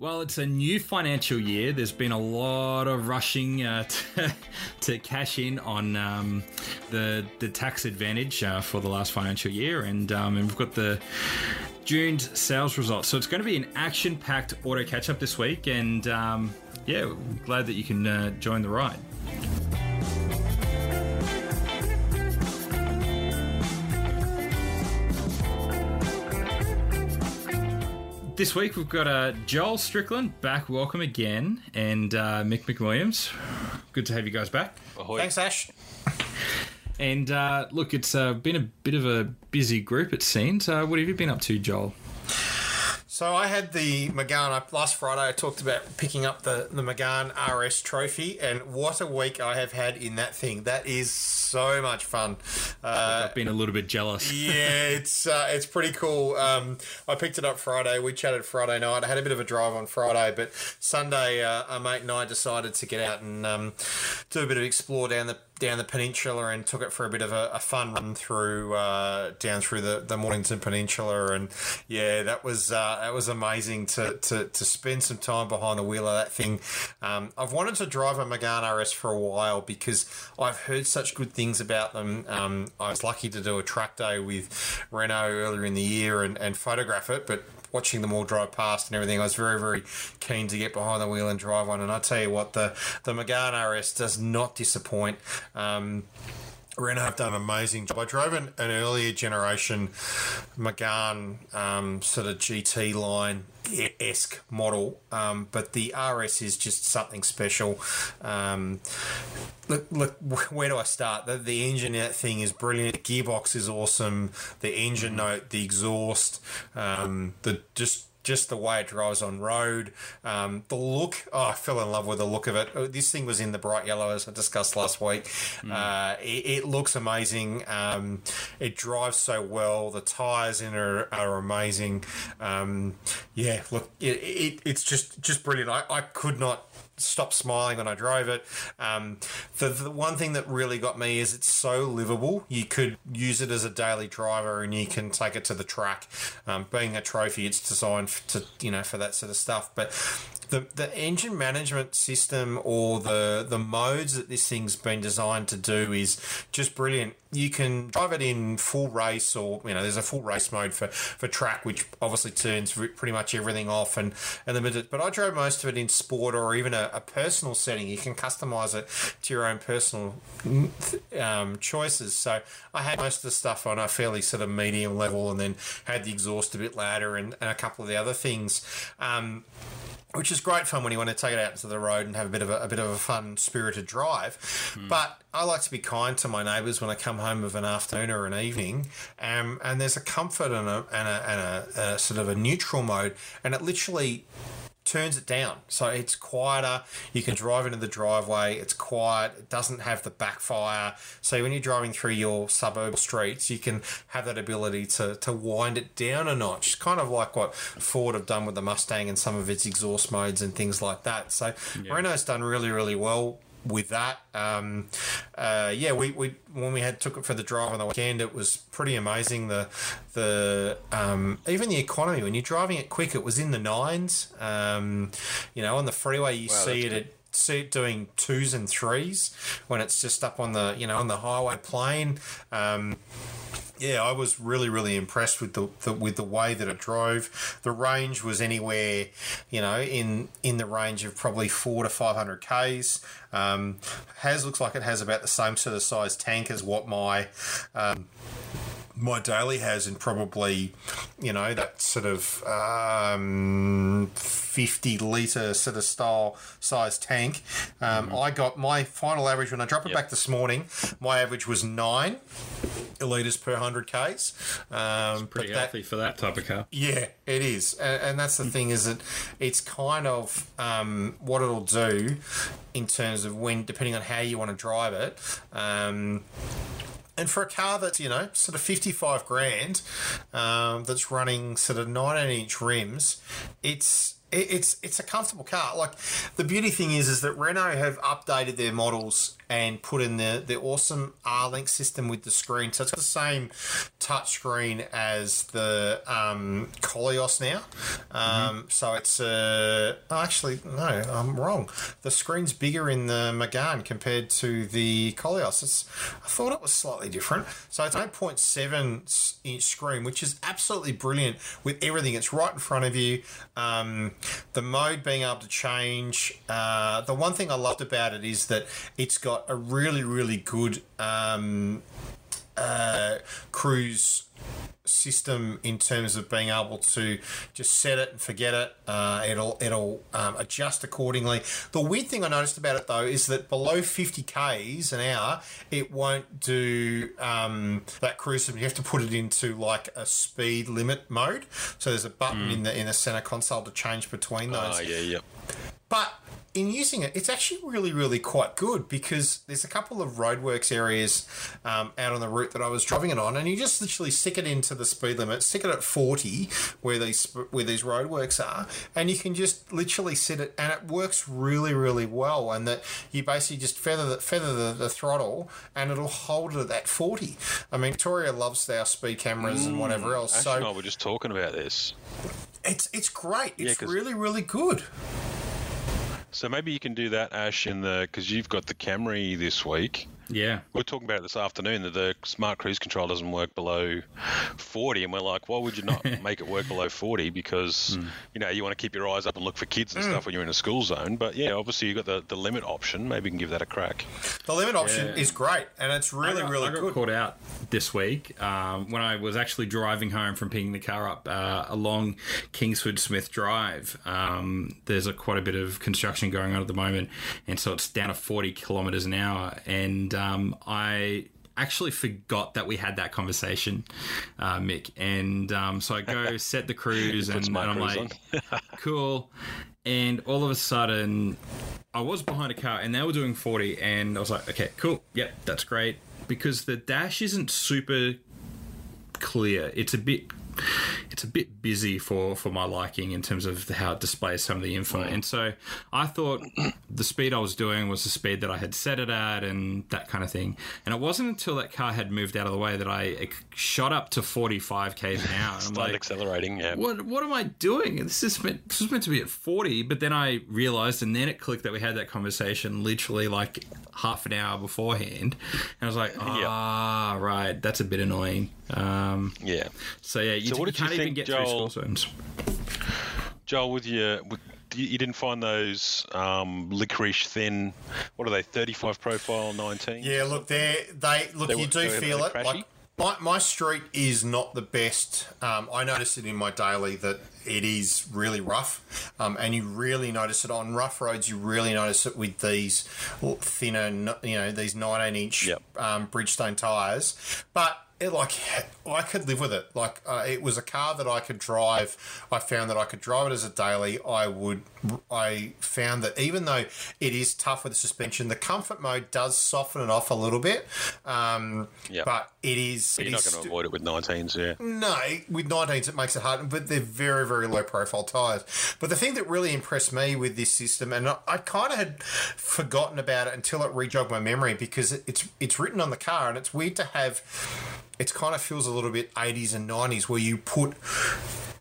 Well, it's a new financial year. There's been a lot of rushing to cash in on the tax advantage for the last financial year, and we've got the June's sales results. So it's going to be an action-packed auto catch-up this week, and yeah, glad that you can join the ride. This week we've got Joel Strickland back, welcome again, and Mick McWilliams. Good to have you guys back. Ahoy. Thanks, Ash. And look, it's been a bit of a busy group, it seems. What have you been up to, Joel? So I had the Megane up last Friday. I talked about picking up the Megane RS trophy, and what a week I have had in that thing. That is so much fun. I've been a little bit jealous. Yeah, it's pretty cool. I picked it up Friday. We chatted Friday night. I had a bit of a drive on Friday, but Sunday our mate and I decided to get out and do a bit of explore down the peninsula, and took it for a bit of a fun run through down through the Mornington Peninsula. And yeah, that was amazing to spend some time behind the wheel of that thing. I've wanted to drive a Megane RS for a while because I've heard such good things about them. I was lucky to do a track day with Renault earlier in the year and photograph it, but watching them all drive past and everything, I was very, very keen to get behind the wheel and drive one. And I tell you what, the Megane RS does not disappoint. Renault have done an amazing job. I drove an earlier generation Megane sort of GT line-esque model, but the RS is just something special. Look, where do I start? The engine in that thing is brilliant. The gearbox is awesome. The engine note, the exhaust, just the way it drives on road. The look, I fell in love with the look of it. This thing was in the bright yellow, as I discussed last week. It looks amazing. It drives so well. The tyres in it are amazing. Yeah, look, it's just brilliant. I could not stop smiling when I drove it. The one thing that really got me is it's so livable. You could use it as a daily driver, and you can take it to the track. Being a trophy, it's designed for that sort of stuff. But the engine management system, or the modes that this thing's been designed to do, is just brilliant. You can drive it in full race, or there's a full race mode for track, which obviously turns pretty much everything off and limited. But I drove most of it in sport, or even a personal setting. You can customize it to your own personal choices. So I had most of the stuff on a fairly sort of medium level, and then had the exhaust a bit louder and a couple of the other things, which is great fun when you want to take it out to the road and have a bit of a fun spirited drive. But I like to be kind to my neighbours when I come home of an afternoon or an evening, and there's a comfort and a sort of a neutral mode, and it literally turns it down, so it's quieter. You can drive into the driveway, it's quiet, it doesn't have the backfire. So when you're driving through your suburban streets, you can have that ability to wind it down a notch, kind of like what Ford have done with the Mustang and some of its exhaust modes and things like that. So yeah, Renault's done really, really well with that. We when we took it for the drive on the weekend, it was pretty amazing. The even the economy, when you're driving it quick, it was in the 9s. On the freeway, you see it doing 2s and 3s when it's just up on the on the highway plane. Yeah, I was really, really impressed with the way that it drove. The range was anywhere, in the range of probably 400 to 500 k's. Looks like it has about the same sort of size tank as what my my daily has, and probably, that sort of 50-litre sort of style size tank. I got my final average when I dropped it back this morning. My average was 9 litres per 100 Ks. It's pretty healthy for that type of car. Yeah, it is. And that's the thing, is that it's kind of what it'll do in terms of when, depending on how you want to drive it. And for a car that's, sort of 55 grand, that's running sort of 19-inch rims, it's it's a comfortable car. Like, the beauty thing is that Renault have updated their models and put in the awesome R-Link system with the screen. So it's got the same touch screen as the Koleos now. So it's actually, no, I'm wrong. The screen's bigger in the Megane compared to the Koleos. I thought it was slightly different. So it's 8.7-inch screen, which is absolutely brilliant with everything. It's right in front of you. The mode being able to change. The one thing I loved about it is that it's got a really, really good cruise system in terms of being able to just set it and forget it. It'll adjust accordingly. The weird thing I noticed about it, though, is that below 50 Ks an hour, it won't do that cruise system. You have to put it into like a speed limit mode. So there's a button in the center console to change between those. But in using it, it's actually really, really quite good, because there's a couple of roadworks areas out on the route that I was driving it on, and you just literally stick it into the speed limit, stick it at 40 where these roadworks are, and you can just literally sit it, and it works really, really well. And that you basically just feather the throttle, and it'll hold it at that 40. I mean, Touareg loves our speed cameras and whatever else. Actually, no, we're just talking about this. It's great. It's really, really good. So maybe you can do that, Ash, because you've got the Camry this week. Yeah. We're talking about it this afternoon, that the smart cruise control doesn't work below 40, and we're like, why would you not make it work below 40? Because, you want to keep your eyes up and look for kids and stuff when you're in a school zone. But, yeah, obviously you've got the limit option. Maybe you can give that a crack. The limit option is great, and it's really, really good. I got caught out this week when I was actually driving home from picking the car up along Kingsford Smith Drive. There's quite a bit of construction going on at the moment, and so it's down to 40 kilometres an hour, and I actually forgot that we had that conversation, Mick. And so I go set the cruise and I'm like, cool. And all of a sudden I was behind a car and they were doing 40, and I was like, okay, cool. Yep, that's great. Because the dash isn't super clear. It's a bit busy for my liking in terms of how it displays some of the info. And so I thought the speed I was doing was the speed that I had set it at and that kind of thing. And it wasn't until that car had moved out of the way that I shot up to 45 Ks an hour. Started accelerating, yeah. What am I doing? This was meant to be at 40, but then I realised, and then it clicked that we had that conversation literally like half an hour beforehand. And I was like, right, that's a bit annoying. So, yeah, you can't even get through school zones. Joel, you didn't find those licorice thin, what are they, 35 profile 19? Yeah, look, you do feel it. Like, my street is not the best. I noticed it in my daily that it is really rough, and you really notice it on rough roads. You really notice it with these thinner, these 19-inch Bridgestone tyres. But I could live with it. Like, it was a car that I could drive. I found that I could drive it as a daily. I found that even though it is tough with the suspension, the comfort mode does soften it off a little bit. But it is. So you're not going to avoid it with 19s, yeah. No, with 19s it makes it hard, but they're very, very low profile tyres. But the thing that really impressed me with this system, and I kind of had forgotten about it until it rejogged my memory, because it's written on the car, and it's weird to have. It kind of feels a little bit 80s and 90s where you put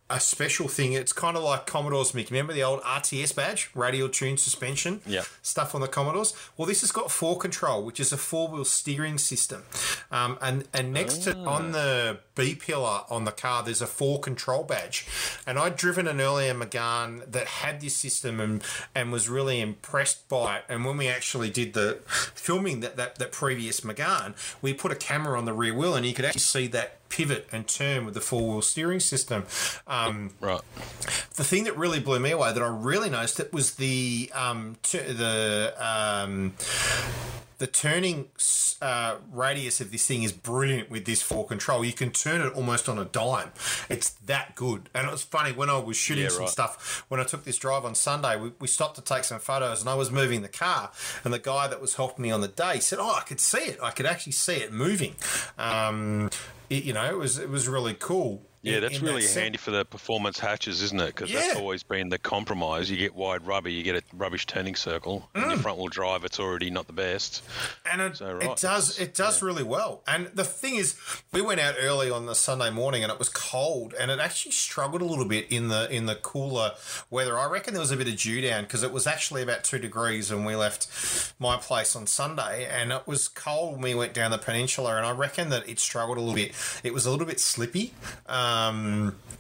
a special thing. It's kind of like Commodore's Mick. Remember the old RTS badge, radial tuned suspension stuff on the Commodores? Well, this has got 4 control, which is a 4-wheel steering system. And next to on the B-pillar on the car, there's a 4 control badge. And I'd driven an earlier Megane that had this system and was really impressed by it. And when we actually did the filming that previous Megane, we put a camera on the rear wheel and you could actually see that pivot and turn with the 4-wheel steering system. Right. The thing that really blew me away that I really noticed it was the turning radius of this thing is brilliant with this 4 control. You can turn it almost on a dime. It's that good. And it was funny, when I was shooting some stuff, when I took this drive on Sunday, we stopped to take some photos and I was moving the car, and the guy that was helping me on the day said, I could see it. I could actually see it moving. It was really cool. Yeah, that's really handy for the performance hatches, isn't it? Because that's always been the compromise. You get wide rubber, you get a rubbish turning circle. And your front-wheel drive, it's already not the best. And it does really well. And the thing is, we went out early on the Sunday morning and it was cold, and it actually struggled a little bit in the cooler weather. I reckon there was a bit of dew down because it was actually about 2 degrees when we left my place on Sunday, and it was cold when we went down the peninsula, and I reckon that it struggled a little bit. It was a little bit slippy.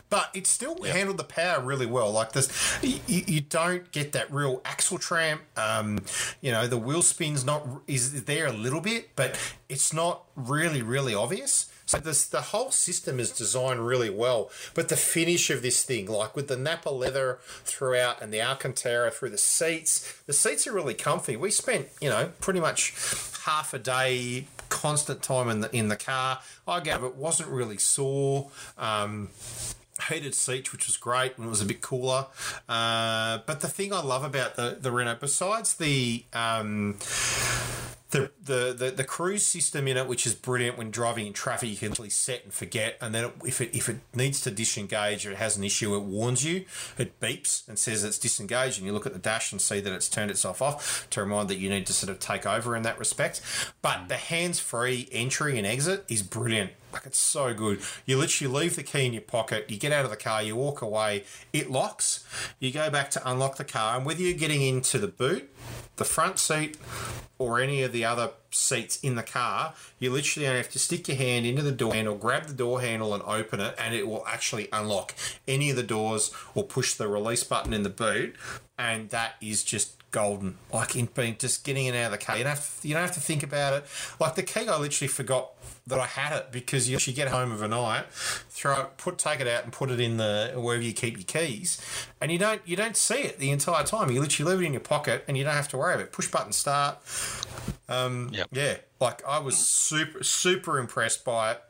But it still handled the power really well. Like this, you don't get that real axle tramp. The wheel spin's is there a little bit, but it's not really, really obvious. So the whole system is designed really well, but the finish of this thing, like with the Napa leather throughout and the Alcantara through the seats are really comfy. We spent, pretty much half a day, constant time in the car. I gave it wasn't really sore. Heated seats, which was great, and it was a bit cooler. But the thing I love about the Renault, besides the cruise system in it, which is brilliant when driving in traffic, you can really set and forget, and then if it needs to disengage or it has an issue, it warns you. It beeps and says it's disengaged, and you look at the dash and see that it's turned itself off to remind that you need to sort of take over in that respect. But the hands-free entry and exit is brilliant. Like, it's so good. You literally leave the key in your pocket, you get out of the car, you walk away, it locks, you go back to unlock the car, and whether you're getting into the boot, the front seat, or any of the other seats in the car, you literally only have to stick your hand into the door handle, grab the door handle and open it, and it will actually unlock any of the doors or push the release button in the boot, and that is just golden. Like, in being just getting it out of the car, you don't have to think about it. Like the key, I literally forgot that I had it, because you actually get home overnight, take it out and put it in the wherever you keep your keys, and you don't see it the entire time. You literally leave it in your pocket and you don't have to worry about it. Push button start. Like, I was super, super impressed by it.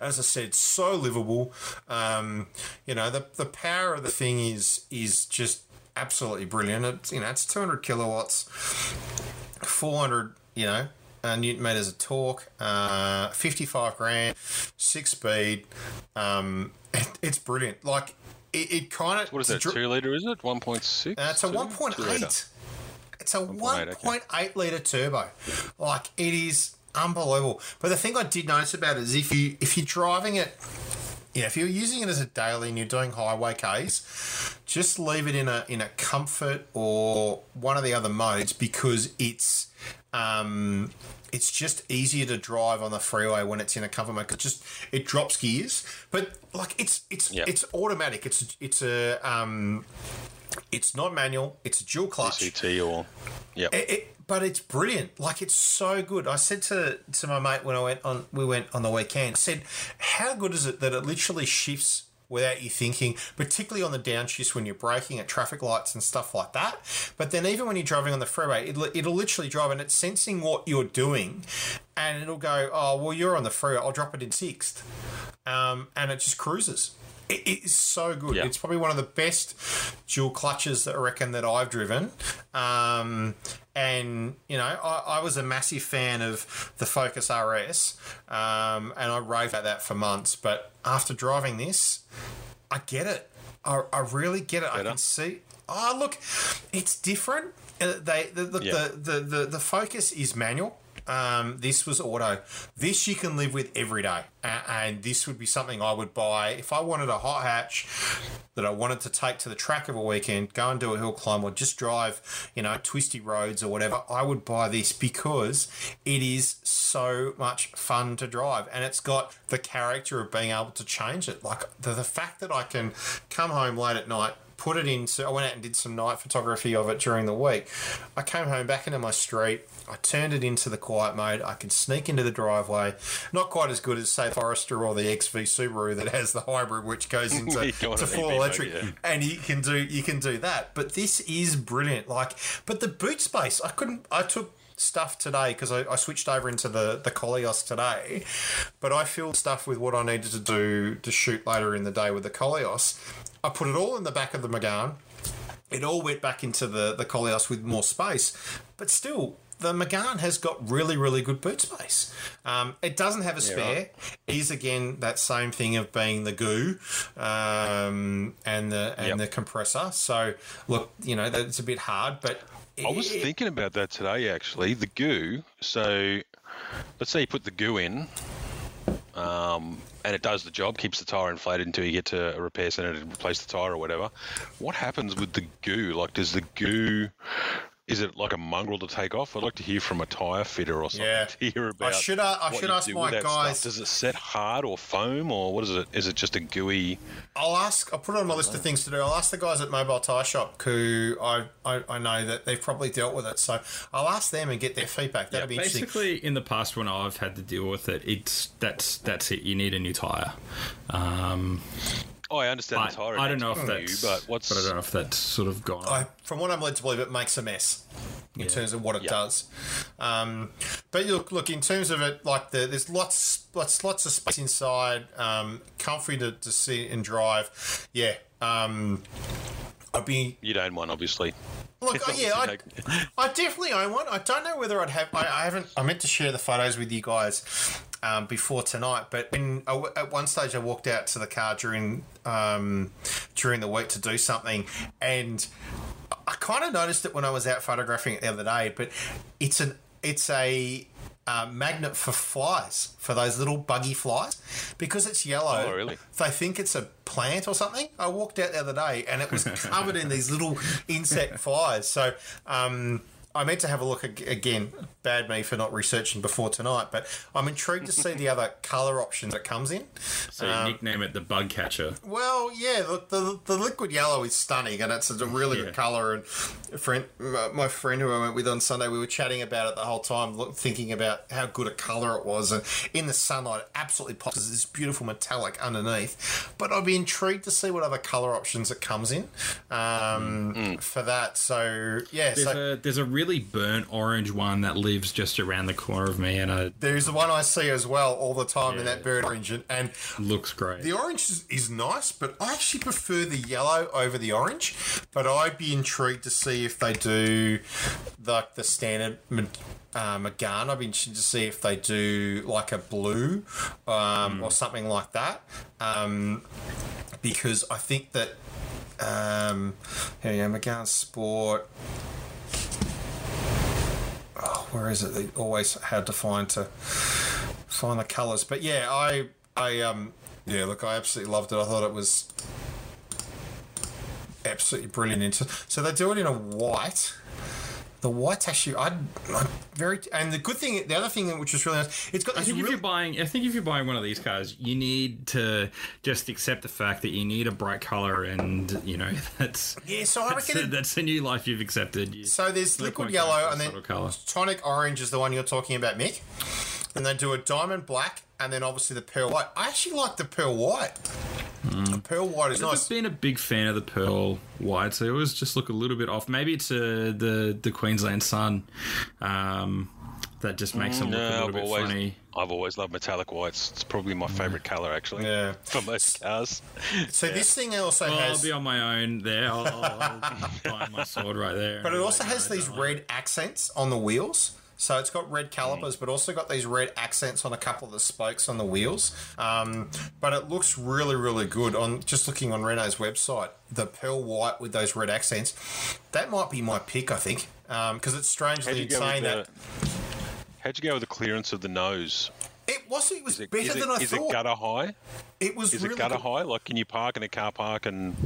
As I said, so livable. The power of the thing is just absolutely brilliant. It's 200 kilowatts, 400, newton meters of torque, 55 grand, 6-speed. It's brilliant. Like, it kind of... What is that, 2-litre, is it? 1.6? It's a 1.8. It's a 1.8-litre turbo. Like, it is unbelievable. But the thing I did notice about it is if you're driving it... Yeah, if you're using it as a daily and you're doing highway Ks, just leave it in a comfort or one of the other modes, because it's just easier to drive on the freeway when it's in a comfort mode. 'Cause it drops gears, but like it's automatic. It's not manual. It's a dual clutch. DCT but it's brilliant. Like, it's so good. I said to my mate when we went on the weekend, I said, how good is it that it literally shifts without you thinking, particularly on the downshifts when you're braking at traffic lights and stuff like that. But then even when you're driving on the freeway, it'll literally drive and it's sensing what you're doing, and it'll go, oh, well, you're on the freeway, I'll drop it in 6th. And it just cruises. It is so good. Yep. It's probably one of the best dual clutches that I reckon that I've driven. I was a massive fan of the Focus RS, and I raved at that for months. But after driving this, I get it. I really get it. Better. I can see. Oh, look, it's different. The Focus is manual. This was auto. This you can live with every day, and this would be something I would buy if I wanted a hot hatch that I wanted to take to the track of a weekend, go and do a hill climb, or just drive, twisty roads or whatever. I would buy this because it is so much fun to drive, and it's got the character of being able to change it. Like, the fact that I can come home late at night, put it in. So I went out and did some night photography of it during the week. I came home back into my street. I turned it into the quiet mode. I can sneak into the driveway. Not quite as good as, say, Forester or the XV Subaru that has the hybrid, which goes into full electric. Mode, yeah. And you can do that. But this is brilliant. Like, but the boot space, I took stuff today because I switched over into the Koleos today, but I filled stuff with what I needed to do to shoot later in the day with the Koleos. I put it all in the back of the Megane. It all went back into the Koleos with more space, but still the Megane has got really, really good boot space. It doesn't have a spare. Right. It is, again, that same thing of being the goo and the compressor. So, look, you know, that's a bit hard. But I was thinking about that today, actually, the goo. So let's say you put the goo in and it does the job, keeps the tyre inflated until you get to a repair centre to replace the tyre or whatever. What happens with the goo? Like, does the goo... Is it like a mongrel to take off? I'd like to hear from a tyre fitter or something to hear about. I should ask my guys. Does it set hard or foam or what is it? Is it just a gooey? I'll put it on my list of things to do. I'll ask the guys at Mobile Tyre Shop who I know that they've probably dealt with it. So I'll ask them and get their feedback. That'd be interesting. Basically, in the past when I've had to deal with it, that's it. You need a new tyre. I understand the tyre. I don't know if that's I don't know if that's sort of gone. From what I'm led to believe, it makes a mess in terms of what it does. But look in terms of it, like there's lots of space inside, comfy to sit and drive. You don't want, obviously. Look, I definitely own one. I don't know whether I'd have. I haven't. I meant to share the photos with you guys before tonight, but at one stage I walked out to the car during the week to do something, and I kind of noticed it when I was out photographing it the other day. But it's a magnet for flies, for those little buggy flies, because it's yellow. Oh, really? They think it's a plant or something. I walked out the other day and it was covered in these little insect flies. So I meant to have a look again. Bad me for not researching before tonight, but I'm intrigued to see the other colour options it comes in. So you nickname it the bug catcher. Well, yeah, the liquid yellow is stunning, and it's a really good colour. And my friend who I went with on Sunday, we were chatting about it the whole time, thinking about how good a colour it was. And in the sunlight, it absolutely pops. There's this beautiful metallic underneath. But I'd be intrigued to see what other colour options it comes in for that. So, yeah. There's a really burnt orange one that lives just around the corner of me, and there's the one I see as well all the time in that burnt orange, and looks great. The orange is nice, but I actually prefer the yellow over the orange. But I'd be intrigued to see if they do like the standard Megane. I'd be interested to see if they do like a blue or something like that, because I think that here we go, Megane Sport. Where is it? They always had to find the colours. But yeah, I absolutely loved it. I thought it was absolutely brilliant. So they do it in a white. The white's actually, and the good thing, the other thing which is really nice, it's got. I think if you're buying one of these cars, you need to just accept the fact that you need a bright colour, and you know that's. Yeah, so I reckon that's the new life you've accepted. So there's liquid yellow, and then tonic orange is the one you're talking about, Mick. And they do a diamond black, and then obviously the pearl white. I actually like the pearl white. The pearl white is nice. I've been a big fan of the pearl white, so it always just look a little bit off. Maybe it's the Queensland sun that just makes them look a little bit funny. I've always loved metallic whites. It's probably my favourite colour, actually, for most cars. So this thing also has... I'll be on my own there. I'll find my sword right there. But it also has these red accents on the wheels. So it's got red calipers, but also got these red accents on a couple of the spokes on the wheels. But it looks really, really good. On just looking on Renault's website, the pearl white with those red accents, that might be my pick, I think, because it's strangely insane that. How'd you go with the clearance of the nose? It was better than I thought. Is it gutter high? Is it gutter high? Like, can you park in a car park and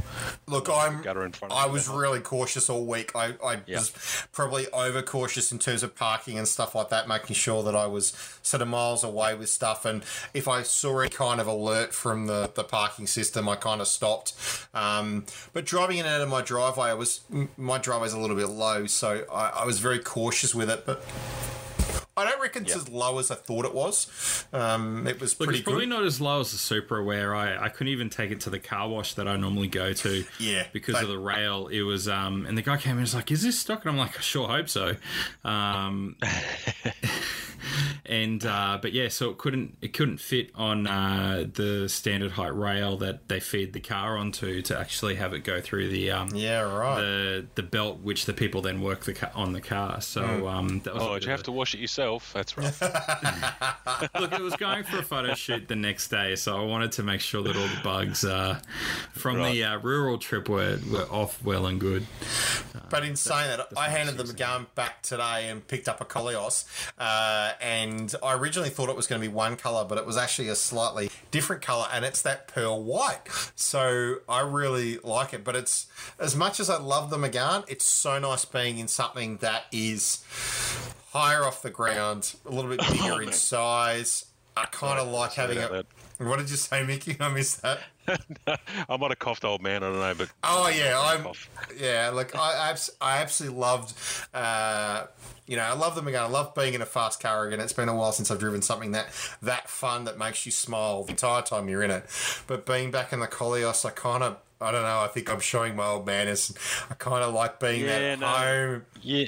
look? Gutter in front of you. I was really cautious all week. I was probably overcautious in terms of parking and stuff like that, making sure that I was sort of miles away with stuff. And if I saw any kind of alert from the parking system, I kind of stopped. But driving in and out of my driveway, my driveway's a little bit low, so I was very cautious with it, but. I don't reckon it's as low as I thought it was. It's probably not as low as the Supra, where I couldn't even take it to the car wash that I normally go to. Yeah, because of the rail. It was, and the guy came in and was like, "Is this stock?" And I'm like, "I sure hope so." And but yeah, so it couldn't fit on the standard height rail that they feed the car onto to actually have it go through the the belt, which the people then work on the car. So that was did you have to wash it yourself? That's right. Look, it was going for a photo shoot the next day, so I wanted to make sure that all the bugs from the rural trip were off well and good. But in saying that, I handed the Megane back today and picked up a Koleos, and I originally thought it was going to be one colour, but it was actually a slightly different colour, and it's that pearl white. So I really like it. But it's, as much as I love the Megane, it's so nice being in something that is higher off the ground, a little bit bigger in size. I kind of like having it. What did you say, Mickey? I missed that. I might have coughed, old man. I don't know, but I absolutely loved. I love them again. I love being in a fast car again. It's been a while since I've driven something that fun that makes you smile the entire time you're in it. But being back in the Koleos, I don't know. I think I'm showing my old manners. I kind of like being home. Yeah.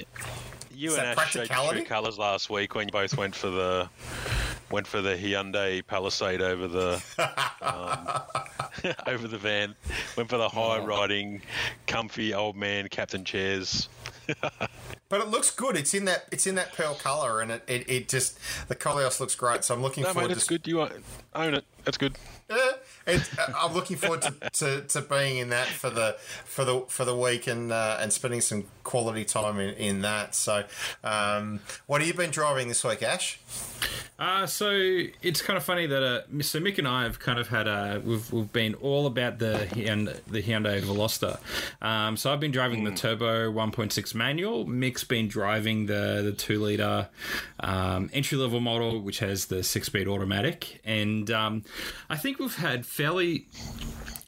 You and Ash showed your true colours last week when you both went for the Hyundai Palisade over the over the van. Went for the high riding, comfy old man captain chairs. But it looks good. It's in that pearl colour, and it just the Koleos looks great. So I'm looking forward. Mate, it's good. You own it. That's good. Yeah, I'm looking forward to being in that for the week and spending some quality time in that. So, what have you been driving this week, Ash? So it's kind of funny that so Mick and I have kind of had we've been all about the Hyundai Veloster. So I've been driving the turbo 1.6 manual. Mick's been driving the 2-litre entry level model, which has the 6-speed automatic, and I think we've had fairly.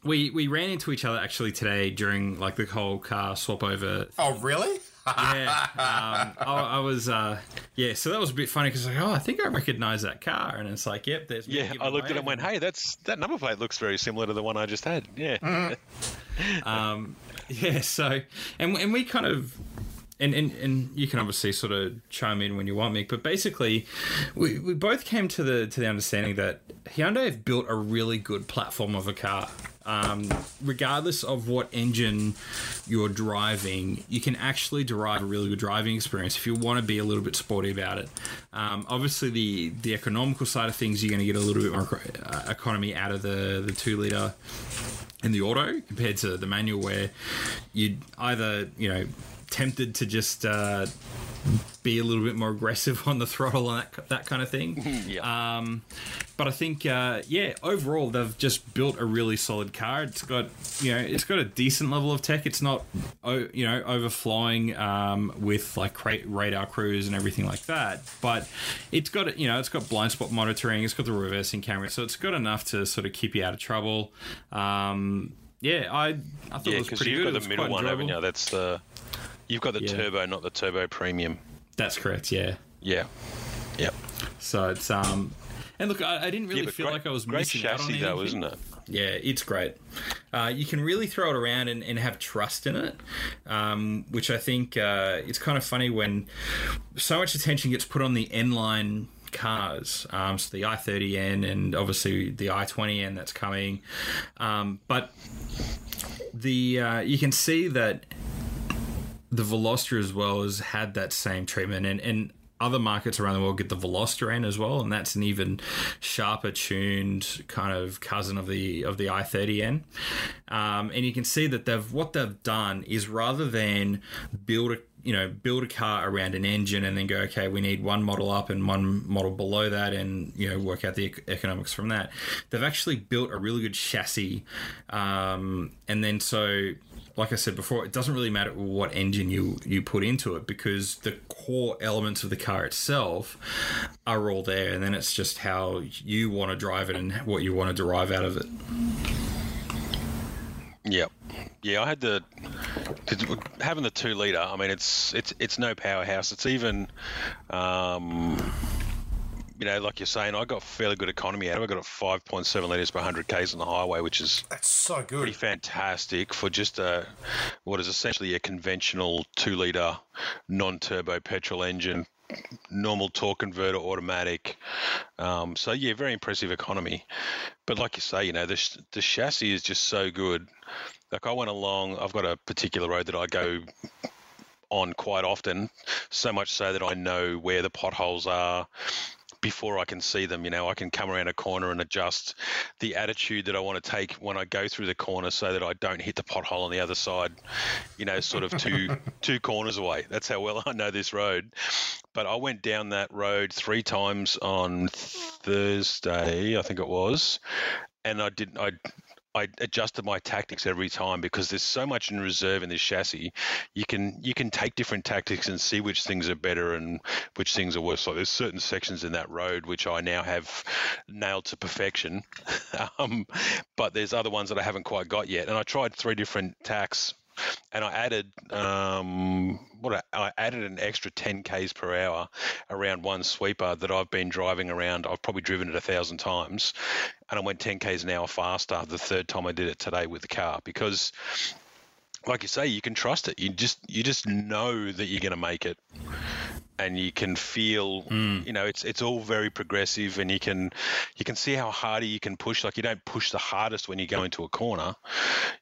We ran into each other actually today during like the whole car swap over. Oh, really? Yeah, I was. So that was a bit funny because I think I recognise that car, and it's like, yep, there's. Yeah, I looked at it and went, hey, that number plate looks very similar to the one I just had. Yeah. Mm-hmm. Yeah. So, and we kind of. And you can obviously sort of chime in when you want, Mick, but basically we both came to the understanding that Hyundai have built a really good platform of a car. Regardless of what engine you're driving, you can actually derive a really good driving experience if you want to be a little bit sporty about it. Obviously, the economical side of things, you're going to get a little bit more economy out of the 2-litre and the auto compared to the manual, where you'd either, tempted to just be a little bit more aggressive on the throttle and that kind of thing. Yeah. But I think, overall they've just built a really solid car. It's got, a decent level of tech. It's not, overflowing with like radar cruise and everything like that. But it's got, it's got blind spot monitoring. It's got the reversing camera, so it's got enough to sort of keep you out of trouble. I thought it was pretty good. You've got the middle one, haven't you? That's the. You've got the turbo, not the turbo premium. That's correct, yeah. Yeah. Yep. So it's... and look, I didn't really feel like I was missing out on anything. Great chassis though, isn't it? Yeah, it's great. You can really throw it around and have trust in it, which I think it's kind of funny when so much attention gets put on the N-line cars. So the i30N and obviously the i20N that's coming. But the you can see that... The Veloster as well has had that same treatment, and other markets around the world get the Veloster in as well, and that's an even sharper tuned kind of cousin of the i30N. And you can see that what they've done is rather than build a car around an engine and then go, okay, we need one model up and one model below that and, work out the economics from that. They've actually built a really good chassis. And then so, like I said before, it doesn't really matter what engine you put into it because the core elements of the car itself are all there. And then it's just how you want to drive it and what you want to derive out of it. Yep. Yeah, I had having the 2-litre. I mean, it's no powerhouse. It's even, like you're saying, I got fairly good economy out of it. I got it 5.7 litres per 100 k's on the highway, which is that's so good, pretty fantastic for just what is essentially a conventional 2-litre non-turbo petrol engine. normal torque converter, automatic. So yeah, very impressive economy. But like you say, you know, the chassis is just so good. Like I went along, I've got a particular road that I go on quite often, so much so that I know where the potholes are before I can see them. You know, I can come around a corner and adjust the attitude that I want to take when I go through the corner so that I don't hit the pothole on the other side, you know, sort of two corners away. That's how well I know this road. But I went down that road 3 times on Thursday, I think it was, and I adjusted my tactics every time, because there's so much in reserve in this chassis. You can take different tactics and see which things are better and which things are worse. Like there's certain sections in that road which I now have nailed to perfection, but there's other ones that I haven't quite got yet. And I tried 3 different tacks, and I added I added an extra 10 k's per hour around one sweeper that I've been driving around. I've probably driven it 1,000 times, and I went 10 k's an hour faster the 3rd time I did it today with the car, because like you say, you can trust it. You just know that you're going to make it, and you can feel, you know, it's all very progressive, and you can see how harder you can push. Like you don't push the hardest when you go into a corner.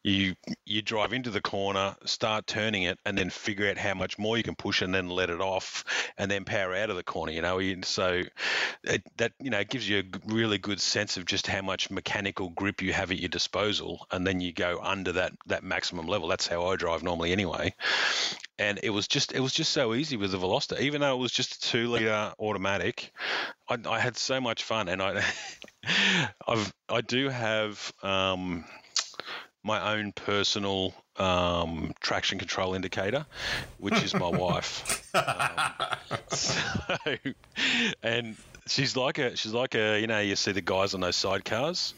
You drive into the corner, start turning it, and then figure out how much more you can push, and then let it off, and then power out of the corner. You know, so it gives you a really good sense of just how much mechanical grip you have at your disposal, and then you go under that maximum level. That's how I drive normally anyway. And it was just so easy with the Veloster. Even though it was just a 2-liter automatic, I had so much fun. And I do have my own personal traction control indicator, which is my wife. And she's like a, you know, you see the guys on those sidecars.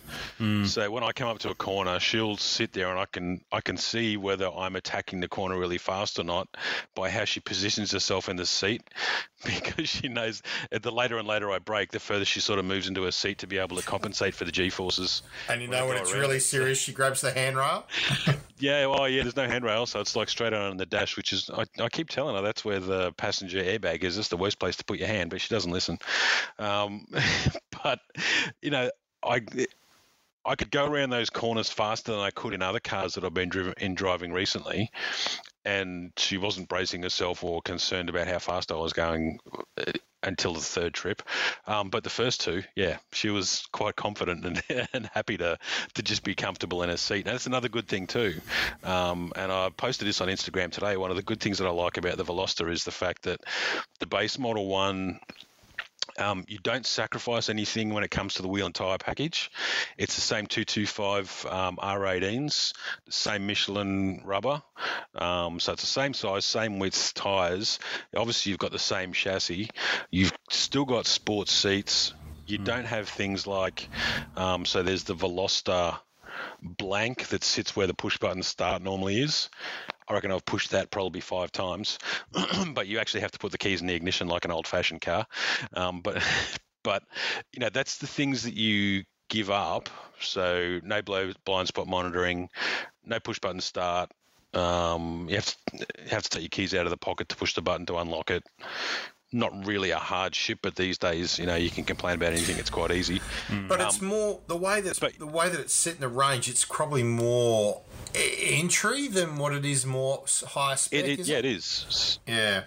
So when I come up to a corner, she'll sit there, and I can see whether I'm attacking the corner really fast or not by how she positions herself in the seat, because she knows the later and later I brake, the further she sort of moves into her seat to be able to compensate for the G-forces. And you know when it's really serious, she grabs the handrail. Yeah, well, yeah, there's no handrail, so it's like straight on the dash, which is, I keep telling her that's where the passenger airbag is. It's the worst place to put your hand, but she doesn't listen. But, you know, I could go around those corners faster than I could in other cars that I've been driving recently, and she wasn't bracing herself or concerned about how fast I was going until the 3rd trip. But the first 2, yeah, she was quite confident and happy to just be comfortable in her seat. And that's another good thing too. And I posted this on Instagram today. One of the good things that I like about the Veloster is the fact that the base Model 1 – you don't sacrifice anything when it comes to the wheel and tyre package. It's the same 225 R18s, same Michelin rubber. So it's the same size, same width tyres. Obviously, you've got the same chassis. You've still got sports seats. You don't have things like so there's the Veloster blank that sits where the push button start normally is. I reckon I've pushed that probably 5 times, but you actually have to put the keys in the ignition like an old-fashioned car. But you know, that's the things that you give up. So no blind spot monitoring, no push button start. You have to take your keys out of the pocket to push the button to unlock it. Not really a hardship, but these days, you know, you can complain about anything. It's quite easy. But it's more the way that it's set in the range. It's probably more entry than what it is more high spec. It is. Yeah.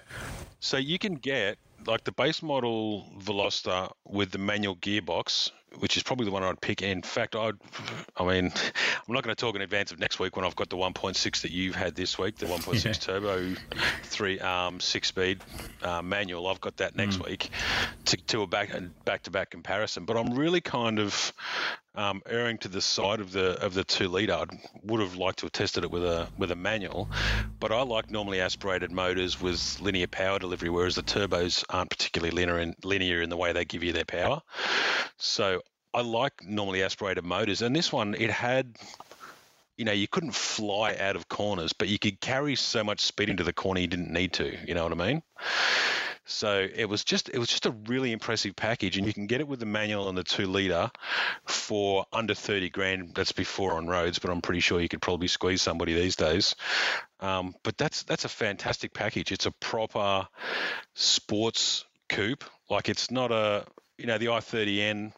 So you can get like the base model Veloster with the manual gearbox, which is probably the one I'd pick. In fact, I'm not going to talk in advance of next week when I've got the 1.6 that you've had this week, the 1.6 turbo 3 6-speed manual. I've got that next week to a back-to-back comparison. But I'm really kind of erring to the side of the 2-liter. I would have liked to have tested it with a manual, but I like normally aspirated motors with linear power delivery, whereas the turbos aren't particularly linear in the way they give you their power. So I like normally aspirated motors, and this one, it had, you know, you couldn't fly out of corners, but you could carry so much speed into the corner you didn't need to. You know what I mean? So it was just a really impressive package, and you can get it with the manual and the 2-liter for under $30,000. That's before on roads, but I'm pretty sure you could probably squeeze somebody these days. But that's a fantastic package. It's a proper sports coupe. Like, it's not a, you know, the i30N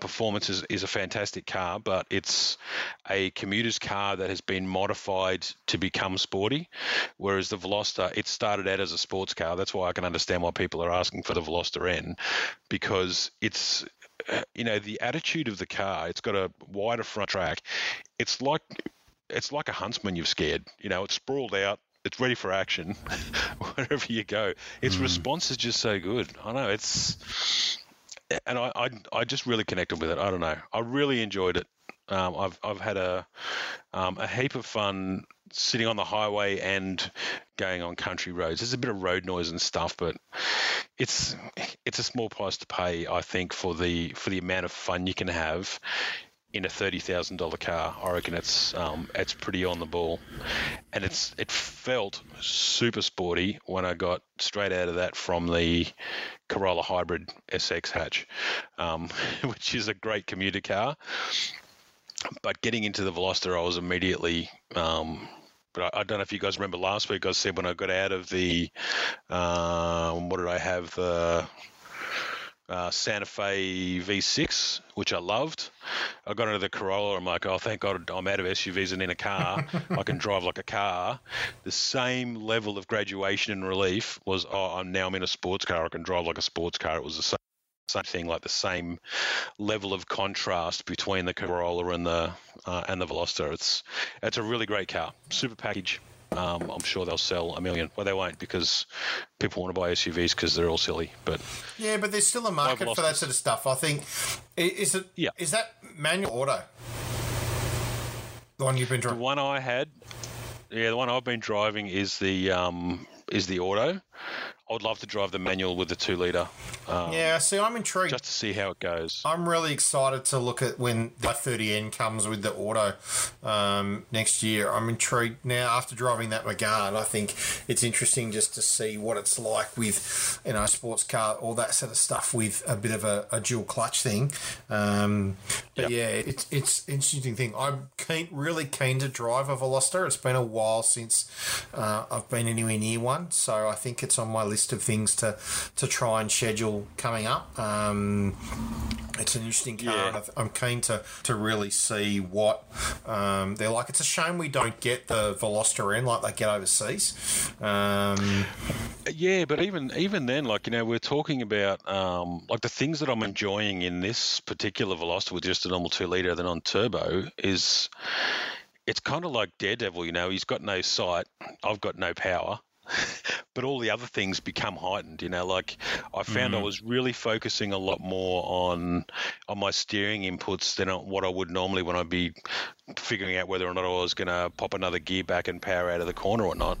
performance is a fantastic car, but it's a commuter's car that has been modified to become sporty, whereas the Veloster, it started out as a sports car. That's why I can understand why people are asking for the Veloster N, because it's, you know, the attitude of the car, it's got a wider front track. It's like a huntsman you've scared. You know, it's sprawled out. It's ready for action wherever you go. Its response is just so good. I know it's... And I just really connected with it. I don't know. I really enjoyed it. I've had a heap of fun sitting on the highway and going on country roads. There's a bit of road noise and stuff, but it's a small price to pay, I think, for the amount of fun you can have in a $30,000 car. I reckon it's pretty on the ball, and it felt super sporty when I got straight out of that from the Corolla Hybrid SX hatch, which is a great commuter car. But getting into the Veloster, I was immediately. But I don't know if you guys remember last week. I said when I got out of the, what did I have? Santa Fe V6, which I loved. I got into the Corolla. I'm like, oh, thank God I'm out of SUVs and in a car. I can drive like a car. The same level of graduation and relief was, oh, I'm in a sports car. I can drive like a sports car. It was the same thing, like the same level of contrast between the Corolla and the Veloster. It's a really great car. Super package. I'm sure they'll sell 1 million. Well, they won't, because people want to buy SUVs because they're all silly. But yeah, but there's still a market for that sort of stuff. I think is that manual auto? The one you've been driving? The one I had, yeah, the one I've been driving is the auto. I would love to drive the manual with the 2 litre. Yeah, see, I'm intrigued. Just to see how it goes. I'm really excited to look at when the i30N comes with the auto next year. I'm intrigued now after driving that Megane. I think it's interesting just to see what it's like with, you know, a sports car, all that sort of stuff with a bit of a dual clutch thing. But yeah, it's an interesting thing. I'm really keen to drive a Veloster. It's been a while since I've been anywhere near one, so I think it's on my list of things to try and schedule coming up. It's an interesting car. Yeah. I'm keen to really see what they're like. It's a shame we don't get the Veloster in like they get overseas. Yeah, but even then, like, you know, we're talking about like the things that I'm enjoying in this particular Veloster with just a normal 2 litre, the non-turbo, is it's kind of like Daredevil. You know, he's got no sight, I've got no power. But all the other things become heightened, you know, like I found I was really focusing a lot more on my steering inputs than what I would normally when I'd be figuring out whether or not I was going to pop another gear back and power out of the corner or not.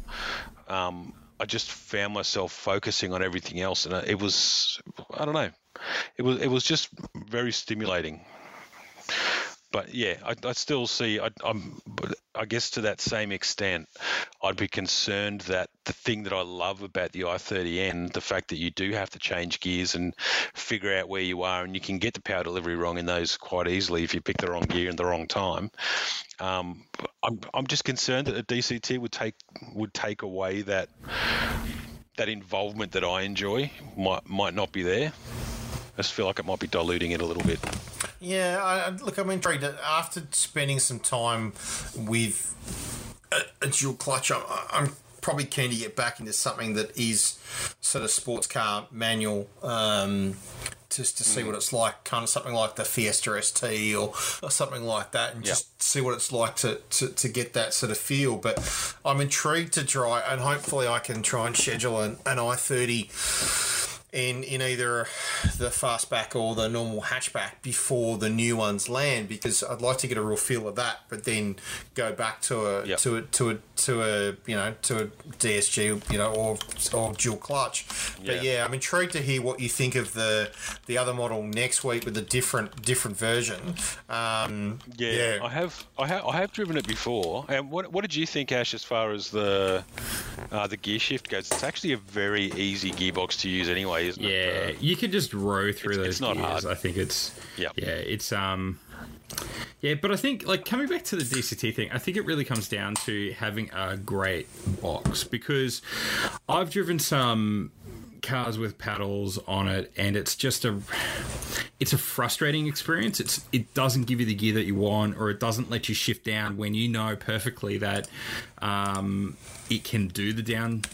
I just found myself focusing on everything else, and it was, I don't know, it was just very stimulating. But yeah, I still see. I guess to that same extent, I'd be concerned that the thing that I love about the i30N, the fact that you do have to change gears and figure out where you are, and you can get the power delivery wrong in those quite easily if you pick the wrong gear in the wrong time. I'm just concerned that a DCT would take away that involvement that I enjoy. Might not be there. I just feel like it might be diluting it a little bit. Yeah, look, I'm intrigued. After spending some time with a dual clutch, I'm probably keen to get back into something that is sort of sports car manual, just to see what it's like, kind of something like the Fiesta ST or something like that, and just see what it's like to get that sort of feel. But I'm intrigued to try, and hopefully I can try and schedule an i30 in either the fastback or the normal hatchback before the new ones land, because I'd like to get a real feel of that, but then go back to a you know, to a DSG, you know, or dual clutch. Yeah. But yeah, I'm intrigued to hear what you think of the other model next week with a different version. I have driven it before. And what did you think, Ash, as far as the gear shift goes? It's actually a very easy gearbox to use anyway. Isn't it? Yeah, you can just row through those. It's not gears. Hard. I think it's but I think, like, coming back to the DCT thing, I think it really comes down to having a great box, because I've driven some cars with paddles on it, and it's just a frustrating experience. It doesn't give you the gear that you want, or it doesn't let you shift down when you know perfectly that it can do the downshift,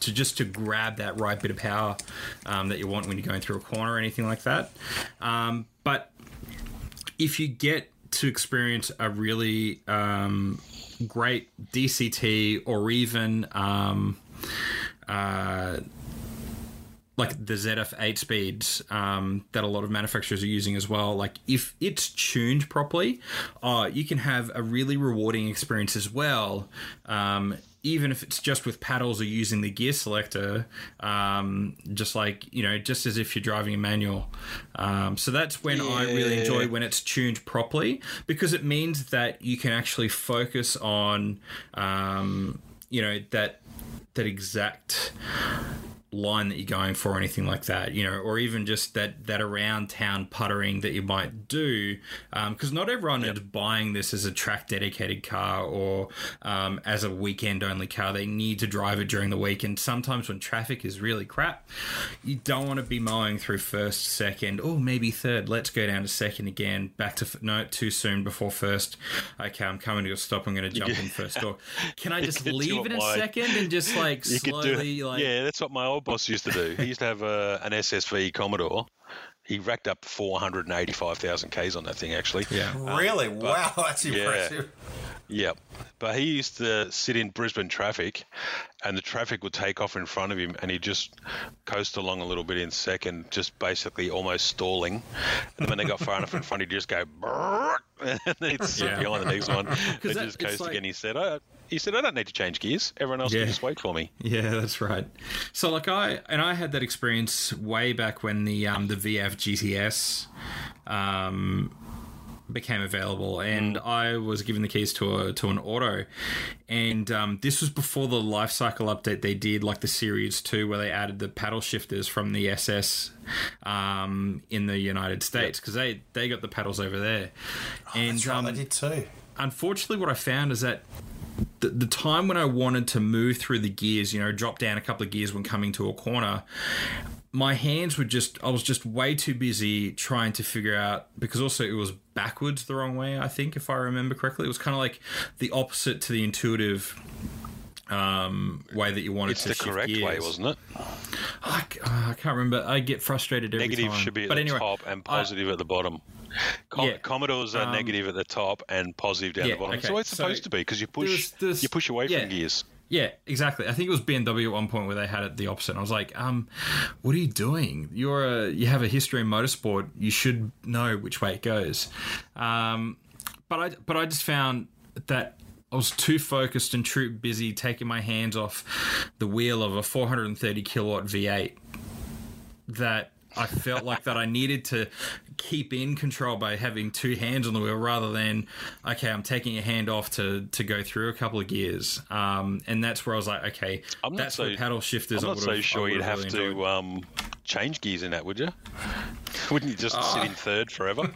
to grab that right bit of power that you want when you're going through a corner or anything like that. But if you get to experience a really great DCT or even like the ZF 8-speeds that a lot of manufacturers are using as well, like if it's tuned properly, you can have a really rewarding experience as well, even if it's just with paddles or using the gear selector, just as if you're driving a manual. So that's when I really enjoy when it's tuned properly, because it means that you can actually focus on, that exact line that you're going for or anything like that, or even just that around town puttering that you might do, because not everyone is buying this as a track dedicated car or as a weekend only car. They need to drive it during the week, and sometimes when traffic is really crap, you don't want to be mowing through first, second, or maybe third. Let's go down to second again, back to no, too soon before first. Okay, I'm coming to a stop, I'm going to jump in first door. Can I just leave in a second and just like you slowly like that's what my old boss used to do. He used to have an SSV Commodore. He racked up 485,000 Ks on that thing, actually. Yeah. Really? Wow, that's impressive. Yeah. But he used to sit in Brisbane traffic, and the traffic would take off in front of him, and he'd just coast along a little bit in second, just basically almost stalling. And when they got far enough in front, he'd just go, and then he'd sit behind the next one. They just coast again. He said, I don't need to change gears. Everyone else can just wait for me. Yeah, that's right. So, like, I had that experience way back when the VF GTS became available, and I was given the keys to an auto, and this was before the life cycle update they did, like the Series 2, where they added the paddle shifters from the SS in the United States, because they got the paddles over there. Oh, and that's right, they did too. Unfortunately, what I found is that the time when I wanted to move through the gears, drop down a couple of gears when coming to a corner, my hands were I was way too busy trying to figure out, because also it was backwards the wrong way, I think, if I remember correctly. It was kind of like the opposite to the intuitive way that you wanted to shift gears. It's the correct way, wasn't it? I can't remember. I get frustrated every time. Negative should be at the top and positive at the bottom. Commodores are negative at the top and positive down the bottom. Okay. So it's supposed to be, because you push away from gears. Yeah, exactly. I think it was BMW at one point where they had it the opposite. And I was like, what are you doing? You have a history in motorsport. You should know which way it goes. But I just found that I was too focused and too busy taking my hands off the wheel of a 430 kilowatt V8 that I felt like that I needed to keep in control by having two hands on the wheel, rather than, okay, I'm taking a hand off to go through a couple of gears. And that's where I was like, okay, that's where paddle shifters. I'm not so sure you'd have to change gears in that, would you? Wouldn't you just sit in third forever?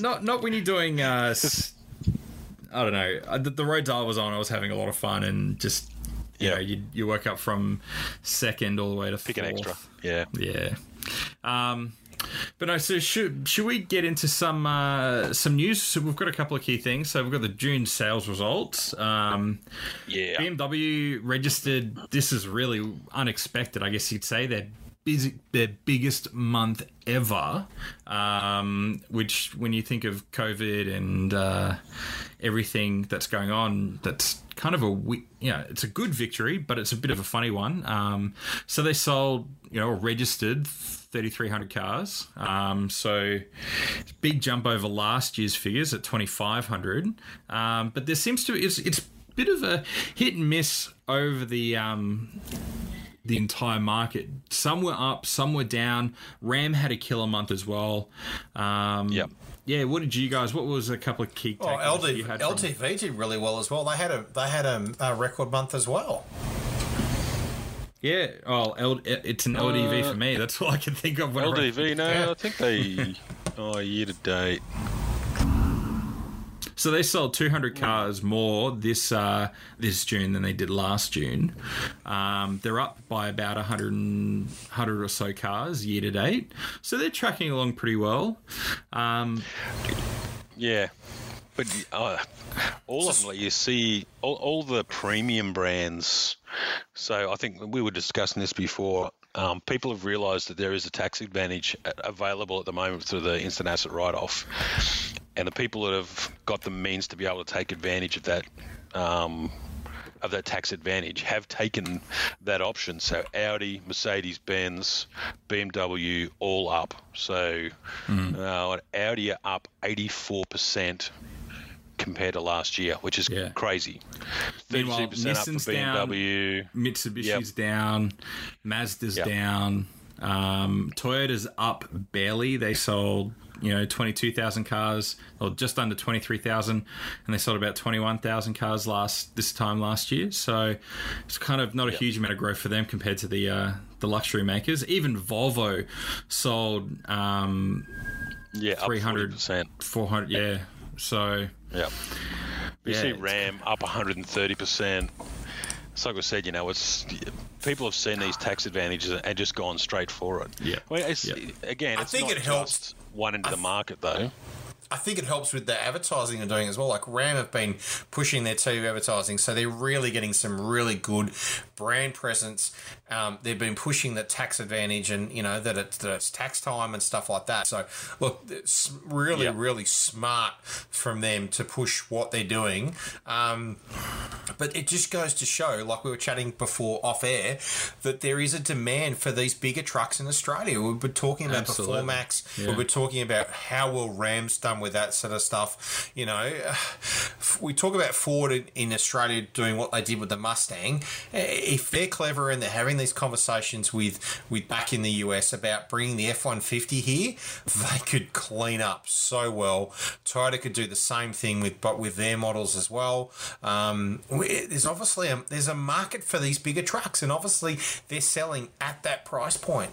Not when you're doing, I don't know, the roads I was on, I was having a lot of fun, and just, you work up from second all the way to fourth. Pick an extra. Yeah. But no, so should we get into some news? So we've got a couple of key things. So we've got the June sales results. BMW registered, this is really unexpected, I guess you'd say, their biggest month ever, which when you think of COVID and everything that's going on, that's kind of it's a good victory, but it's a bit of a funny one. So they sold, registered 3,300 cars. So it's a big jump over last year's figures at 2,500. But there seems to be, it's a bit of a hit and miss over the entire market. Some were up, some were down. RAM had a killer month as well. What did you guys? What was a couple of key? LDV did really well as well. They had a record month as well. Yeah. Oh, it's an LDV for me. That's all I can think of. LDV. I think they year to date. So they sold 200 cars more this June than they did last June. They're up by about 100 or so cars year to date. So they're tracking along pretty well. Yeah. But all of them, you see, all the premium brands. So I think we were discussing this before. People have realised that there is a tax advantage available at the moment through the instant asset write-off. And the people that have got the means to be able to take advantage of that tax advantage have taken that option. So Audi, Mercedes-Benz, BMW, all up. So Audi are up 84%. Compared to last year, which is crazy. 32% up for BMW. Down, Mitsubishi's down. Mazda's down. Toyota's up barely. They sold, 22,000 cars, or just under 23,000, and they sold about 21,000 cars this time last year. So it's kind of not a huge amount of growth for them compared to the luxury makers. Even Volvo sold 300, up 40%. 400, So see RAM up 130%. It's like I said, it's people have seen these tax advantages and just gone straight for it. Yeah. Well, again, I think it helps one into the market though. I think it helps with the advertising they're doing as well. Like RAM have been pushing their TV advertising, so they're really getting some really good brand presence. They've been pushing the tax advantage and, that it's tax time and stuff like that. So, look, it's really, really smart from them to push what they're doing. But it just goes to show, like we were chatting before off air, that there is a demand for these bigger trucks in Australia. We've been talking about the 4MAX. Yeah. We've been talking about how well RAM's done with that sort of stuff. We talk about Ford in Australia doing what they did with the Mustang. If they're clever and they're having these conversations with back in the US about bringing the F-150 here, they could clean up so well. Toyota could do the same thing with their models as well. There's obviously there's a market for these bigger trucks, and obviously they're selling at that price point.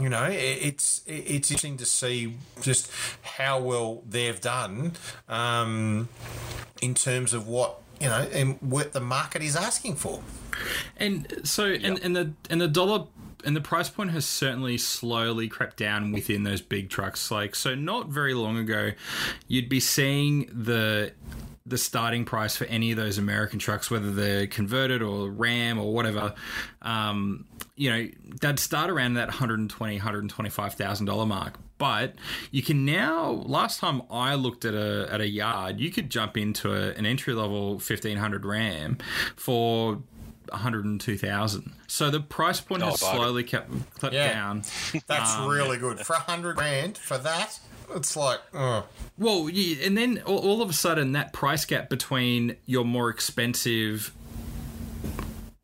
It's interesting to see just how well they've done in terms of what and what the market is asking for. And so and the dollar and the price point has certainly slowly crept down within those big trucks. Like, so not very long ago you'd be seeing the starting price for any of those American trucks, whether they're converted or RAM or whatever, they'd start around that $120,000, $125,000 mark. But you can now, last time I looked at a yard, you could jump into an entry-level 1500 RAM for $102,000. So the price point has slowly kept down. That's really good. For $100,000 for that, it's like, oh. Well, and then all of a sudden that price gap between your more expensive,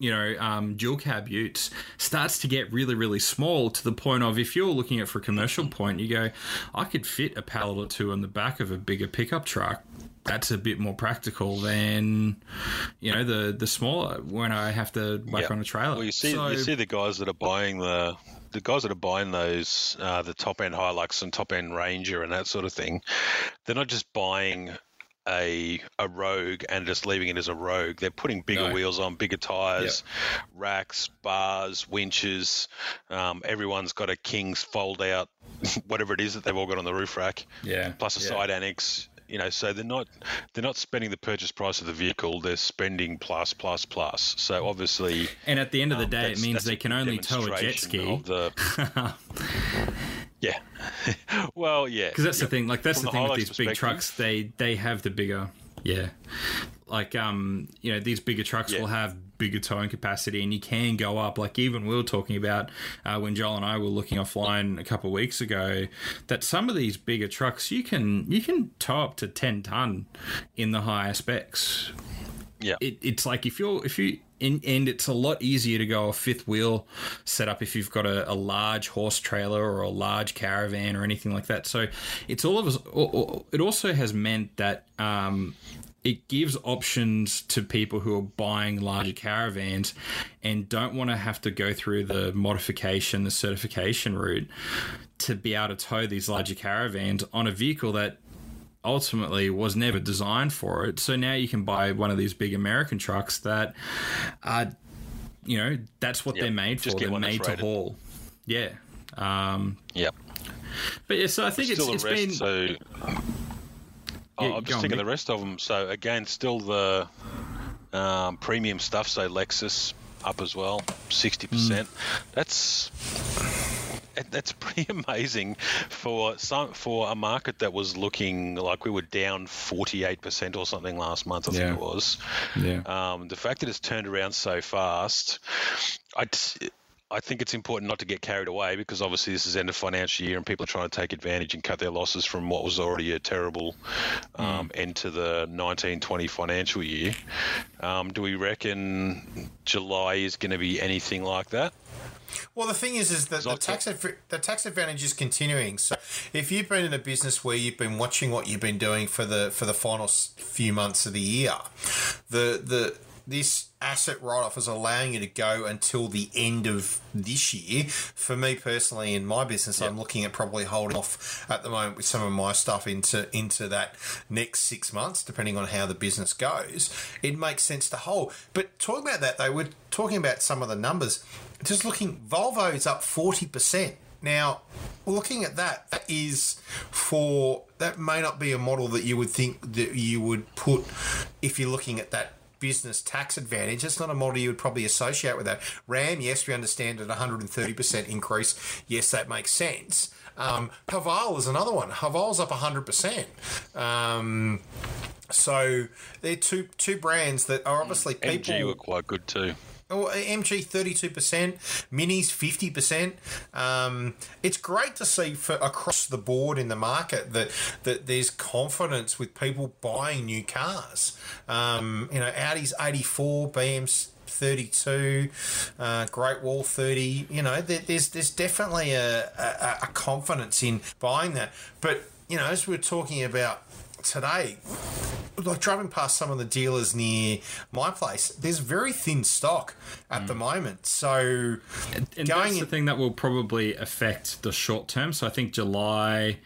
dual cab utes starts to get really, really small, to the point of, if you're looking at for a commercial point, you go, I could fit a pallet or two on the back of a bigger pickup truck. That's a bit more practical than, the smaller, when I have to whack on a trailer. Well, you see the guys that are buying those the top end Hilux and top end Ranger and that sort of thing. They're not just buying a Rogue and just leaving it as a Rogue. They're putting bigger wheels on, bigger tires, racks, bars, winches. Everyone's got a King's fold out, whatever it is that they've all got on the roof rack. Yeah, plus a side annex. So they're not spending the purchase price of the vehicle. They're spending plus. So obviously, and at the end of the day, it means they can only tow a jet ski. Yeah. Well, yeah. Because that's the thing. Like, that's the thing with these big trucks. They have the bigger. Yeah. Like, these bigger trucks will have bigger towing capacity, and you can go up. Like, even we were talking about when Joel and I were looking offline a couple of weeks ago, that some of these bigger trucks, you can tow up to 10 ton in the higher specs. Yeah. It's like and it's a lot easier to go a fifth wheel setup if you've got a large horse trailer or a large caravan or anything like that. So it's it also has meant that it gives options to people who are buying larger caravans and don't want to have to go through the modification, the certification route to be able to tow these larger caravans on a vehicle that ultimately was never designed for it. So now you can buy one of these big American trucks that are, you know, that's what they're made for. They're made to haul. Yeah. But yeah, so I think it's been. So, I'm just thinking the rest of them. So again, still the premium stuff. So Lexus up as well, 60%. That's pretty amazing for a market that was looking like we were down 48% or something last month, I think it was. Yeah. The fact that it's turned around so fast, I think it's important not to get carried away, because obviously this is end of financial year and people are trying to take advantage and cut their losses from what was already a terrible end to the 19-20 financial year. Do we reckon July is going to be anything like that? Well, the thing is that the tax advantage is continuing. So, if you've been in a business where you've been watching what you've been doing for the final few months of the year, this asset write-off is allowing you to go until the end of this year. For me personally, in my business, I'm looking at probably holding off at the moment with some of my stuff into that next 6 months, depending on how the business goes. It makes sense to hold. But talking about that, though, we're talking about some of the numbers. Just looking, Volvo's up 40%. Now, looking at that, that may not be a model that you would think that you would put if you're looking at that business tax advantage. It's not a model you would probably associate with that. RAM, yes, we understand at 130% increase. Yes, that makes sense. Haval is another one. Haval's up 100%. So they're two brands that are obviously people... MG were quite good too. Oh, MG 32%, Minis 50%. It's great to see across the board in the market that there's confidence with people buying new cars. Audi's 84, BMW's 32, Great Wall 30. You know, there's definitely a confidence in buying that. But you know, as we're talking about today, like driving past some of the dealers near my place, there's very thin stock at the moment. So, and that's the thing that will probably affect the short term. So I think July,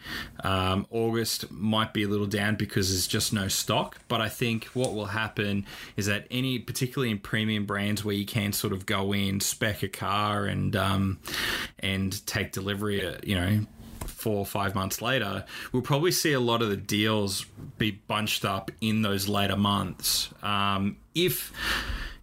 August might be a little down because there's just no stock. But I think what will happen is that particularly in premium brands where you can sort of go in, spec a car and take delivery, 4 or 5 months later, we'll probably see a lot of the deals be bunched up in those later months. If,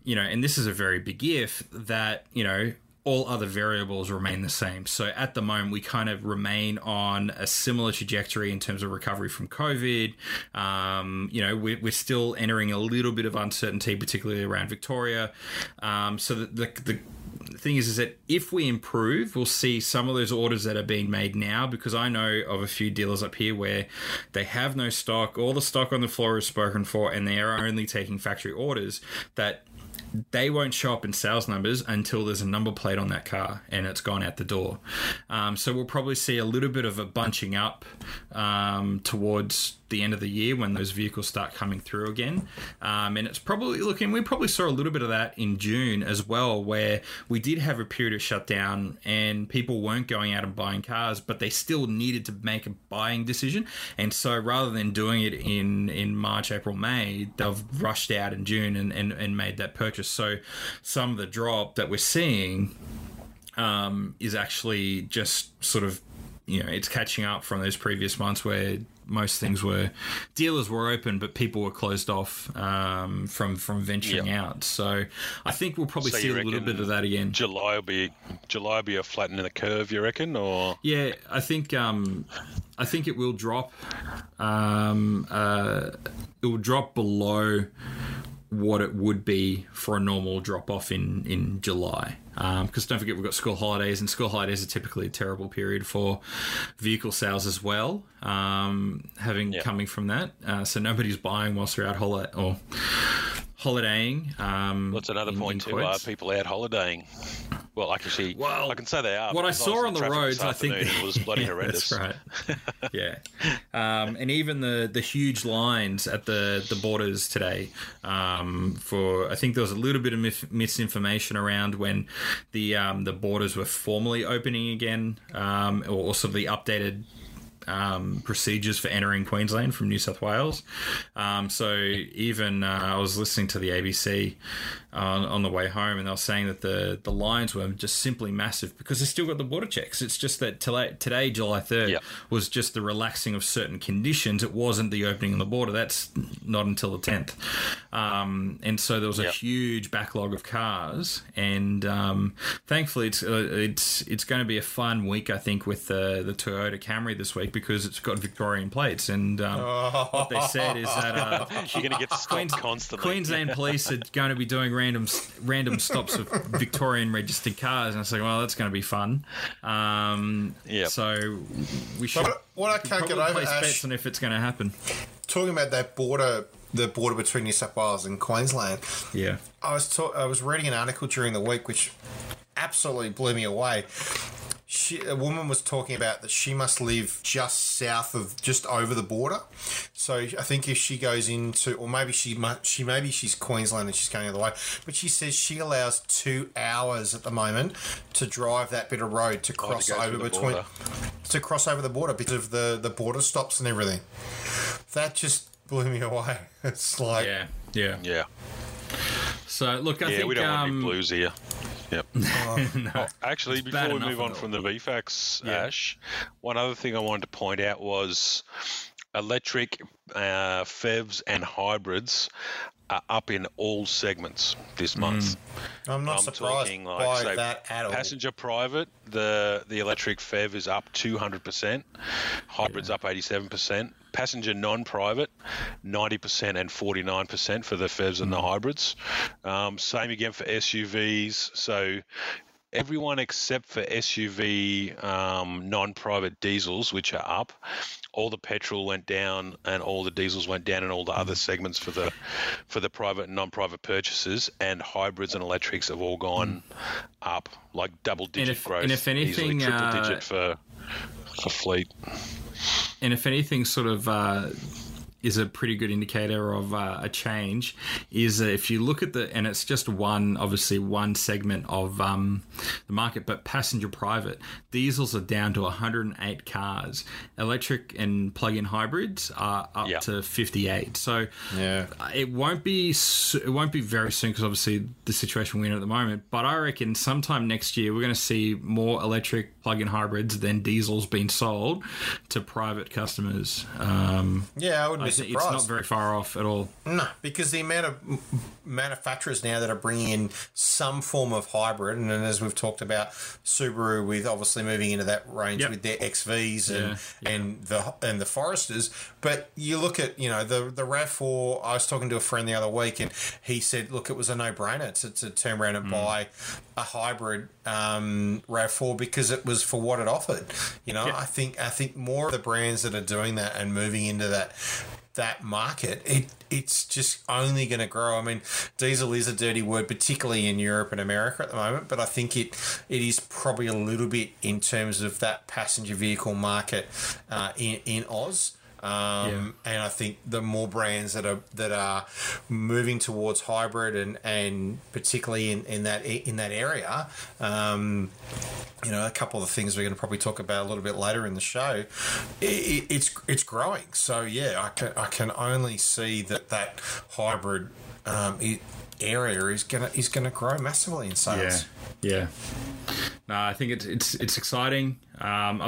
you know, and this is a very big if, that, you know, all other variables remain the same. So at the moment, we kind of remain on a similar trajectory in terms of recovery from COVID. We're still entering a little bit of uncertainty, particularly around Victoria. So the thing is that if we improve, we'll see some of those orders that are being made now, because I know of a few dealers up here where they have no stock, all the stock on the floor is spoken for, and they are only taking factory orders that they won't show up in sales numbers until there's a number plate on that car and it's gone out the door. So we'll probably see a little bit of a bunching up towards the end of the year when those vehicles start coming through again. And it's probably we probably saw a little bit of that in June as well, where we did have a period of shutdown and people weren't going out and buying cars, but they still needed to make a buying decision. And so rather than doing it in March, April, May, they've rushed out in June and made that purchase. So some of the drop that we're seeing is actually just sort of, you know, it's catching up from those previous months where most things dealers were open, but people were closed off from venturing out. So I think we'll probably see a little bit of that again. July will be a flattening the curve, you reckon? Or yeah, I think it will drop. It will drop below what it would be for a normal drop-off in July. Because don't forget, we've got school holidays, and school holidays are typically a terrible period for vehicle sales as well, coming from that. So nobody's buying whilst they're out holidaying. That's another point too, are people out holidaying? Well, I can say they are. What I saw on the roads, I think it was bloody horrendous. That's right. Yeah. And even the huge lines at the borders today, I think there was a little bit of misinformation around when the borders were formally opening again, or sort of the updated procedures for entering Queensland from New South Wales. So even I was listening to the ABC on the way home, and they were saying that the lines were just simply massive because they still got the border checks. It's just that today, July 3rd, was just the relaxing of certain conditions. It wasn't the opening of the border. That's not until the 10th. And so there was a huge backlog of cars, and thankfully it's going to be a fun week, I think, with the Toyota Camry this week, because it's got Victorian plates, and what they said is that you're going to get stopped constantly. Queensland police are going to be doing random stops of Victorian registered cars, and I was like, well, that's going to be fun. So we should. But what I can't get over, place Ash, bets on if it's going to happen. Talking about that border, the border between New South Wales and Queensland. Yeah, I was reading an article during the week which absolutely blew me away. A woman was talking about that she must live just south of, just over the border. So I think if she goes into, or maybe she's Queensland and she's going the other way, but she says she allows 2 hours at the moment to drive that bit of road to cross over between, to cross over the border because of the border stops and everything. That just blew me away. It's like, yeah. So look, I think we don't want to be blues here. Yep. No. Actually, before we move on from the VFAX, Ash, one other thing I wanted to point out was electric FEVs and hybrids are up in all segments this month. I'm not surprised by that at all. Passenger private, the electric FEV is up 200%, hybrids up 87%, passenger non-private 90% and 49% for the FEVs and the hybrids. Same again for SUVs. So everyone except for SUV non-private diesels, which are up. All the petrol went down and all the diesels went down in all the other segments for the private and non-private purchases, and hybrids and electrics have all gone up, like double-digit growth. And if anything, triple-digit for fleet. And if anything, sort of... is a pretty good indicator of a change is if you look at and it's just one segment of the market, but passenger private, diesels are down to 108 cars. Electric and plug-in hybrids are up to 58. So it won't be very soon, because obviously the situation we're in at the moment, but I reckon sometime next year we're going to see more electric plug-in hybrids than diesels being sold to private customers. I would be surprised. It's not very far off at all. No, because the amount of manufacturers now that are bringing in some form of hybrid, and as we've talked about, Subaru with obviously moving into that range with their XVs and the Foresters. But you look at the RAV4. I was talking to a friend the other week, and he said, "Look, it was a no-brainer. It's a turn around and buy a hybrid RAV4 because it was for what it offered." I think more of the brands that are doing that and moving into that market, it's just only going to grow. I mean, diesel is a dirty word, particularly in Europe and America at the moment, but I think it is probably a little bit in terms of that passenger vehicle market in Oz. And I think the more brands that are moving towards hybrid and particularly in that area, a couple of the things we're going to probably talk about a little bit later in the show, it's growing. So I can only see that hybrid area is gonna grow massively in sales. Yeah. No, I think it's exciting. I'm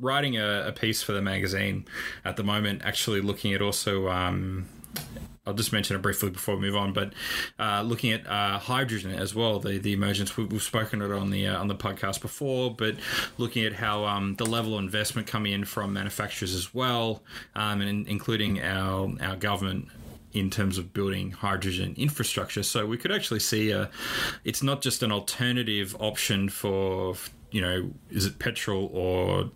writing a piece for the magazine at the moment, actually looking at also. I'll just mention it briefly before we move on, but looking at hydrogen as well, the emergence. We've spoken it on the podcast before, but looking at how the level of investment coming in from manufacturers as well, and including our government, in terms of building hydrogen infrastructure. So we could actually see it's not just an alternative option for, is it petrol or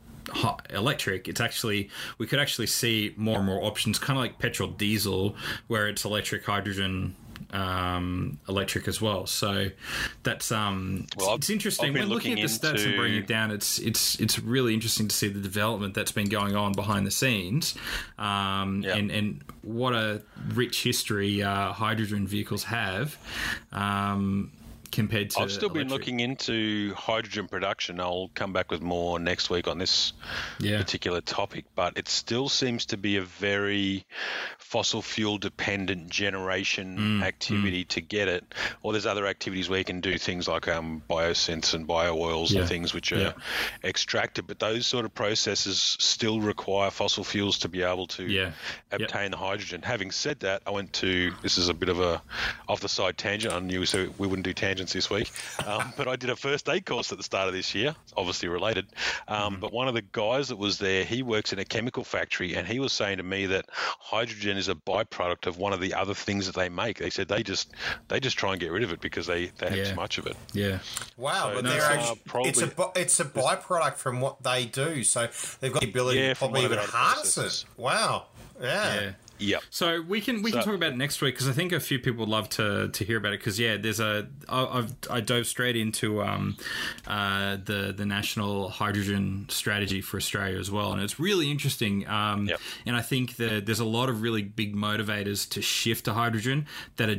electric? It's actually, we could actually see more and more options, kind of like petrol diesel, where it's electric, hydrogen, electric as well. So that's it's interesting. When looking at the stats and bringing it down, it's really interesting to see the development that's been going on behind the scenes, and what a rich history hydrogen vehicles have. compared to... I've still been looking into hydrogen production. I'll come back with more next week on this particular topic, but it still seems to be a very fossil fuel dependent generation activity to get it. Or there's other activities where you can do things like biosynths and bio oils and things which are extracted, but those sort of processes still require fossil fuels to be able to obtain the hydrogen. Having said that, I went to, this is a bit of a off the side tangent, I knew so we wouldn't do tangents this week, but I did a first aid course at the start of this year, it's obviously related, but one of the guys that was there, he works in a chemical factory, and he was saying to me that hydrogen is a byproduct of one of the other things that they make. They said they just try and get rid of it because they have too much of it. Wow, so but they're actually, it's a byproduct from what they do, so they've got the ability to probably even harness it. Wow. Yeah. Yep. So we can talk about it next week because I think a few people would love to hear about it because I dove straight into the national hydrogen strategy for Australia as well, and it's really interesting. And I think that there's a lot of really big motivators to shift to hydrogen that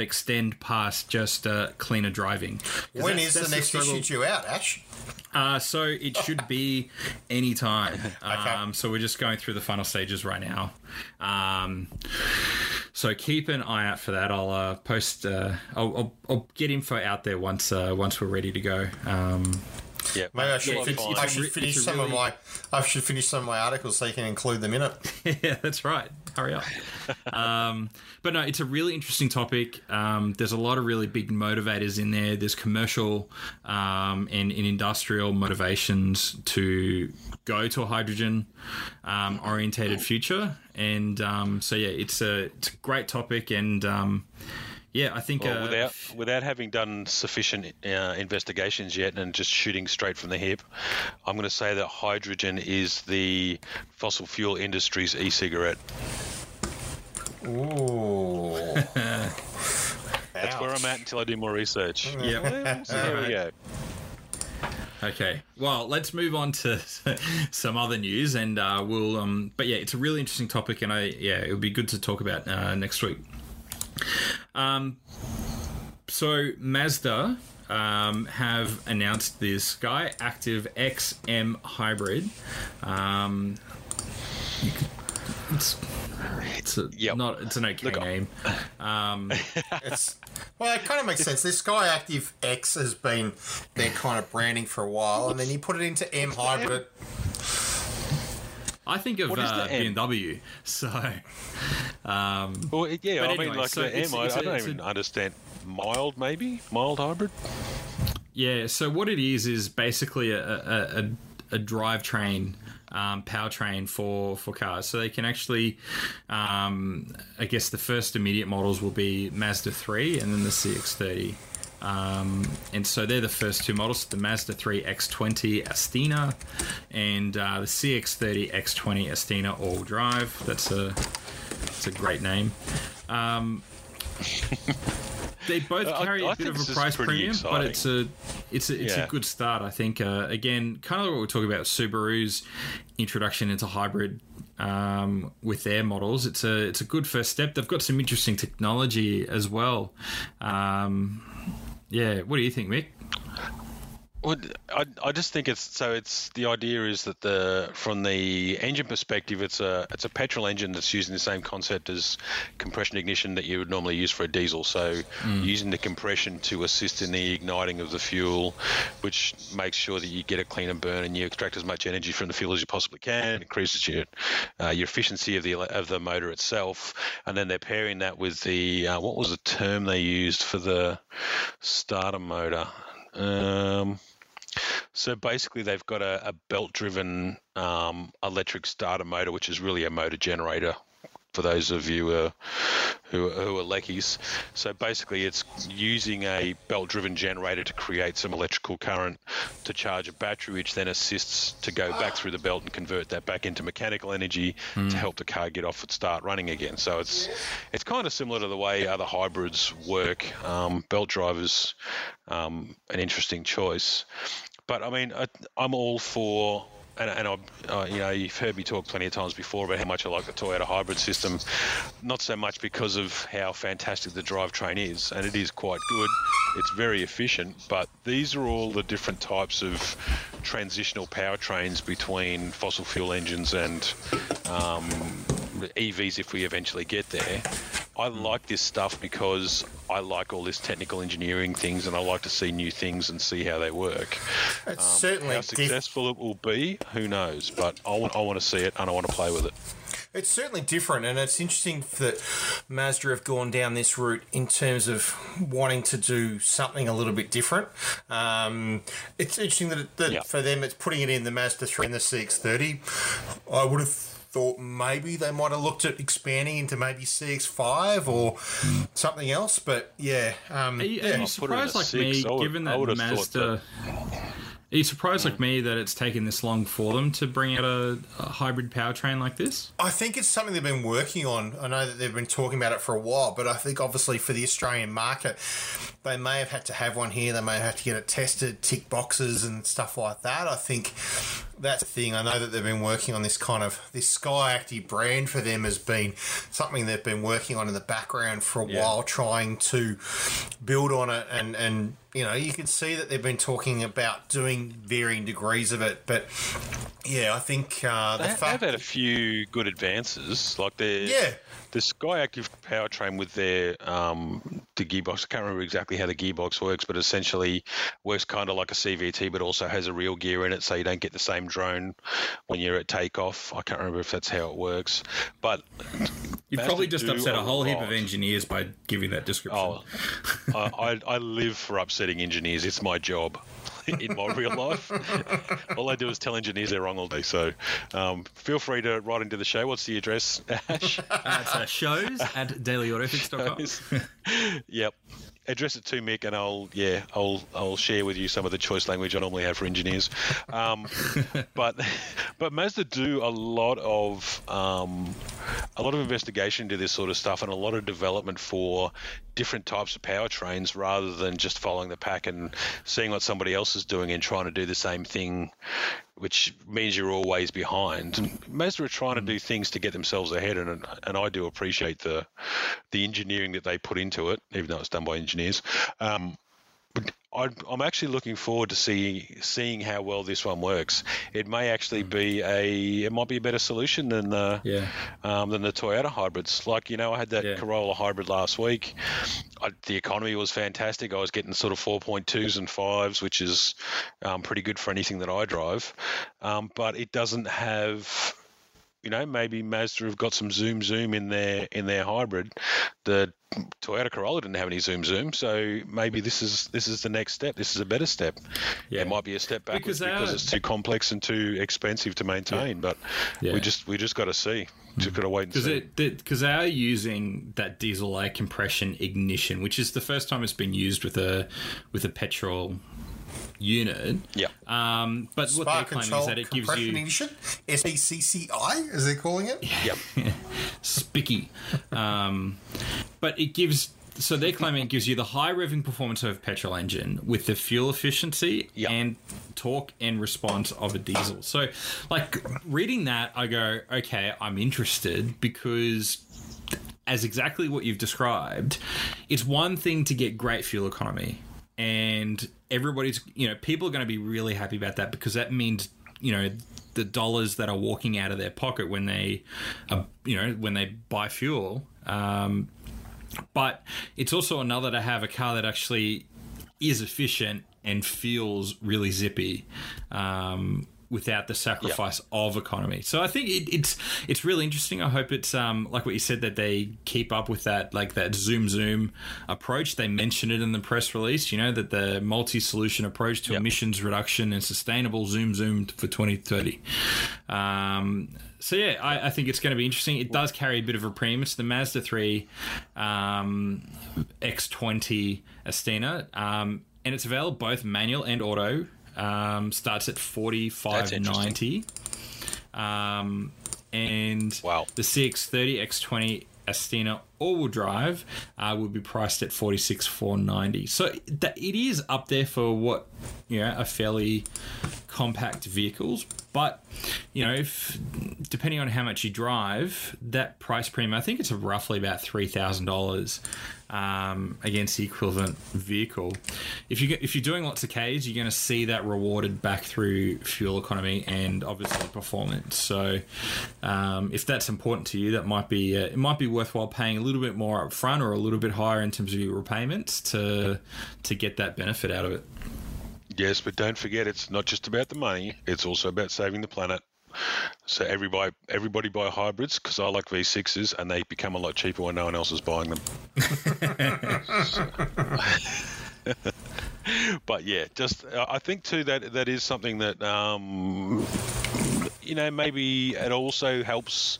extend past just cleaner driving. When is the next issue due out, Ash? So it should be any time. Okay. So we're just going through the final stages right now. So keep an eye out for that. I'll post. I'll get info out there once we're ready to go. Yeah, maybe I should finish some of my articles so you can include them in it. Yeah, that's right. Hurry up. But no, it's a really interesting topic. There's a lot of really big motivators in there. There's commercial and industrial motivations to go to a hydrogen orientated future. And it's a great topic, and I think... Well, without having done sufficient investigations yet and just shooting straight from the hip, I'm going to say that hydrogen is the fossil fuel industry's e-cigarette. Ooh. That's where I'm at until I do more research. Yeah. So there we go. Okay, well, let's move on to some other news, and we'll... it's a really interesting topic, and it would be good to talk about next week. So Mazda have announced the Sky Active XM Hybrid. It's an okay name. It kind of makes sense. This Sky Active X has been their kind of branding for a while, and then you put it into M Hybrid. I think of BMW, so... I don't even understand. Mild, maybe? Mild hybrid? Yeah, so what it is basically a drivetrain, powertrain for cars. So they can actually, I guess the first immediate models will be Mazda 3 and then the CX-30. And so they're the first two models, the Mazda 3 X20 Astina and the CX-30 X20 Astina all-drive. That's a great name. They both carry a bit of a price premium, exciting. But it's a good start, I think. Again, kind of what we're talking about Subaru's introduction into hybrid with their models. It's a good first step. They've got some interesting technology as well. What do you think, Mick? Well, I just think it's the idea is that from the engine perspective, it's a petrol engine that's using the same concept as compression ignition that you would normally use for a diesel. So using the compression to assist in the igniting of the fuel, which makes sure that you get a cleaner burn and you extract as much energy from the fuel as you possibly can, increases your efficiency of the motor itself. And then they're pairing that with the what was the term they used for the starter motor? So basically, they've got a belt-driven electric starter motor, which is really a motor generator for those of you who are lackeys. So basically, it's using a belt-driven generator to create some electrical current to charge a battery, which then assists to go back through the belt and convert that back into mechanical energy to help the car get off and start running again. So it's kind of similar to the way other hybrids work. Belt drivers, an interesting choice. But, I mean, I'm all for And you've heard me talk plenty of times before about how much I like the Toyota hybrid system, not so much because of how fantastic the drivetrain is, and it is quite good, it's very efficient, but these are all the different types of transitional powertrains between fossil fuel engines and EVs if we eventually get there. I like this stuff because I like all this technical engineering things, and I like to see new things and see how they work. It's certainly how successful it will be, who knows? But I want to see it, and I want to play with it. It's certainly different, and it's interesting that Mazda have gone down this route in terms of wanting to do something a little bit different. It's interesting that for them, it's putting it in the Mazda 3 and the CX-30. I would have thought maybe they might have looked at expanding into maybe CX-5 or something else, but yeah. Are you surprised like me, given that Mazda... Are you surprised like me that it's taken this long for them to bring out a hybrid powertrain like this? I think it's something they've been working on. I know that they've been talking about it for a while, but I think obviously for the Australian market, they may have had to have one here. They may have had to get it tested, tick boxes and stuff like that. I think that's the thing. I know that they've been working on this kind of, this Sky Active brand for them has been something they've been working on in the background for a while, trying to build on it and you know, you can see that they've been talking about doing varying degrees of it, but yeah, I think they've had a few good advances. Like the Sky Active powertrain with their the gearbox. I can't remember exactly how the gearbox works, but essentially works kind of like a CVT, but also has a real gear in it, so you don't get the same drone when you're at takeoff. I can't remember if that's how it works, but. You've probably just upset a whole heap of engineers by giving that description. Oh, I live for upsetting engineers. It's my job in my real life. All I do is tell engineers they're wrong all day. So feel free to write into the show. What's the address, Ash? It's shows@dailyautopics.com. Yep. Address it to Mick, and I'll share with you some of the choice language I normally have for engineers. But Mazda do a lot of investigation into this sort of stuff, and a lot of development for different types of powertrains, rather than just following the pack and seeing what somebody else is doing and trying to do the same thing, which means you're always behind. Mazda are trying to do things to get themselves ahead, and I do appreciate the engineering that they put into it, even though it's done by engineers. But I'm actually looking forward to seeing how well this one works. It may actually be a better solution than the Toyota hybrids. Like, you know, I had that Corolla hybrid last week. The economy was fantastic. I was getting sort of 4.2s and 5s, which is pretty good for anything that I drive. But it doesn't have, you know, maybe Mazda have got some zoom in their hybrid. The Toyota Corolla didn't have any zoom, so maybe this is the next step. This is a better step. Yeah. It might be a step backwards because it's too complex and too expensive to maintain. Yeah. But we just got to see. Just got to wait and see. Because they are using that diesel air compression ignition, which is the first time it's been used with a petrol unit. Yeah. But what they're claiming is that it gives you ignition, SACCI as they're calling it. Yep. Spicky. But it gives, so they're claiming it gives you the high revving performance of a petrol engine with the fuel efficiency and torque and response of a diesel. So like reading that, I go, okay, I'm interested, because as exactly what you've described, it's one thing to get great fuel economy, and everybody's, you know, people are going to be really happy about that, because that means, you know, the dollars that are walking out of their pocket when they, you know, when they buy fuel. But it's also another to have a car that actually is efficient and feels really zippy, without the sacrifice of economy. So I think it's really interesting. I hope it's like what you said, that they keep up with that, like that zoom approach. They mentioned it in the press release, you know, that the multi-solution approach to emissions reduction and sustainable zoom for 2030. So yeah, I think it's going to be interesting. It does carry a bit of a premium. It's the Mazda 3 X20 Astina, and it's available both manual and auto. Starts at $45.90, and the CX-30 X20 Astina all-wheel drive would be priced at $46,490. So that it is up there for what, you know, are fairly compact vehicles. But, you know, if depending on how much you drive, that price premium, I think it's roughly about $3,000 against the equivalent vehicle. If you're doing lots of Ks, you're going to see that rewarded back through fuel economy and obviously performance. So if that's important to you, that might be it might be worthwhile paying a little bit more up front or a little bit higher in terms of your repayments to get that benefit out of it. Yes, but don't forget, it's not just about the money. It's also about saving the planet. So everybody buy hybrids because I like V6s and they become a lot cheaper when no one else is buying them. But yeah, just I think too that is something that you know, maybe it also helps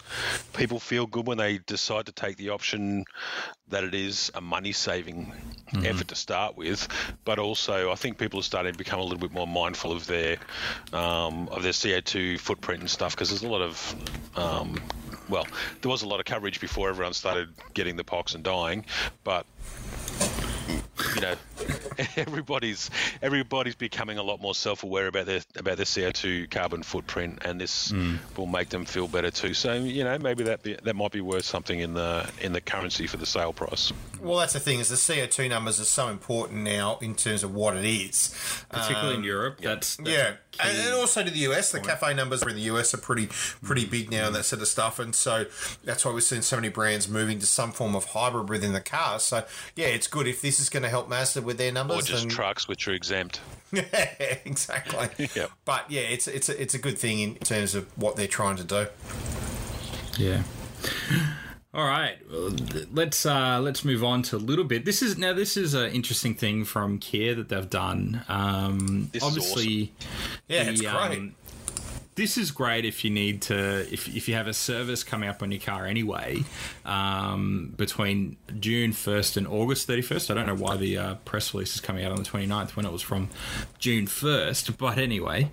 people feel good when they decide to take the option that it is a money-saving effort to start with, but also I think people are starting to become a little bit more mindful of their CO2 footprint and stuff, because there's a lot of there was a lot of coverage before everyone started getting the pox and dying, but you know, everybody's becoming a lot more self-aware about their CO2 carbon footprint, and this will make them feel better too. So you know, maybe that might be worth something in the currency for the sale price. Well, that's the thing, is the CO2 numbers are so important now in terms of what it is, particularly in Europe. That's yeah, and also to the US. The cafe numbers in the US are pretty big now, and that sort of stuff. And so that's why we've seen so many brands moving to some form of hybrid within the car. So yeah, it's good if this is going to help Mazda with their numbers, or just trucks, which are exempt. Yeah, exactly. Yep. But yeah, it's a good thing in terms of what they're trying to do. Yeah. All right, let's move on to a little bit. This is an interesting thing from Kia that they've done. This obviously is awesome. Yeah, it's great. This is great if you need to, if you have a service coming up on your car anyway, between June 1st and August 31st. I don't know why the press release is coming out on the 29th when it was from June 1st, but anyway.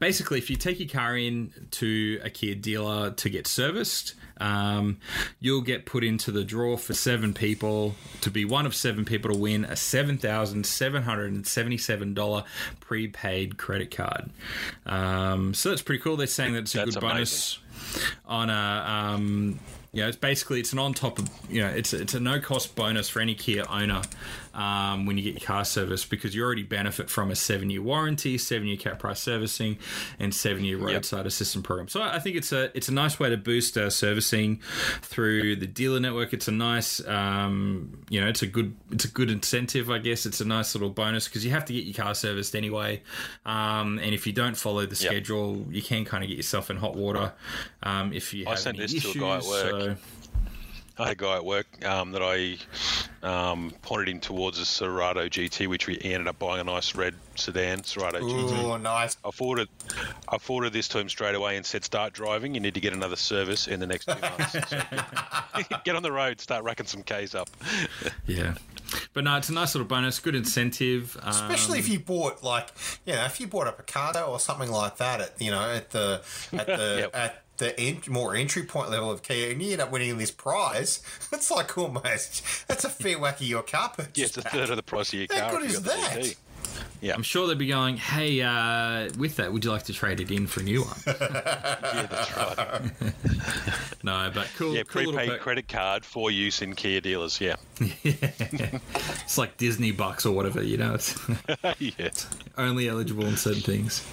Basically, if you take your car in to a Kia dealer to get serviced, you'll get put into the draw for seven people to be one of seven people to win a $7,777 prepaid credit card. So that's pretty cool. They're saying that that's a good bonus on a. Yeah, it's basically it's a no-cost bonus for any Kia owner when you get your car serviced, because you already benefit from a 7-year warranty, 7-year cat price servicing, and 7-year roadside assistance program. So I think it's a nice way to boost servicing through the dealer network. It's a nice, it's a good incentive, I guess. It's a nice little bonus because you have to get your car serviced anyway, and if you don't follow the schedule, you can kind of get yourself in hot water if you have any issues. I sent this to a guy at work. I had a guy at work that I pointed him towards a Serato GT, which we ended up buying, a nice red sedan Serato GT. Oh, nice. I forwarded this to him straight away and said, start driving. You need to get another service in the next 2 months. So get on the road, start racking some Ks up. Yeah. But no, it's a nice little bonus, good incentive. Especially if you bought a Picardo or something like that at the more entry point level of Kia, and you end up winning this prize. It's like that's a fair whack of your car purchase. Yeah, it's a third of the price of your car. How good is that? Yeah, I'm sure they'd be going, hey, with that, would you like to trade it in for a new one? Yeah, that's right. No, but cool. Yeah, cool prepaid credit card for use in Kia dealers, yeah. It's like Disney bucks or whatever, you know. It's only eligible in certain things.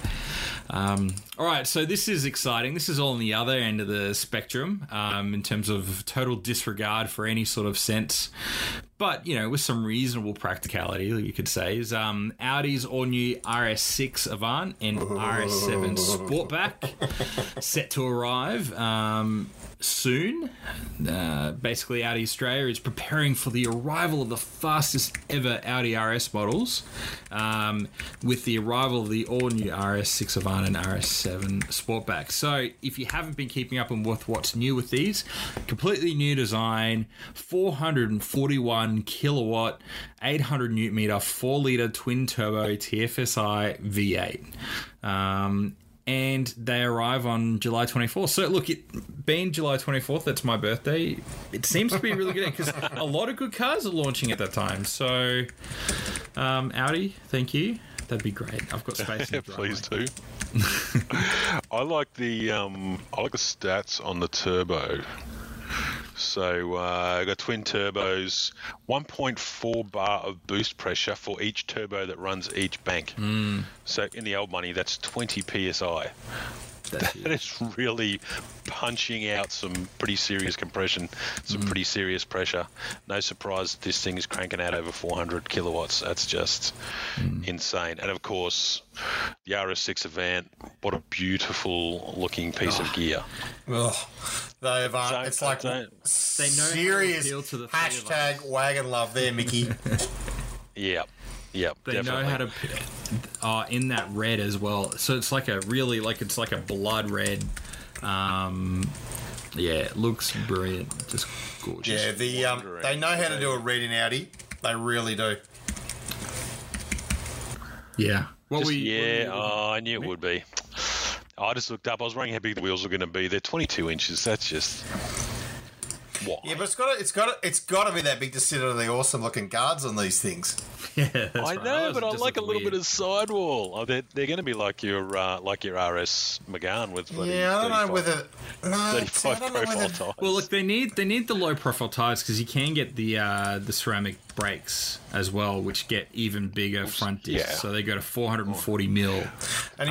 All right, so this is exciting. This is all on the other end of the spectrum in terms of total disregard for any sort of sense. But, you know, with some reasonable practicality, you could say, is Audi's all-new RS6 Avant and RS7 Sportback set to arrive soon. Basically, Audi Australia is preparing for the arrival of the fastest ever Audi RS models with the arrival of the all-new RS6 Avant and RS7 Sportback. So if you haven't been keeping up with what's new with these, completely new design, 441 kilowatt, 800 newton meter, 4 liter twin turbo TFSI V8. and they arrive on July 24th. So, look, it being July 24th, that's my birthday, it seems to be really good because a lot of good cars are launching at that time. So, Audi, thank you. That'd be great. I've got space in the driveway. Please do. I like the stats on the turbo. So I got twin turbos, 1.4 bar of boost pressure for each turbo that runs each bank. Mm. So in the old money, that's 20 psi. That is really punching out some pretty serious compression, some pretty serious pressure. No surprise this thing is cranking out over 400 kilowatts. That's just insane. And, of course, the RS6 Avant, what a beautiful-looking piece of gear. Ugh. It's like they know serious to the hashtag trailer. Wagon love there, Mickey. Yeah, they definitely know how to. In that red as well, so it's like a really it's like a blood red. It looks brilliant, just gorgeous. Yeah, they know how to do a red in Audi. They really do. Yeah. I knew it would be. I just looked up. I was wondering how big the wheels were going to be. They're 22 inches. That's just. Why? Yeah, but it's got to be that big to sit under the awesome-looking guards on these things. Yeah, that's right. I know, but I like a little bit of sidewall. Oh, they're going to be like your RS Megane with profile tyres. Well, look, they need the low-profile tyres because you can get the ceramic brakes as well, which get even bigger front discs. Yeah. So they go to 440 mil. And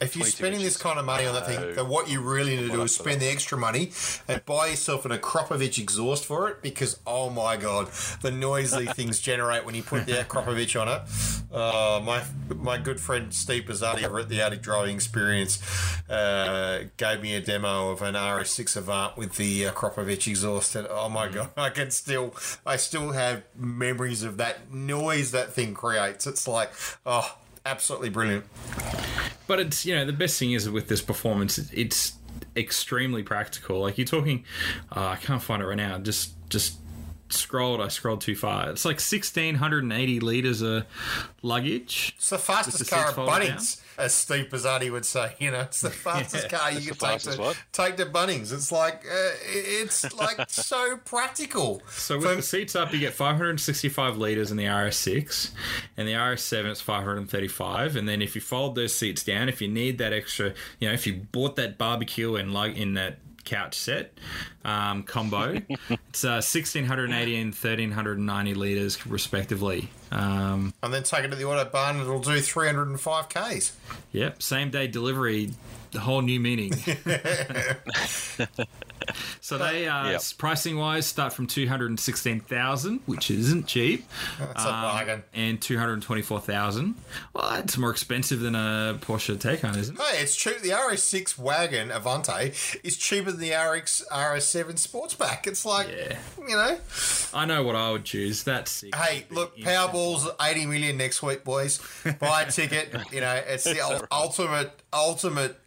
if you're spending this kind of money on that thing, then what you really need to do is spend the extra money and buy yourself an Akropovich exhaust for it, because, oh my God, the noise these things generate when you put the Akropovich on it. My good friend Steve Bizzardi over at the Audi Driving Experience gave me a demo of an RS6 Avant with the Akropovich exhaust, and oh my God, I still have memories of that noise that thing creates. It's like, oh, absolutely brilliant. But it's, the best thing is with this performance, it's extremely practical. Like, you're talking, I can't find it right now. Just scrolled. I scrolled too far. It's like 1,680 litres of luggage. It's the fastest car of Bunnings, as Steve Bizzardi would say. It's the fastest car you can take to Bunnings. It's like so practical. So with the seats up, you get 565 litres in the RS6, and the RS7 it's 535. And then if you fold those seats down, if you need that extra, if you bought that barbecue and lug in that couch set combo, it's 1,680 and 1,390 litres respectively, and then take it to the auto barn, it'll do 305 Ks. Yep, same day delivery, the whole new meaning. So they pricing wise start from 216,000, which isn't cheap. That's a bargain. And 224,000. Well, that's more expensive than a Porsche Taycan, isn't it? Hey, it's cheap. The RS6 Wagon Avante is cheaper than the RS7 Sportsback. It's like, I know what I would choose. That's sick. Hey, look, Powerball's 80 million next week, boys. Buy a ticket. It's the ultimate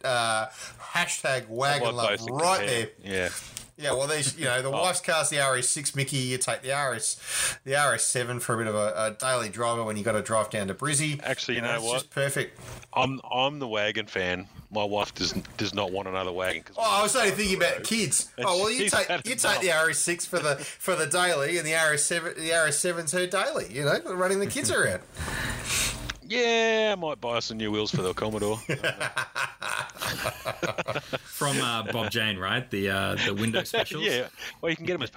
hashtag wagon love right there. Yeah. Yeah, well, these, the wife's car's the RS6, Mickey. You take the RS7 for a bit of a daily driver when you got to drive down to Brizzy. Actually, it's what? It's just perfect. I'm the wagon fan. My wife does not want another wagon. I was only thinking about kids. And you take the RS6 for the daily, and the RS7's her daily. Running the kids around. Yeah, I might buy some new wheels for the Commodore. From Bob Jane, right? The window specials. Yeah. Well, you can get them as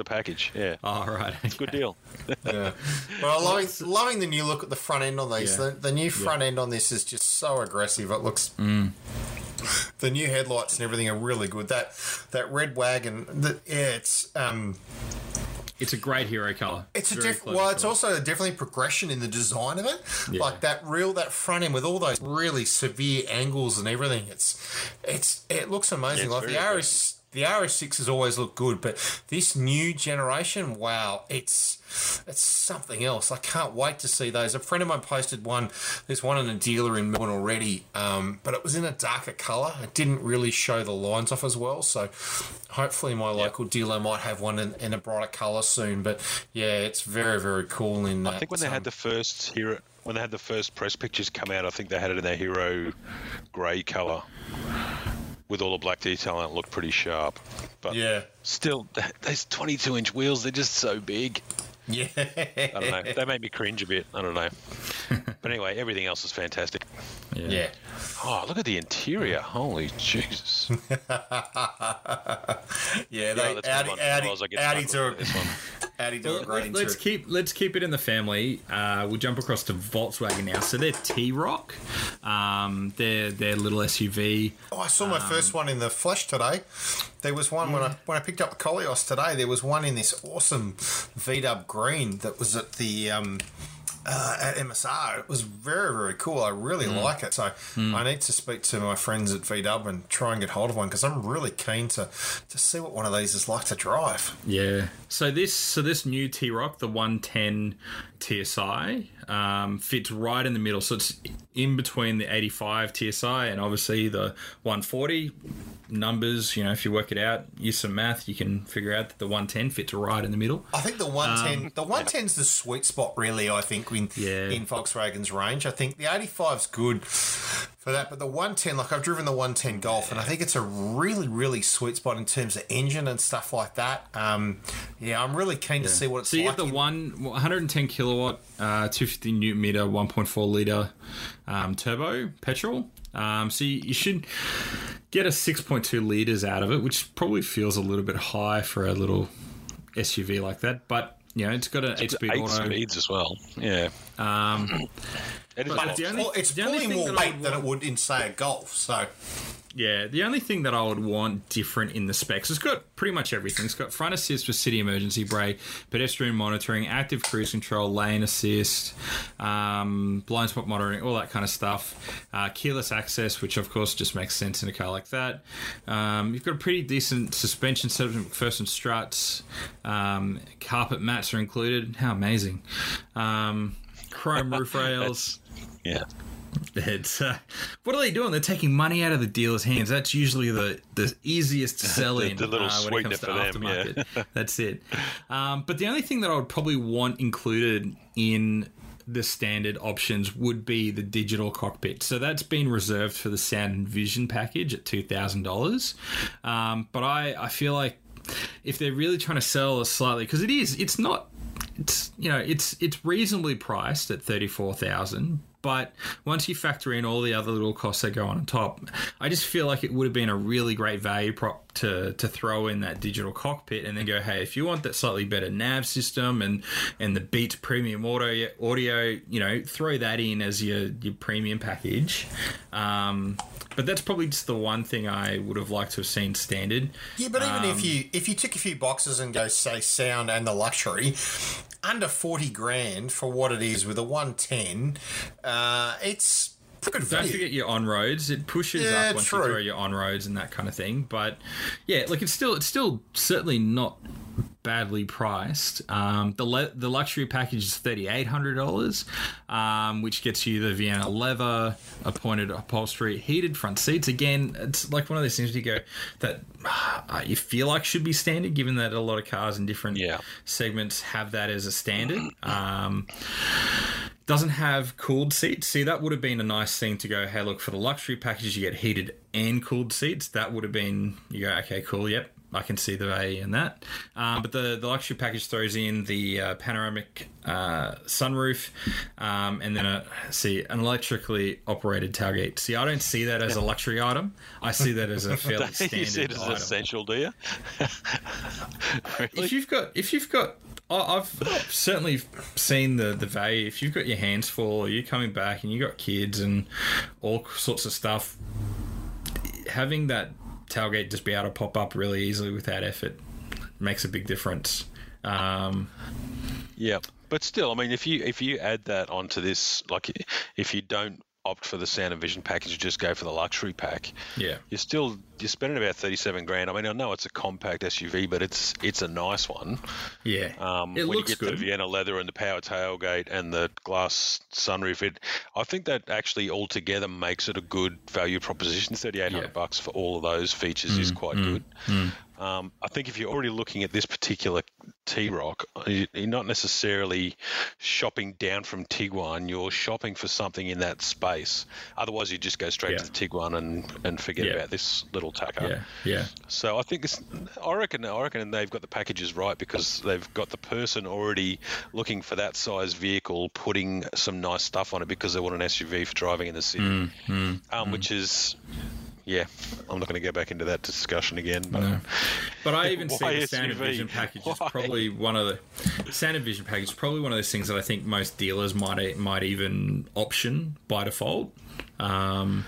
a package. Yeah. Oh, right. It's a good deal. Yeah. Well, loving the new look at the front end on these. Yeah. The new front end on this is just so aggressive. It looks. Mm. The new headlights and everything are really good. That red wagon. It's. It's a great hero colour. It's it's also definitely progression in the design of it. Yeah. Like that front end with all those really severe angles and everything. It looks amazing. Yeah, like the RS6 has always looked good, but this new generation, wow, it's something else. I can't wait to see those. A friend of mine posted one. There's one in a dealer in Melbourne already, but it was in a darker colour. It didn't really show the lines off as well, so hopefully my local dealer might have one in a brighter colour soon. But, yeah, it's very, very cool. I think when they had the first Hero when they had the first press pictures come out, I think they had it in their Hero grey colour with all the black detail, and it looked pretty sharp. But yeah, still, those 22-inch wheels, they're just so big. Yeah. I don't know. They make me cringe a bit. I don't know. But anyway, everything else is fantastic. Yeah. Oh, look at the interior. Holy Jesus. Audi do a great interior. Let's keep it in the family. We'll jump across to Volkswagen now. So they're T-Roc. Their little SUV. Oh, I saw my first one in the flesh today. There was one when I picked up the Koleos today. There was one in this awesome V-Dub green that was at the at MSR. It was very, very cool. I really like it. So I need to speak to my friends at VW and try and get hold of one, because I'm really keen to see what one of these is like to drive. Yeah. So this new T-Roc, the 110 TSI, fits right in the middle. So it's in between the 85 TSI and obviously the 140 numbers. You know, if you work it out, use some math, you can figure out that the 110 fits right in the middle. I think the 110 is the sweet spot, really, I think, in Volkswagen's range. I think the 85's good for that, but the 110, like, I've driven the 110 Golf, and I think it's a really, really sweet spot in terms of engine and stuff like that. I'm really keen to see what it's like. So you get the 110 kilowatt, 250 newton meter, 1.4 litre turbo petrol. So you should get a 6.2 litres out of it, which probably feels a little bit high for a little SUV like that, but you know, it's got an 8-speed auto. 8 speeds as well. Yeah. It's pulling more weight than it would in, say, a Golf. So yeah, the only thing that I would want different in the specs, it's got pretty much everything. It's got front assist for city emergency brake, pedestrian monitoring, active cruise control, lane assist, blind spot monitoring, all that kind of stuff. Keyless access, which of course just makes sense in a car like that. You've got a pretty decent suspension set of first and struts. Carpet mats are included. How amazing. Chrome roof rails. Yeah. What are they doing? They're taking money out of the dealer's hands. That's usually the easiest to sell in the little when it comes to aftermarket. Them, yeah. That's it. But the only thing that I would probably want included in the standard options would be the digital cockpit. So that's been reserved for the sound and vision package at $2,000. But I feel like if they're really trying to sell a slightly, because it's reasonably priced at $34,000. But once you factor in all the other little costs that go on top, I just feel like it would have been a really great value prop to throw in that digital cockpit and then go, hey, if you want that slightly better nav system and the Beats premium audio, you know, throw that in as your premium package. But that's probably just the one thing I would have liked to have seen standard. Yeah, but even if you tick a few boxes and go, say, sound and the luxury, under $40,000 for what it is with a 110, it's pretty good value. Don't forget your on-roads. It pushes up once you throw your on-roads and that kind of thing. But yeah, like it's still certainly not badly priced. The luxury package is $3,800, which gets you the Vienna leather, appointed upholstery, heated front seats. Again, it's like one of those things you go that you feel like should be standard, given that a lot of cars in different segments have that as a standard. Doesn't have cooled seats. See, that would have been a nice thing to go, hey, look, for the luxury package, you get heated and cooled seats. That would have been, you go, okay, cool, yep, I can see the value in that. But the luxury package throws in the panoramic sunroof and then an electrically operated tailgate. See, I don't see that as a luxury item. I see that as a fairly standard item. You see it as essential, do you? Really? If you've got I've certainly seen the value. If you've got your hands full or you're coming back and you've got kids and all sorts of stuff, having that tailgate just be able to pop up really easily without effort makes a big difference. But still, I mean, if you add that onto this, like if you don't opt for the sound and vision package, just go for the luxury pack, you're spending about $37,000. I mean, I know it's a compact SUV, but it's a nice one. Yeah. It when looks you get good. The Vienna leather and the power tailgate and the glass sunroof, I think that actually altogether makes it a good value proposition. $3,800 bucks for all of those features is quite good. I think if you're already looking at this particular T-Roc, you're not necessarily shopping down from Tiguan. You're shopping for something in that space. Otherwise, you just go straight to the Tiguan and forget about this little Tucker. Yeah. So I think this, I reckon they've got the packages right, because they've got the person already looking for that size vehicle, putting some nice stuff on it because they want an SUV for driving in the city, which is. Yeah, I'm not going to go back into that discussion again. But, no. But I even see the Sound & Vision package is probably one of the Sound & Vision package is probably one of those things that I think most dealers might even option by default. We've only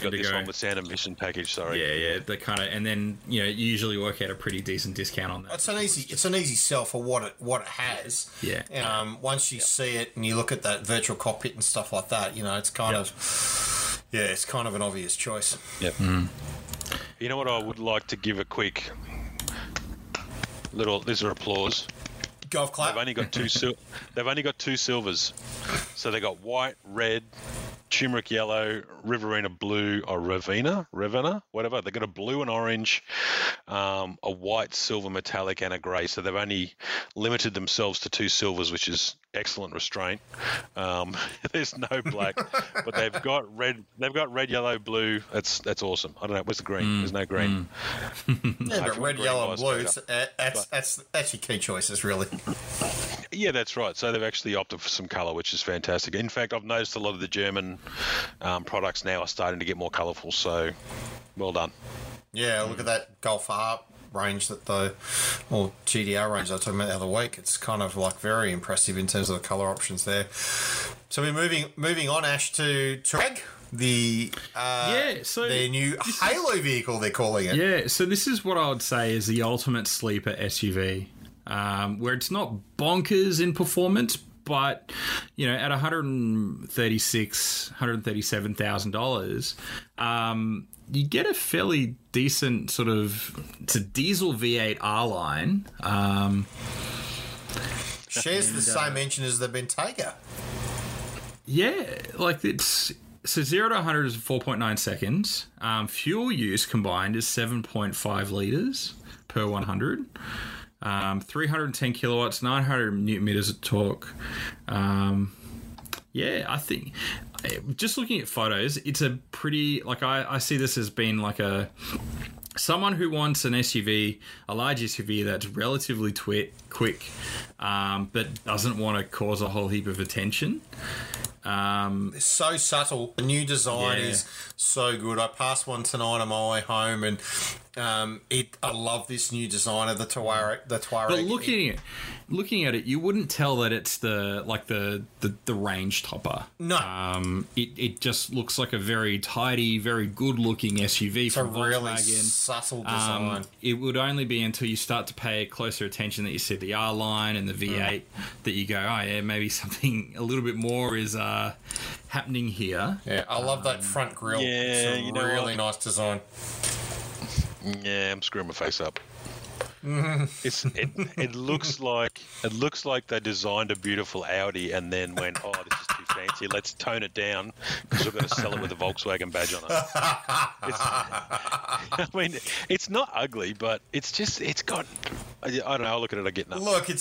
got this one with Sound & Vision package. Sorry. Yeah, they kind of, and then you usually work out a pretty decent discount on that. It's an easy sell for what it has. Yeah. Once you see it and you look at that virtual cockpit and stuff like that, it's kind of, it's kind of an obvious choice. Yep. Mm. You know what? I would like to give a quick little. These are applause. Golf clap. They've only got two silvers, so they got white, red, turmeric yellow, Riverina blue, or Ravina, whatever. They've got a blue and orange, a white, silver, metallic, and a grey. So they've only limited themselves to two silvers, which is excellent restraint. There's no black, but they've got red. They've got red, yellow, blue. That's awesome. I don't know. Where's the green? There's no green. But red, yellow, and blue. That's your key choices, really. Yeah, that's right. So they've actually opted for some colour, which is fantastic. In fact, I've noticed a lot of the German products now are starting to get more colourful. So, well done. Yeah, look at that Golf R range or GDR range I was talking about the other week. It's kind of like very impressive in terms of the colour options there. So we're moving on, Ash, to Touareg, their new Halo vehicle, they're calling it. Yeah, so this is what I would say is the ultimate sleeper SUV, where it's not bonkers in performance, but, at $136,000, $137,000, you get a fairly decent sort of... It's a diesel V8 R-Line. Shares the same engine as the Bentayga. Yeah, it's... So 0 to 100 is 4.9 seconds. Fuel use combined is 7.5 litres per 100. 310 kilowatts, 900 newton meters of torque. I think just looking at photos, it's a pretty I see this as being someone who wants an SUV, a large SUV that's relatively quick, but doesn't want to cause a whole heap of attention. It's so subtle. The new design is so good. I passed one tonight on my way home, and I love this new design of the Touareg. But looking at it, you wouldn't tell that it's the range topper. No, it just looks like a very tidy, very good looking SUV. It's from a really subtle design. It would only be until you start to pay closer attention that you see the R line and the V8 that you go, maybe something a little bit more is happening here. Yeah, I love that front grille. Yeah, it's really nice design. Yeah, I'm screwing my face up. It looks like they designed a beautiful Audi and then went, this is too fancy. Let's tone it down because we're going to sell it with a Volkswagen badge on it. It's not ugly, but it's just I don't know. I look at it, I get nothing. Look, I'm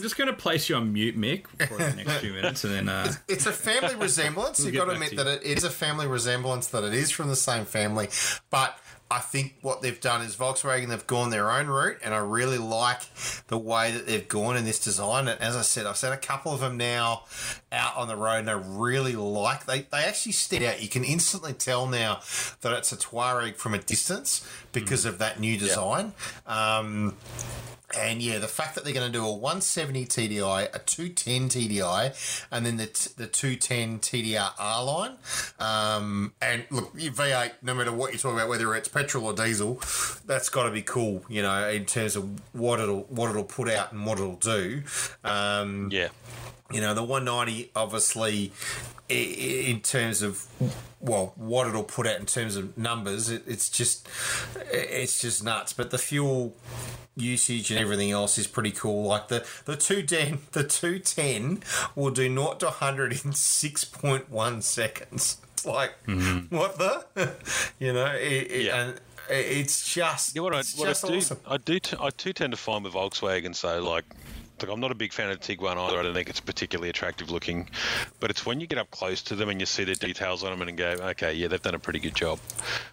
just going to place you on mute, Mick, for the next few minutes, and then it's a family resemblance. You've got to admit that it is a family resemblance, that it is from the same family, but. I think what they've done is Volkswagen, they've gone their own route, and I really like the way that they've gone in this design. And as I said, I've seen a couple of them now out on the road, and I really like they actually stand out. You can instantly tell now that it's a Touareg from a distance because of that new design. Yeah. The fact that they're going to do a 170 TDI, a 210 TDI, and then the 210 TDR R line. And look, your V8, no matter what you're talking about, whether it's petrol or diesel, that's got to be cool, in terms of what it'll put out and what it'll do. The 190, obviously, in terms of what it'll put out in terms of numbers, it's just nuts. But the fuel usage and everything else is pretty cool. Like the 210 will do 0 to 100 in 6.1 seconds. It's like what the, and It's just, yeah, awesome. I do tend to find with Volkswagen, so like I'm not a big fan of Tiguan either. I don't think it's particularly attractive looking, but it's when you get up close to them and you see the details on them and go, okay, yeah, they've done a pretty good job.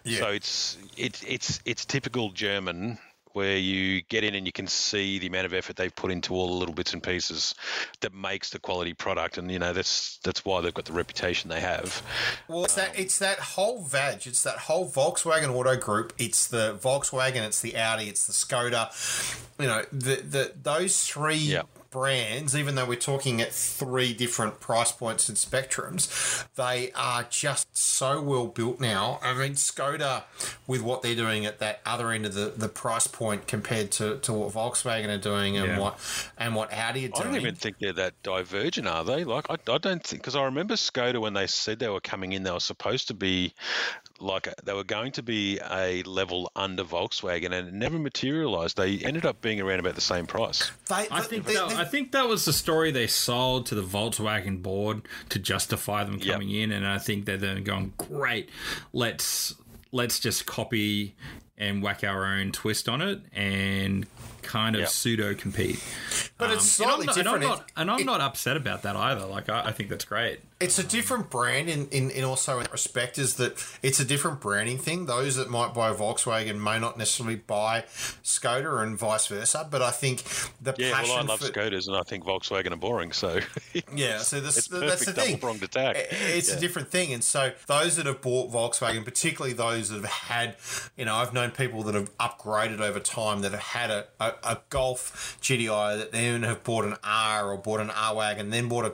Yeah. So it's typical German, where you get in and you can see the amount of effort they've put into all the little bits and pieces that makes the quality product, and you know that's why they've got the reputation they have. Well, it's that whole Volkswagen Auto Group. It's the Volkswagen, it's the Audi, it's the Skoda. You know, those three. Yeah. Brands, even though we're talking at three different price points and spectrums, they are just so well built now. I mean, Skoda, with what they're doing at that other end of the price point compared to what Volkswagen are doing and what Audi are doing. I don't even think they're that divergent, are they? Like, I don't think, because I remember Skoda when they said they were coming in, they were supposed to be like they were going to be a level under Volkswagen, and it never materialised. They ended up being around about the same price. I think that was the story they sold to the Volkswagen board to justify them coming in, and I think they're then going, great, let's just copy and whack our own twist on it and kind of pseudo compete. But it's slightly different. I'm not upset about that either. Like, I think that's great. It's a different brand in also in that respect, is that it's a different branding thing. Those that might buy Volkswagen may not necessarily buy Skoda and vice versa. But I think the passion I love Skodas and I think Volkswagen are boring. So so that's the thing. Double-pronged attack. It's a different thing. And so those that have bought Volkswagen, particularly those that have had, you know, I've known people that have upgraded over time that have had a Golf GTI that then have bought an R or bought an R-Wagon, then bought a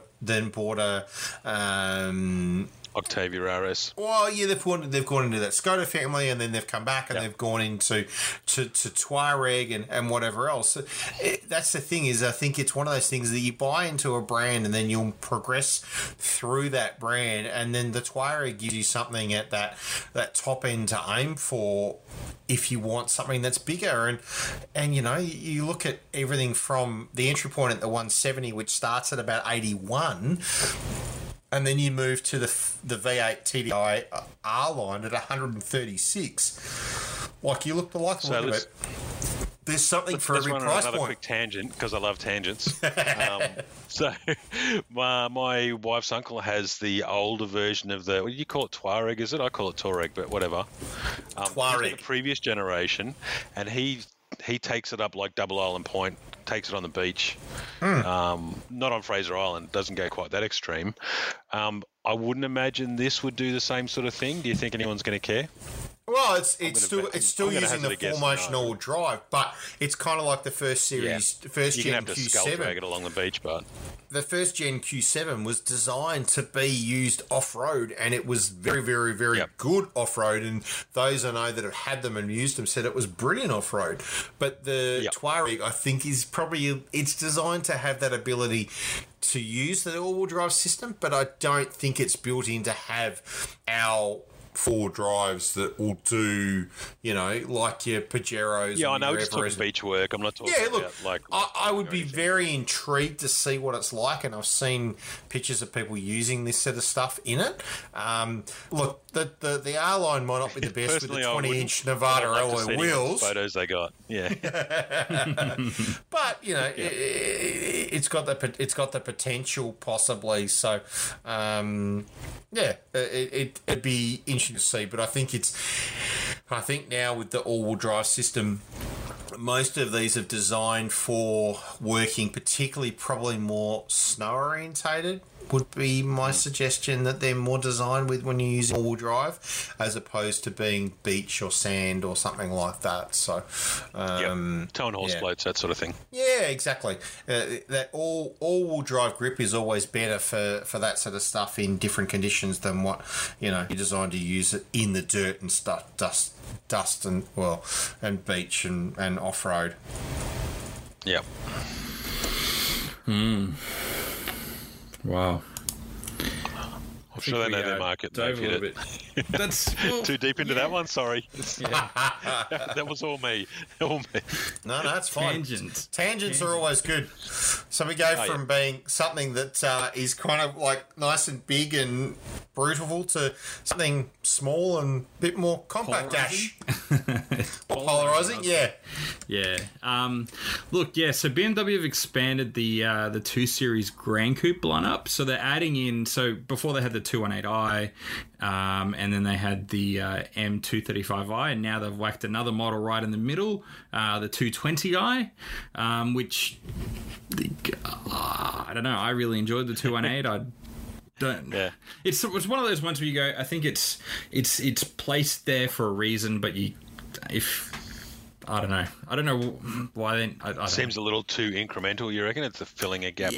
Octavia RS. Well, yeah, they've gone into that Skoda family, and then they've come back and they've gone into to Touareg and whatever else. So that's the thing, is I think it's one of those things that you buy into a brand and then you'll progress through that brand, and then the Touareg gives you something at that top end to aim for if you want something that's bigger. And you know, you look at everything from the entry point at the 170, which starts at about 81. And then you move to the V8 TDI R line at 136. Like, you look the like so of it. There's something for every price point. Another quick tangent, because I love tangents. So my wife's uncle has the older version of the, you call it Touareg, is it? I call it Touareg, but whatever. Touareg. The previous generation, and he takes it up like Double Island Point, takes it on the beach, not on Fraser Island, doesn't go quite that extreme. I wouldn't imagine this would do the same sort of thing. Do you think anyone's going to care? Well, it's still using the four-motion-all drive, but it's kind of like the first series, first gen Q7. You can have to skull drag it along the beach, but the first gen Q7 was designed to be used off-road, and it was very, very, very good off-road. And those I know that have had them and used them said it was brilliant off-road. But the Touareg, I think, is probably it's designed to have that ability to use the all-wheel drive system, but I don't think it's built in to have our four drives that will do, you know, like your Pajeros. Yeah, I know it's talking beach work. I'm not talking about like. I would be very intrigued to see what it's like, and I've seen pictures of people using this set of stuff in it. Look, the R line might not be the best with the 20-inch Nevada alloy wheels. Photos they got, but you know, it's got the potential possibly. So, it'd be interesting to see, but I think now with the all-wheel drive system, most of these have designed for working, particularly probably more snow-orientated would be my suggestion, that they're more designed with when you use all-wheel drive as opposed to being beach or sand or something like that. So, toe and horse floats, that sort of thing. Yeah, exactly. That all-wheel drive grip is always better for that sort of stuff in different conditions than what, you know, you're designed to use it in the dirt and stuff, dust and beach and off-road. Yeah. Wow. I'm sure they know their market. Dove a little bit. That's too deep into that one. Sorry, that was all me. No, that's fine. Tangents are always good. So we go from being something that is kind of like nice and big and brutal to something small and a bit more compact-ish. Polarizing, yeah. So BMW have expanded the 2 Series Grand Coupe lineup. So they're adding in. So before they had the 218i. And then they had the M235i, and now they've whacked another model right in the middle, the 220i, which I don't know. I really enjoyed the 218. It's one of those ones where you go, I think it's placed there for a reason, but I don't know why. It seems a little too incremental. You reckon it's filling a gap?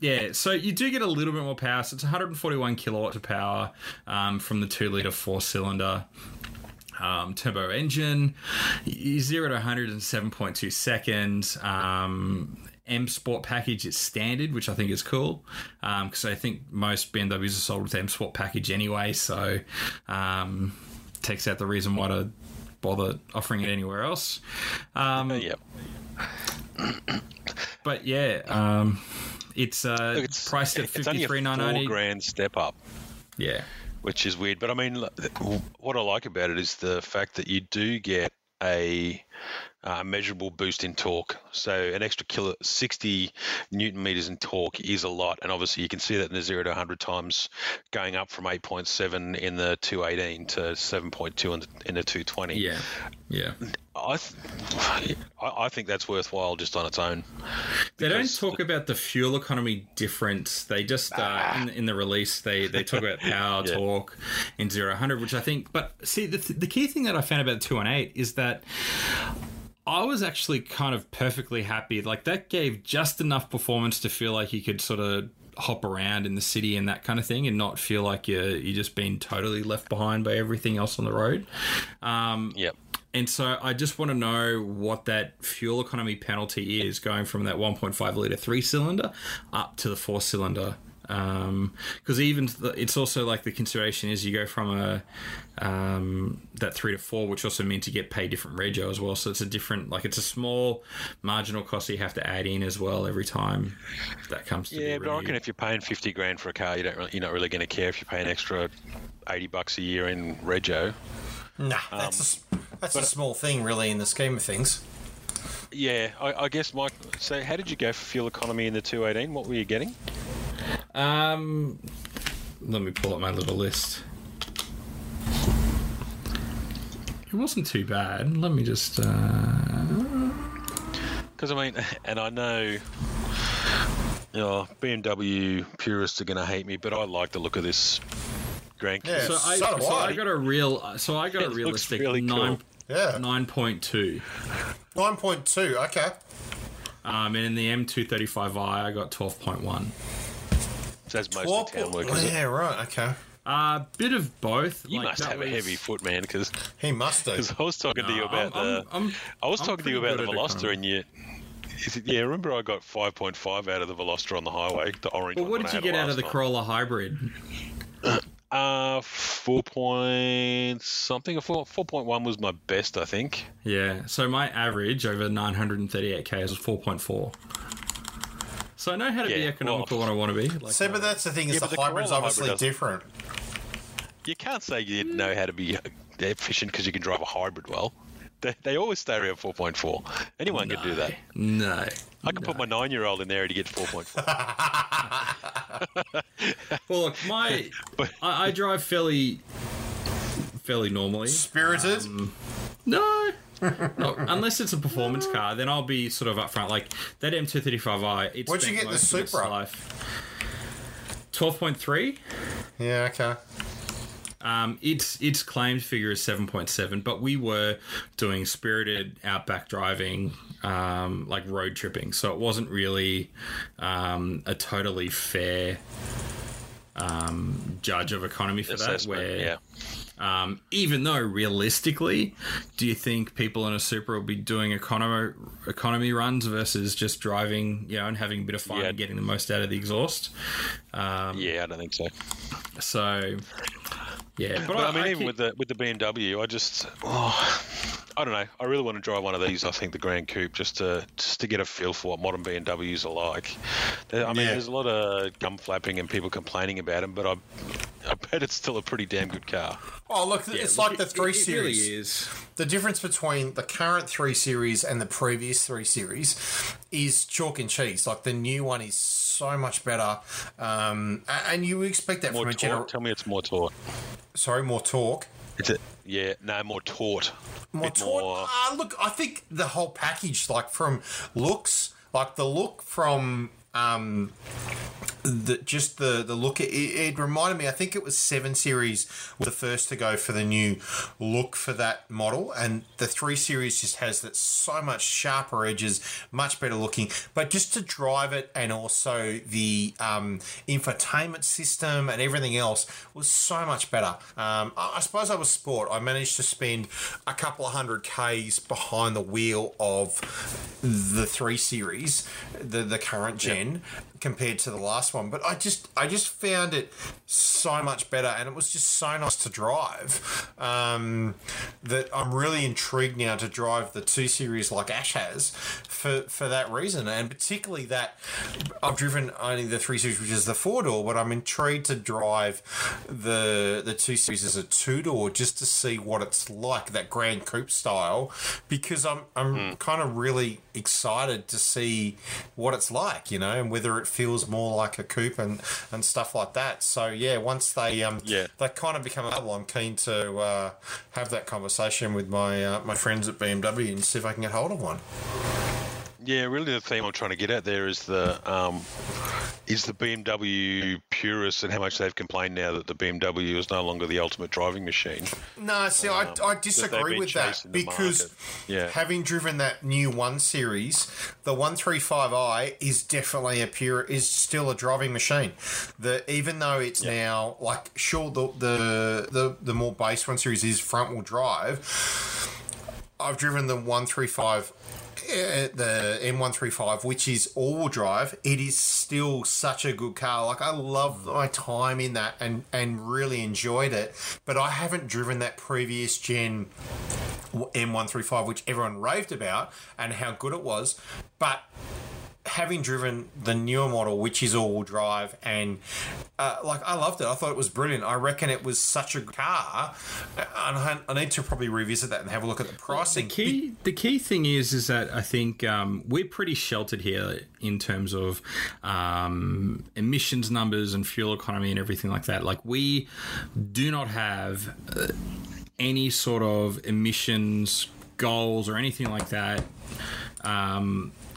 Yeah. So you do get a little bit more power. So it's 141 kilowatts of power from the 2-litre 4-cylinder turbo engine. 0 to 100 in 7.2 seconds. M Sport package is standard, which I think is cool, because I think most BMWs are sold with M Sport package anyway, so takes out the reason why to bother offering it anywhere else. But yeah... It's priced at $53,990. It's $4,000 step up. Yeah. Which is weird. But, I mean, what I like about it is the fact that you do get a measurable boost in torque. So an extra 60 newton meters in torque is a lot. And obviously you can see that in the 0 to 100 times, going up from 8.7 in the 218 to 7.2 in the 220. Yeah. I think that's worthwhile just on its own. They don't talk about the fuel economy difference. They just, in the release, they talk about power, torque, and 0-100, which I think... But, see, the key thing that I found about the 218 is that... I was actually kind of perfectly happy. Like, that gave just enough performance to feel like you could sort of hop around in the city and that kind of thing and not feel like you're just being totally left behind by everything else on the road. And so I just want to know what that fuel economy penalty is going from that 1.5 litre 3-cylinder up to the 4-cylinder. Because it's also like the consideration is you go from that 3 to 4, which also means you get paid different rego as well. So it's a different, like it's a small marginal cost that you have to add in as well every time that comes to. Yeah, but I reckon if you're paying $50,000 for a car, you're not really going to care if you pay an extra $80 a year in rego. Nah, that's a small thing really in the scheme of things. Yeah, I guess, Mike. So how did you go for fuel economy in the 218? What were you getting? Let me pull up my little list. It wasn't too bad. Let me just... Because, I mean, and I know... BMW purists are going to hate me, but I like the look of this Grand Coupe. Yeah, I got a realistic really 9.2. 9.2, okay. And in the M235i, I got 12.1. That's mostly town work, isn't it? Yeah, right, okay. Bit of both. You must have a heavy foot, man, because... He must do. Because I was talking to you about the Veloster, and you... Yeah, remember I got 5.5 out of the Veloster on the highway, the orange one. Well, what did you get out of the Corolla Hybrid? 4 point something. 4.1 was my best, I think. Yeah, so my average over 938 Ks was 4.4. So I know how to be economical when I want to be. Like, but that's the thing, is the hybrid's obviously different. You can't say you know how to be efficient because you can drive a hybrid well. They always stay around 4.4. Anyone can do that. No. I can put my 9-year-old in there to get 4.4. Well, look, I drive fairly normally. Spirited? No. No, unless it's a performance car, then I'll be sort of upfront. Like that M235i, it's what'd you get the Supra? 12.3. Yeah, okay. Its claimed figure is 7.7, but we were doing spirited outback driving, like road tripping, so it wasn't really a totally fair judge of economy for assessment, that. Even though realistically, do you think people in a Supra will be doing economy runs versus just driving, and having a bit of fun and getting the most out of the exhaust? I don't think so. So Yeah, but I mean, even with the BMW, I just I don't know. I really want to drive one of these. I think the Grand Coupe, just to get a feel for what modern BMWs are like. I mean, there's a lot of gum flapping and people complaining about them, but I bet it's still a pretty damn good car. Oh, look, it's like the 3 Series. It really is. The difference between the current 3 Series and the previous 3 Series is chalk and cheese. Like, the new one is so much better. And you expect that more from a general... Tell me it's more torque. Sorry, more torque. It's a, more taut. More taut? Look, I think the whole package, like, from looks... Like, the look from... The look, it reminded me, I think it was 7 Series was the first to go for the new look for that model, and the 3 Series just has that so much sharper edges, much better looking, but just to drive it, and also the infotainment system and everything else was so much better. I suppose I was sport. I managed to spend a couple of hundred Ks behind the wheel of the 3 Series, the current gen, compared to the last one, but I just found it so much better, and it was just so nice to drive that I'm really intrigued now to drive the 2 Series like Ash has for that reason, and particularly that I've driven only the 3 Series, which is the 4-door, but I'm intrigued to drive the 2 Series as a 2-door just to see what it's like, that Grand Coupe style, because I'm kind of really excited to see what it's like, you know, and whether it feels more like a coupe and stuff like that. So once they they kind of become available, I'm keen to have that conversation with my my friends at BMW and see if I can get hold of one. Yeah, really, the theme I'm trying to get at there is the BMW purists and how much they've complained now that the BMW is no longer the ultimate driving machine. No, see, I disagree with that, because having driven that new 1 Series, the 135i is definitely still a driving machine. Even though it's now, like, sure, the more base 1 Series is front wheel drive. I've driven the 135. The M135, which is all-wheel drive, it is still such a good car. Like, I loved my time in that and really enjoyed it, but I haven't driven that previous gen M135, which everyone raved about and how good it was, but having driven the newer model, which is all-wheel drive, and I loved it. I thought it was brilliant. I reckon it was such a good car, and I need to probably revisit that and have a look at the pricing. The key thing is that I think we're pretty sheltered here in terms of emissions numbers and fuel economy and everything like that. Like, we do not have any sort of emissions goals or anything like that.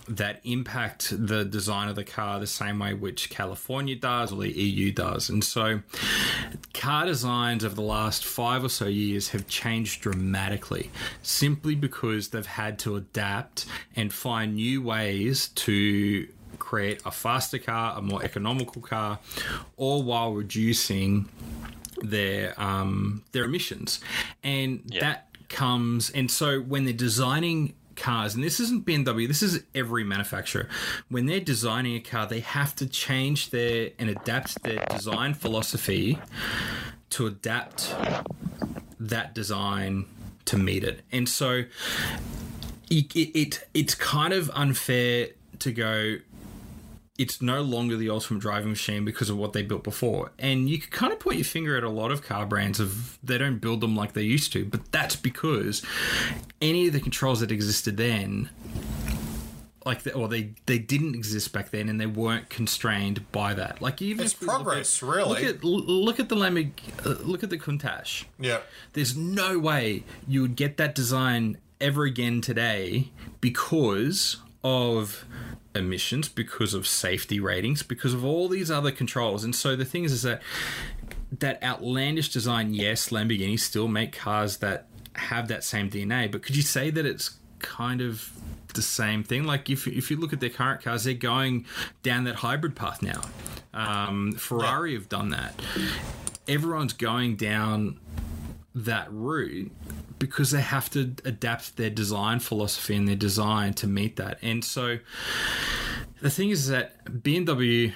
That impact the design of the car the same way which California does or the EU does. And so car designs over the last 5 or so years have changed dramatically, simply because they've had to adapt and find new ways to create a faster car, a more economical car, all while reducing their emissions. And that comes... And so when they're designing cars, and this isn't BMW, this is every manufacturer, when they're designing a car, they have to change and adapt their design philosophy to adapt that design to meet it. And so it's kind of unfair to go, it's no longer the ultimate driving machine because of what they built before. And you can kind of point your finger at a lot of car brands of they don't build them like they used to, but that's because any of the controls that existed then, they didn't exist back then, and they weren't constrained by that. Like, even it's progress, really. Look at the Lamborghini, look at the Countach. Yeah, there's no way you would get that design ever again today because of emissions, because of safety ratings, because of all these other controls. And so the thing is that that outlandish design, yes, Lamborghini still make cars that have that same DNA, but could you say that it's kind of the same thing? Like, if you look at their current cars, they're going down that hybrid path now. Ferrari have done that. Everyone's going down that route because they have to adapt their design philosophy and their design to meet that. And so The thing is that BMW,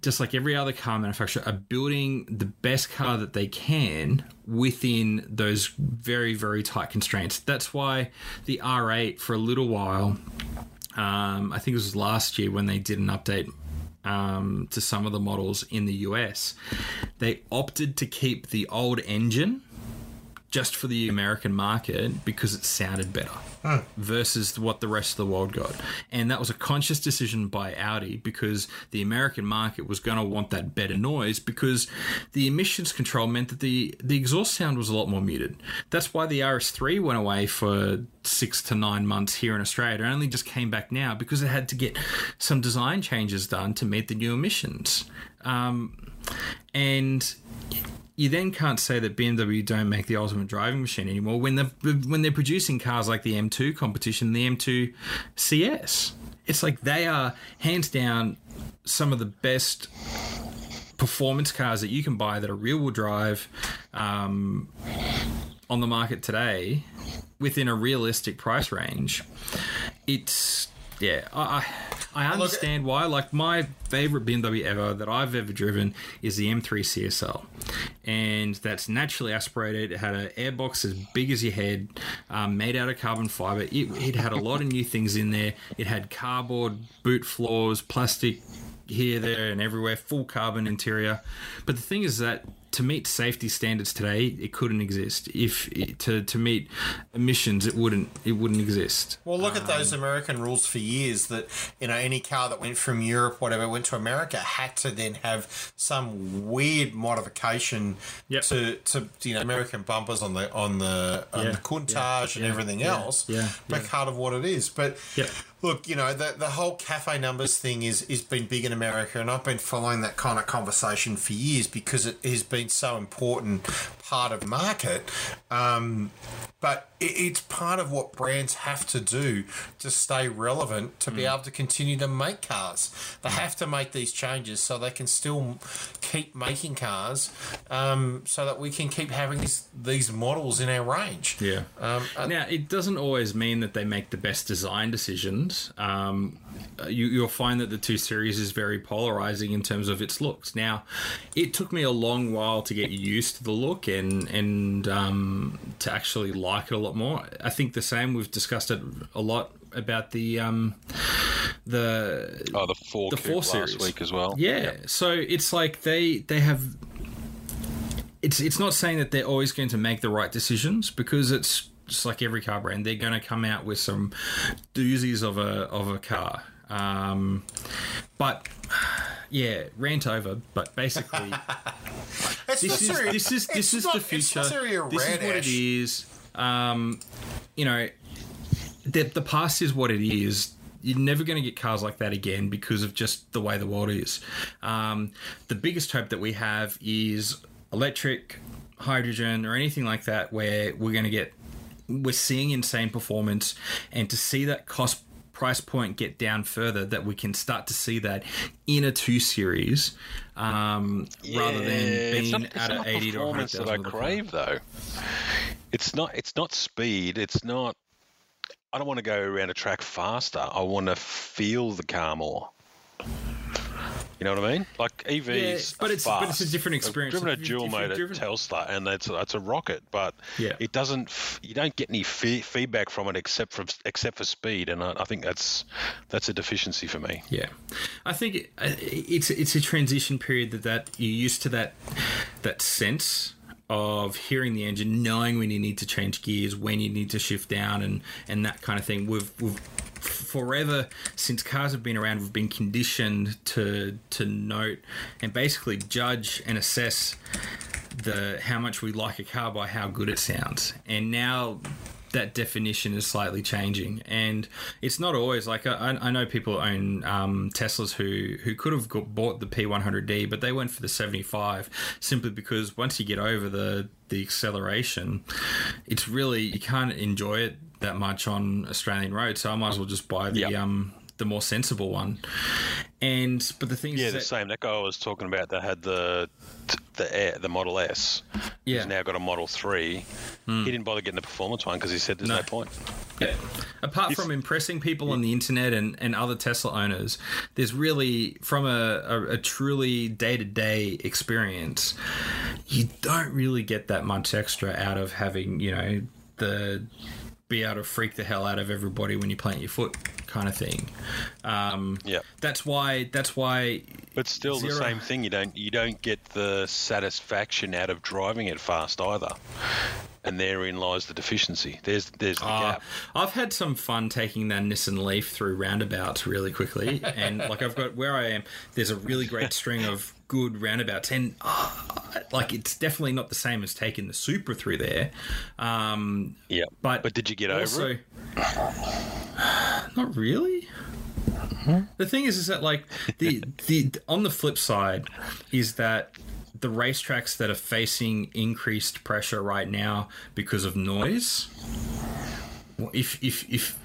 just like every other car manufacturer, are building the best car that they can within those very, very tight constraints. That's why the R8 for a little while, I think it was last year when they did an update to some of the models in the US, they opted to keep the old engine just for the American market because it sounded better versus what the rest of the world got. And that was a conscious decision by Audi because the American market was going to want that better noise because the emissions control meant that the exhaust sound was a lot more muted. That's why the RS3 went away for 6 to 9 months here in Australia. It only just came back now because it had to get some design changes done to meet the new emissions. And you then can't say that BMW don't make the ultimate driving machine anymore when they're producing cars like the M2 competition, the M2 CS. It's like they are hands down some of the best performance cars that you can buy that are rear-wheel drive on the market today within a realistic price range. It's... yeah, I understand why. Like, my favourite BMW ever that I've ever driven is the M3 CSL. And that's naturally aspirated. It had an airbox as big as your head, made out of carbon fibre. It had a lot of new things in there. It had cardboard boot floors, plastic here, there, and everywhere, full carbon interior. But the thing is that to meet safety standards today, it couldn't exist. If it, to meet emissions, it wouldn't exist. Well, look at those American rules for years that, you know, any car that went from Europe, whatever, went to America had to then have some weird modification to you know, American bumpers on the Countach and everything else. Yeah, yeah, part of what it is, but. Yep. Look, you know, the whole cafe numbers thing is been big in America, and I've been following that kind of conversation for years because it has been so important part of market. But it's part of what brands have to do to stay relevant, to be able to continue to make cars. They have to make these changes so they can still keep making cars, so that we can keep having these models in our range. Yeah. Now, it doesn't always mean that they make the best design decisions. You'll find that the 2 Series is very polarizing in terms of its looks. Now, it took me a long while to get used to the look and to actually like it a lot more. I think the same. We've discussed it a lot about the Ford Coupe last week as well. Yeah. Yep. So it's like they have. It's not saying that they're always going to make the right decisions because it's just like every car brand. They're going to come out with some doozies of a car. But yeah, rant over. But basically, this is the future. This is what it is. You know, the past is what it is. You're never going to get cars like that again because of just the way the world is. The biggest hope that we have is electric, hydrogen, or anything like that, where we're seeing insane performance, and to see that cost price point get down further, that we can start to see that in a 2 Series, rather than being at an 80 to 100,000. That I crave though. It's not speed. It's not. I don't want to go around a track faster. I want to feel the car more. You know what I mean? Like EVs, but it's a different experience. I've driven a dual motor Tesla, and that's a rocket, but it doesn't. You don't get any feedback from it except for speed, and I think that's a deficiency for me. Yeah, I think it's a transition period that you're used to that sense of hearing the engine, knowing when you need to change gears, when you need to shift down, and that kind of thing. We've forever, since cars have been around, we've been conditioned to note and basically judge and assess how much we like a car by how good it sounds. And now that definition is slightly changing, and it's not always like I know people own Teslas who could have bought the P100D, but they went for the 75 simply because once you get over the acceleration, it's really, you can't enjoy it that much on Australian roads, so I might as well just buy the more sensible one. And but the thing is, the same. That guy I was talking about that had the Model S. Yeah. He's now got a Model 3. He didn't bother getting the performance one because he said there's no point. Yeah. Apart from impressing people on the internet and other Tesla owners, there's really, from a truly day-to-day experience, you don't really get that much extra out of having, you know, be able to freak the hell out of everybody when you plant your foot, kind of thing. That's why. But still, the same thing. You don't get the satisfaction out of driving it fast either, and therein lies the deficiency. There's the gap. I've had some fun taking that Nissan Leaf through roundabouts really quickly, and like I've got where I am. There's a really great string of good roundabouts, and like it's definitely not the same as taking the Supra through there. But did you get over it? Not really. The thing is that like the on the flip side is that the racetracks that are facing increased pressure right now because of noise. If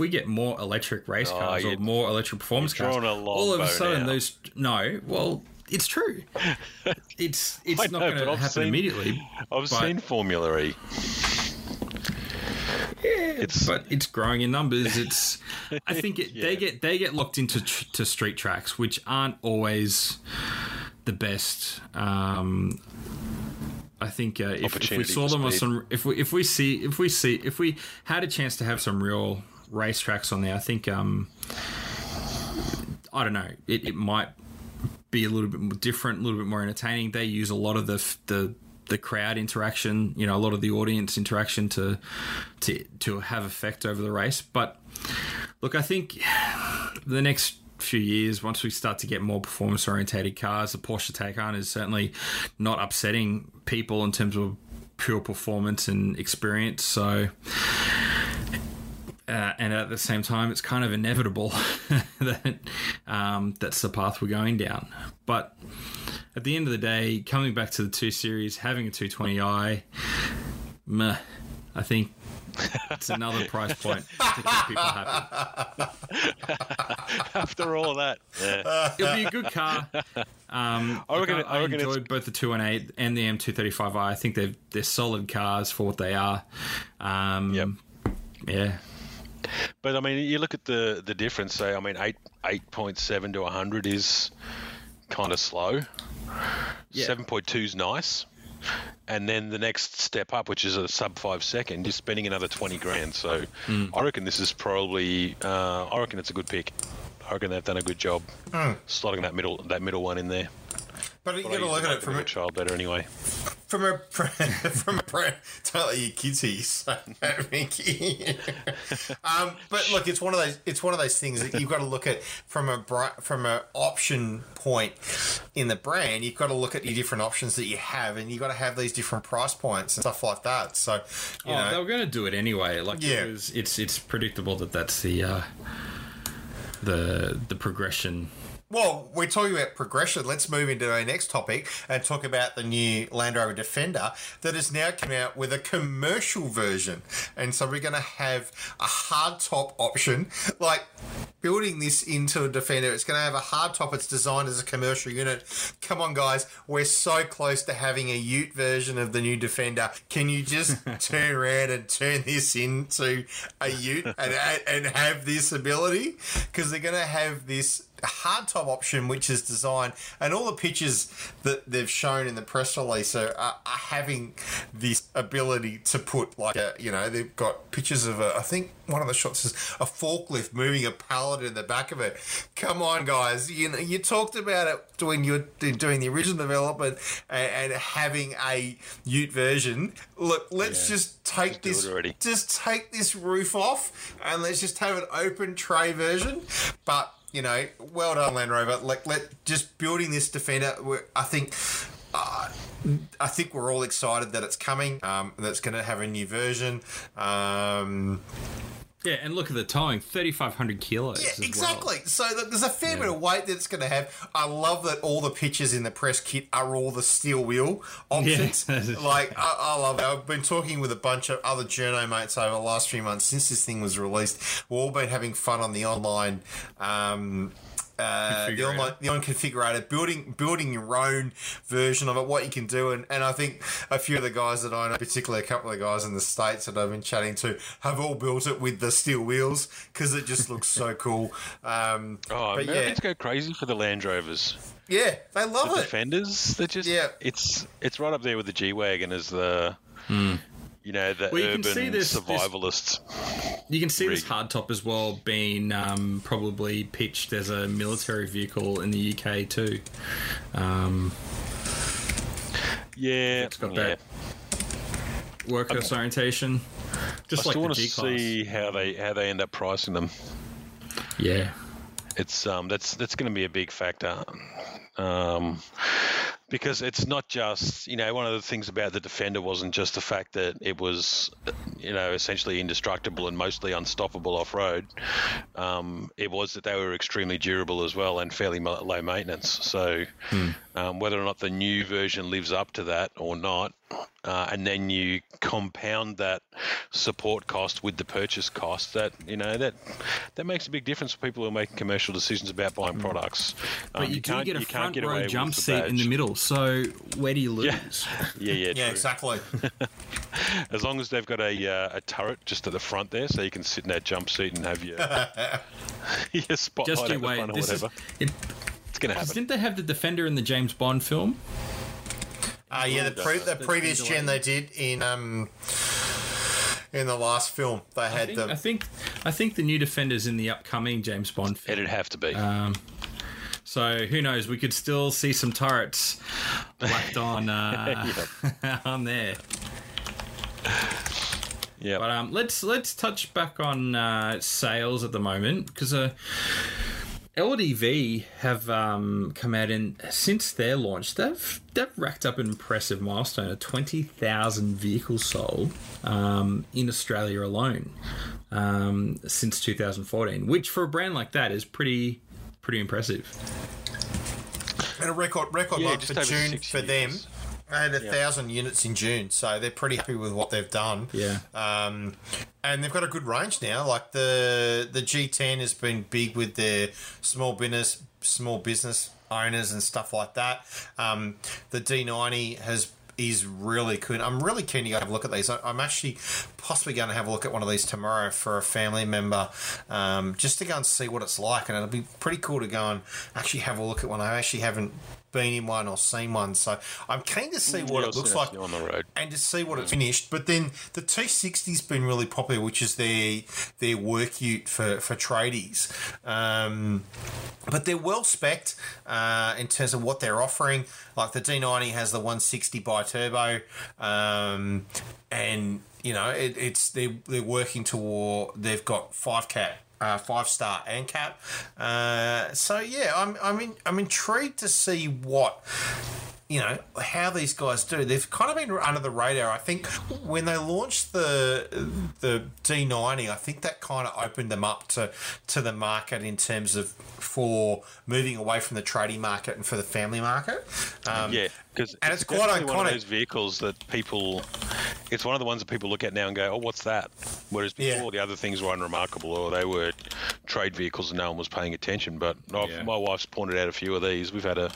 we get more electric race cars or more electric performance cars, all of a sudden those it's true. It's not going to happen immediately. I've seen Formula E. Yeah, but it's growing in numbers. They get locked into street tracks, which aren't always the best. I think if we saw them on some, if we had a chance to have some real racetracks on there, I think I don't know, it might be a little bit more different, a little bit more entertaining. They use a lot of the crowd interaction, you know, a lot of the audience interaction to have effect over the race. But look, I think the next few years, once we start to get more performance orientated cars, the Porsche Taycan is certainly not upsetting people in terms of pure performance and experience. So and at the same time, it's kind of inevitable that that's the path we're going down. But at the end of the day, coming back to the 2 Series, having a 220i, I think it's another price point to keep people happy. After all that, it'll be a good car. I enjoyed both the 218 and the M235i. I think they're solid cars for what they are. Yeah. But I mean, you look at the difference. So I mean, 8.7 to 100 is kind of slow. 7.2 is nice, and then the next step up, which is a sub 5 second, you're spending another $20,000. So I reckon this is probably. I reckon it's a good pick. I reckon they've done a good job slotting that middle one in there. But you got to look at it from a child better anyway. From a brand, don't let your kids hear you say that, Mickey. But look, it's one of those things that you've got to look at from an option point in the brand. You've got to look at your different options that you have, and you've got to have these different price points and stuff like that. So, you know, they were going to do it anyway. Like, yeah, it's predictable that that's the progression. Well, we're talking about progression. Let's move into our next topic and talk about the new Land Rover Defender that has now come out with a commercial version. And so we're going to have a hardtop option. Like, building this into a Defender, it's going to have a hardtop. It's designed as a commercial unit. Come on, guys. We're so close to having a ute version of the new Defender. Can you just turn around and turn this into a ute and have this ability? Because they're going to have this hardtop option, which is designed, and all the pictures that they've shown in the press release are having this ability to put they've got pictures of I think one of the shots is a forklift moving a pallet in the back of it. Come on, guys, you know, you talked about it when you were doing the original development and having a ute version. Look, let's just take this roof off and let's just have an open tray version. But you know, well done, Land Rover. Just building this Defender. I think we're all excited that it's coming. That's going to have a new version. Yeah, and look at the towing, 3,500 kilos. Yeah, exactly. Well. So look, there's a fair bit of weight that it's going to have. I love that all the pictures in the press kit are all the steel wheel options. Yeah. Like, I love it. I've been talking with a bunch of other journo mates over the last few months since this thing was released. We've all been having fun on the online the online configurator, building your own version of it, what you can do. And I think a few of the guys that I know, particularly a couple of guys in the States that I've been chatting to, have all built it with the steel wheels because it just looks so cool. Americans go crazy for the Land Rovers. Yeah, they love it. The Defenders, they're just... Yeah. It's right up there with the G-Wagon as the... You know, the urban survivalists. You can see this hardtop as well being probably pitched as a military vehicle in the UK too. It's got that workhorse orientation. Just I still want to see how they end up pricing them. Yeah, it's that's going to be a big factor. Because it's not just, you know, one of the things about the Defender wasn't just the fact that it was, you know, essentially indestructible and mostly unstoppable off-road. It was that they were extremely durable as well and fairly low maintenance. So whether or not the new version lives up to that or not, and then you compound that support cost with the purchase cost, that, you know, that makes a big difference for people who are making commercial decisions about buying products. But you do get a front row jump seat in the middle, so where do you lose? Yeah, exactly. As long as they've got a turret just at the front there, so you can sit in that jump seat and have your your spotlight at the front or whatever. It's going to happen. Didn't they have the Defender in the James Bond film? The previous gen they did in the last film they had them. I think the new Defender's in the upcoming James Bond film. It'd have to be. So who knows? We could still see some turrets left on on there. Yeah, but let's touch back on sales at the moment because. LDV have come out and since their launch, they've racked up an impressive milestone of 20,000 vehicles sold in Australia alone since 2014, which for a brand like that is pretty impressive. And a record month for June for them. And 1,000 units in June, so they're pretty happy with what they've done. Yeah. And they've got a good range now. Like the G10 has been big with their small business owners and stuff like that. The D90 is really good. I'm really keen to go have a look at these. I'm actually possibly going to have a look at one of these tomorrow for a family member just to go and see what it's like, and it'll be pretty cool to go and actually have a look at one. I actually haven't been in one or seen one, so I'm keen to see what it looks like on the road and to see what it finished. But then the T60's been really popular, which is their work ute for tradies, but they're well spec'd in terms of what they're offering. Like the D90 has the 160 bi-turbo, and you know it's they're working toward. They've got 5-cat. 5-star and cap. So yeah, I'm intrigued to see what, you know, how these guys do. They've kind of been under the radar. I think when they launched the D90, I think that kind of opened them up to the market in terms of for moving away from the tradie market and for the family market. Because it's quite iconic. One of those vehicles that people, it's one of the ones that people look at now and go, oh, what's that? Whereas before the other things were unremarkable or they were trade vehicles and no one was paying attention. But my wife's pointed out a few of these. We've had a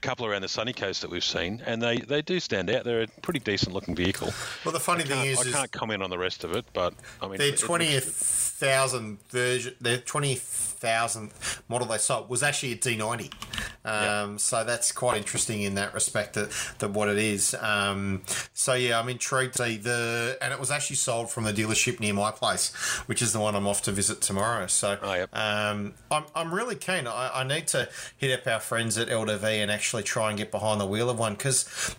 couple around the sunny coast that we've seen, and they do stand out. They're a pretty decent looking vehicle. Well, the funny thing is I can't comment on the rest of it, but I mean, their 20,000 version, their 20,000th model they sold was actually a D90. So that's quite interesting in that respect that what it is. So yeah, I'm intrigued to see and it was actually sold from the dealership near my place, which is the one I'm off to visit tomorrow. So I'm really keen. I need to hit up our friends at LDV and actually try and get behind the wheel of one because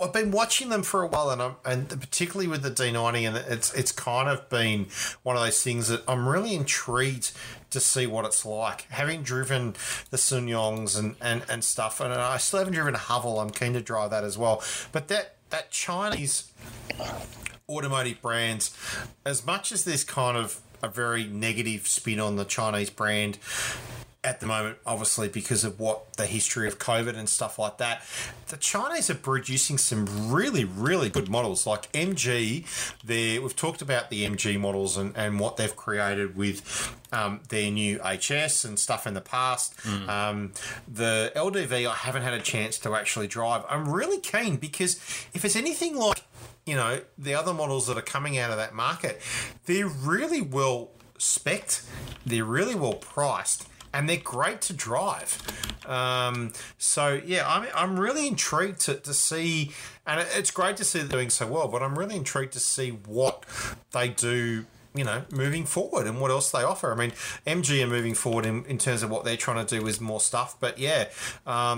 I've been watching them for a while, and particularly with the D90, and it's kind of been one of those things that I'm really intrigued to see what it's like. Having driven the Ssangyongs and stuff, and I still haven't driven a Havel. I'm keen to drive that as well. But that Chinese automotive brands, as much as there's kind of a very negative spin on the Chinese brand, at the moment, obviously, because of what the history of COVID and stuff like that. The Chinese are producing some really, really good models. Like MG, we've talked about the MG models and what they've created with their new HS and stuff in the past. The LDV, I haven't had a chance to actually drive. I'm really keen because if it's anything like, you know, the other models that are coming out of that market, they're really well spec'd, they're really well priced, and they're great to drive. So, yeah, I'm really intrigued to see, and it's great to see they're doing so well, but I'm really intrigued to see what they do, you know, moving forward and what else they offer. I mean, MG are moving forward in terms of what they're trying to do with more stuff. But, yeah, I'll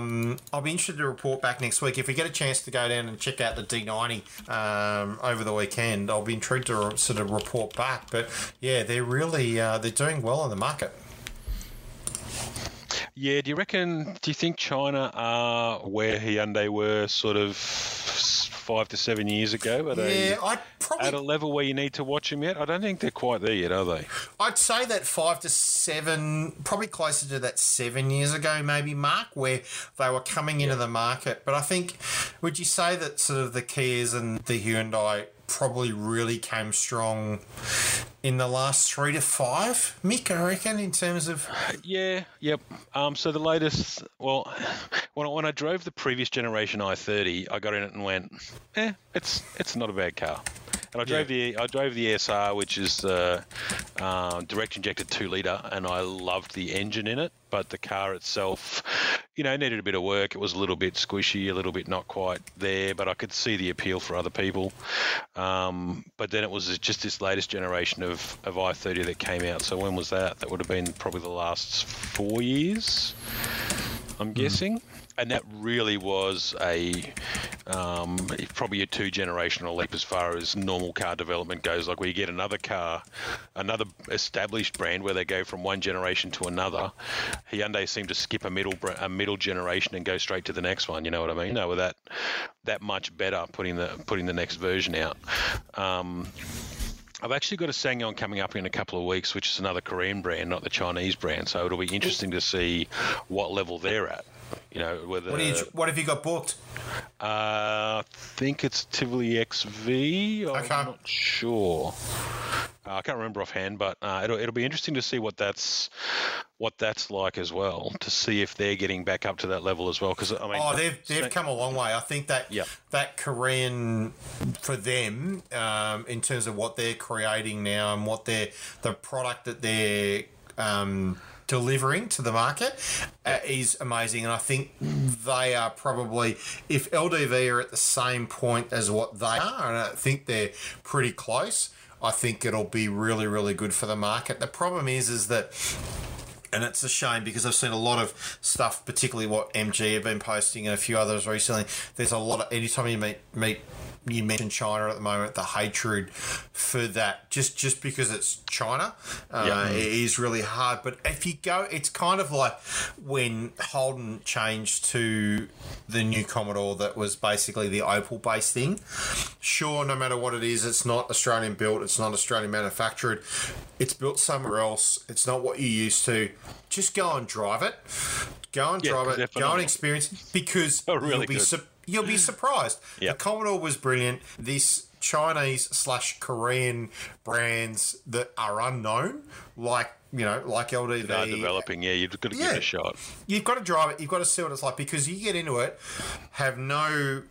be interested to report back next week. If we get a chance to go down and check out the D90 over the weekend, I'll be intrigued to sort of report back. But, yeah, they're really they're doing well in the market. Yeah, do you think China are where Hyundai were sort of 5 to 7 years ago? At a level where you need to watch them yet? I don't think they're quite there yet, are they? I'd say that 5 to 7, probably closer to that 7 years ago maybe, Mark, where they were coming into the market. But I think, would you say that sort of the Kias and the Hyundai probably really came strong in the last 3 to 5, Mick, I reckon, in terms of... So the latest... Well, when I drove the previous generation i30, I got in it and went, it's not a bad car. And I drove the SR, which is direct injected 2-litre, and I loved the engine in it, but the car itself, you know, needed a bit of work. It was a little bit squishy, a little bit not quite there, but I could see the appeal for other people. But then it was just this latest generation of i30 that came out. So when was that? That would have been probably the last 4 years, I'm guessing. And that really was probably a two-generational leap as far as normal car development goes. Like, where you get another car, another established brand where they go from one generation to another. Hyundai seemed to skip a middle generation and go straight to the next one. You know what I mean? No, with that much better, putting the next version out. I've actually got a Ssangyong coming up in a couple of weeks, which is another Korean brand, not the Chinese brand. So it'll be interesting to see what level they're at. You know, whether what have you got booked? I think it's Tivoli XV. I'm not sure. I can't remember offhand, but it'll be interesting to see what that's like as well, to see if they're getting back up to that level as well. Because I mean, they've come a long way. I think that Korean, for them, in terms of what they're creating now and what the product that they're delivering to the market is amazing. And I think they are probably, if LDV are at the same point as what they are, and I think they're pretty close, I think it'll be really, really good for the market. The problem is that, and it's a shame because I've seen a lot of stuff, particularly what MG have been posting and a few others recently, there's a lot of, anytime you meet you mentioned China at the moment, the hatred for that, just because it's China, it is really hard. But if you go, it's kind of like when Holden changed to the new Commodore that was basically the Opel-based thing. Sure, no matter what it is, it's not Australian-built, it's not Australian-manufactured, it's built somewhere else, it's not what you're used to. Just go and drive it. Go and experience it, because you'll be surprised. Yep. The Commodore was brilliant. This Chinese/Korean brands that are unknown, like LDV, they are developing. Yeah, you've got to give it a shot. You've got to drive it. You've got to see what it's like, because you get into it, have no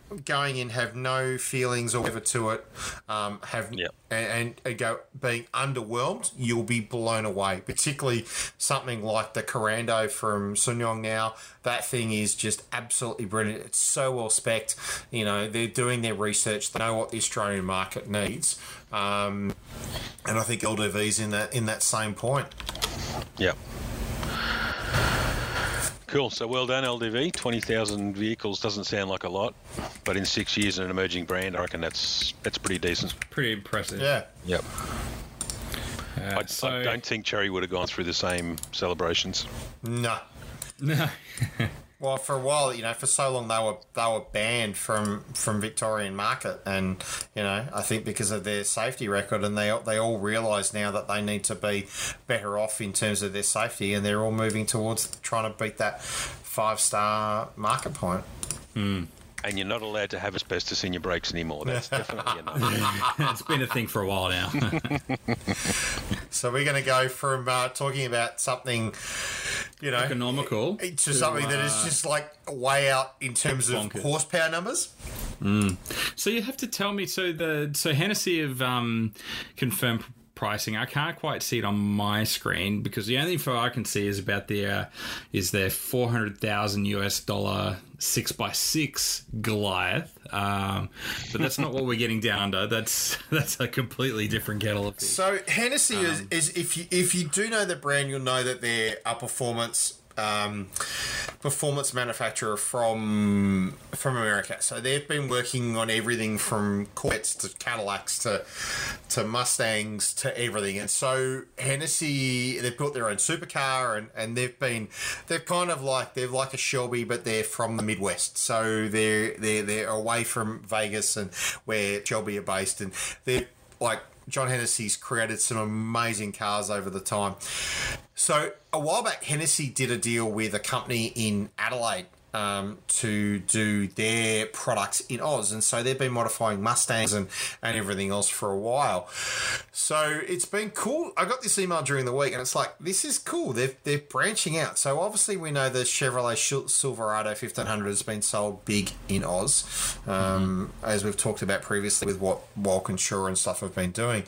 feelings or whatever to it, and go being underwhelmed. You'll be blown away. Particularly something like the Corando from Ssangyong now. That thing is just absolutely brilliant. It's so well spec'd. You know, they're doing their research. They know what the Australian market needs. And I think LDV's in that same point. Yeah. Cool. So well done, LDV. 20,000 vehicles doesn't sound like a lot, but in 6 years in an emerging brand, I reckon that's pretty decent. Pretty impressive. Yeah. Yep. I don't think Cherry would have gone through the same celebrations. No. Well, for a while, you know, for so long they were banned from Victorian market, and you know, I think because of their safety record, and they all realise now that they need to be better off in terms of their safety, and they're all moving towards trying to beat that 5-star market point. Mm. And you're not allowed to have asbestos in your brakes anymore. That's definitely enough. It's been a thing for a while now. So we're going to go from talking about something, you know, economical to something that is just like way out in terms of horsepower numbers. Mm. So you have to tell me. So Hennessey have confirmed pricing. I can't quite see it on my screen because the only info I can see is about their $400,000 6x6 Goliath, but that's not what we're getting down under. That's a completely different kettle of fish. So Hennessey is if you do know the brand, you'll know that they're a performance manufacturer from America. So they've been working on everything from Corvettes to Cadillacs to Mustangs to everything. And so Hennessey, they've built their own supercar, and they're like a Shelby, but they're from the Midwest. So they're away from Vegas and where Shelby are based, and they're like, John Hennessey's created some amazing cars over the time. So a while back, Hennessey did a deal with a company in Adelaide to do their products in Oz. And so they've been modifying Mustangs and everything else for a while. So it's been cool. I got this email during the week, and it's like, this is cool. They're branching out. So obviously we know the Chevrolet Silverado 1500 has been sold big in Oz, as we've talked about previously with what Walkinshaw and stuff have been doing.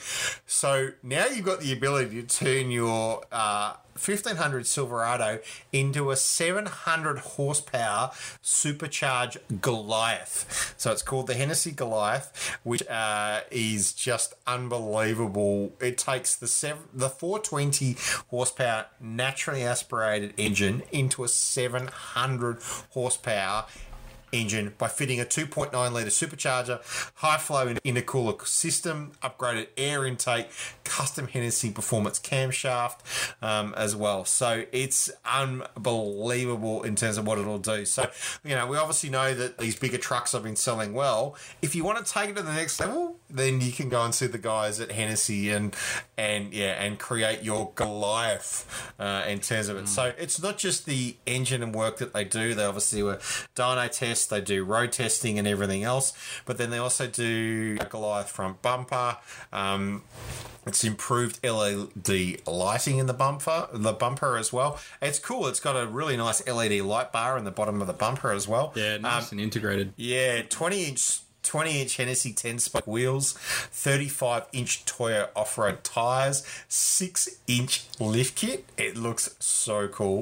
So now you've got the ability to turn your 1500 Silverado into a 700 horsepower supercharged Goliath. So it's called the Hennessey Goliath, which is just unbelievable. It takes the 420 horsepower naturally aspirated engine into a 700 horsepower engine by fitting a 2.9 litre supercharger, high flow intercooler system, upgraded air intake, custom Hennessey performance camshaft as well. So it's unbelievable in terms of what it'll do. So, you know, we obviously know that these bigger trucks have been selling well. If you want to take it to the next level, then you can go and see the guys at Hennessey and create your Goliath in terms of it. So it's not just the engine and work that they do. They obviously were dyno tests, they do road testing and everything else, but then they also do a Goliath front bumper. It's improved LED lighting in the bumper as well. It's cool. It's got a really nice LED light bar in the bottom of the bumper as well. Yeah, nice and integrated. Yeah, 20-inch Hennessey 10-spoke wheels, 35-inch Toyo off-road tyres, 6-inch lift kit. It looks so cool.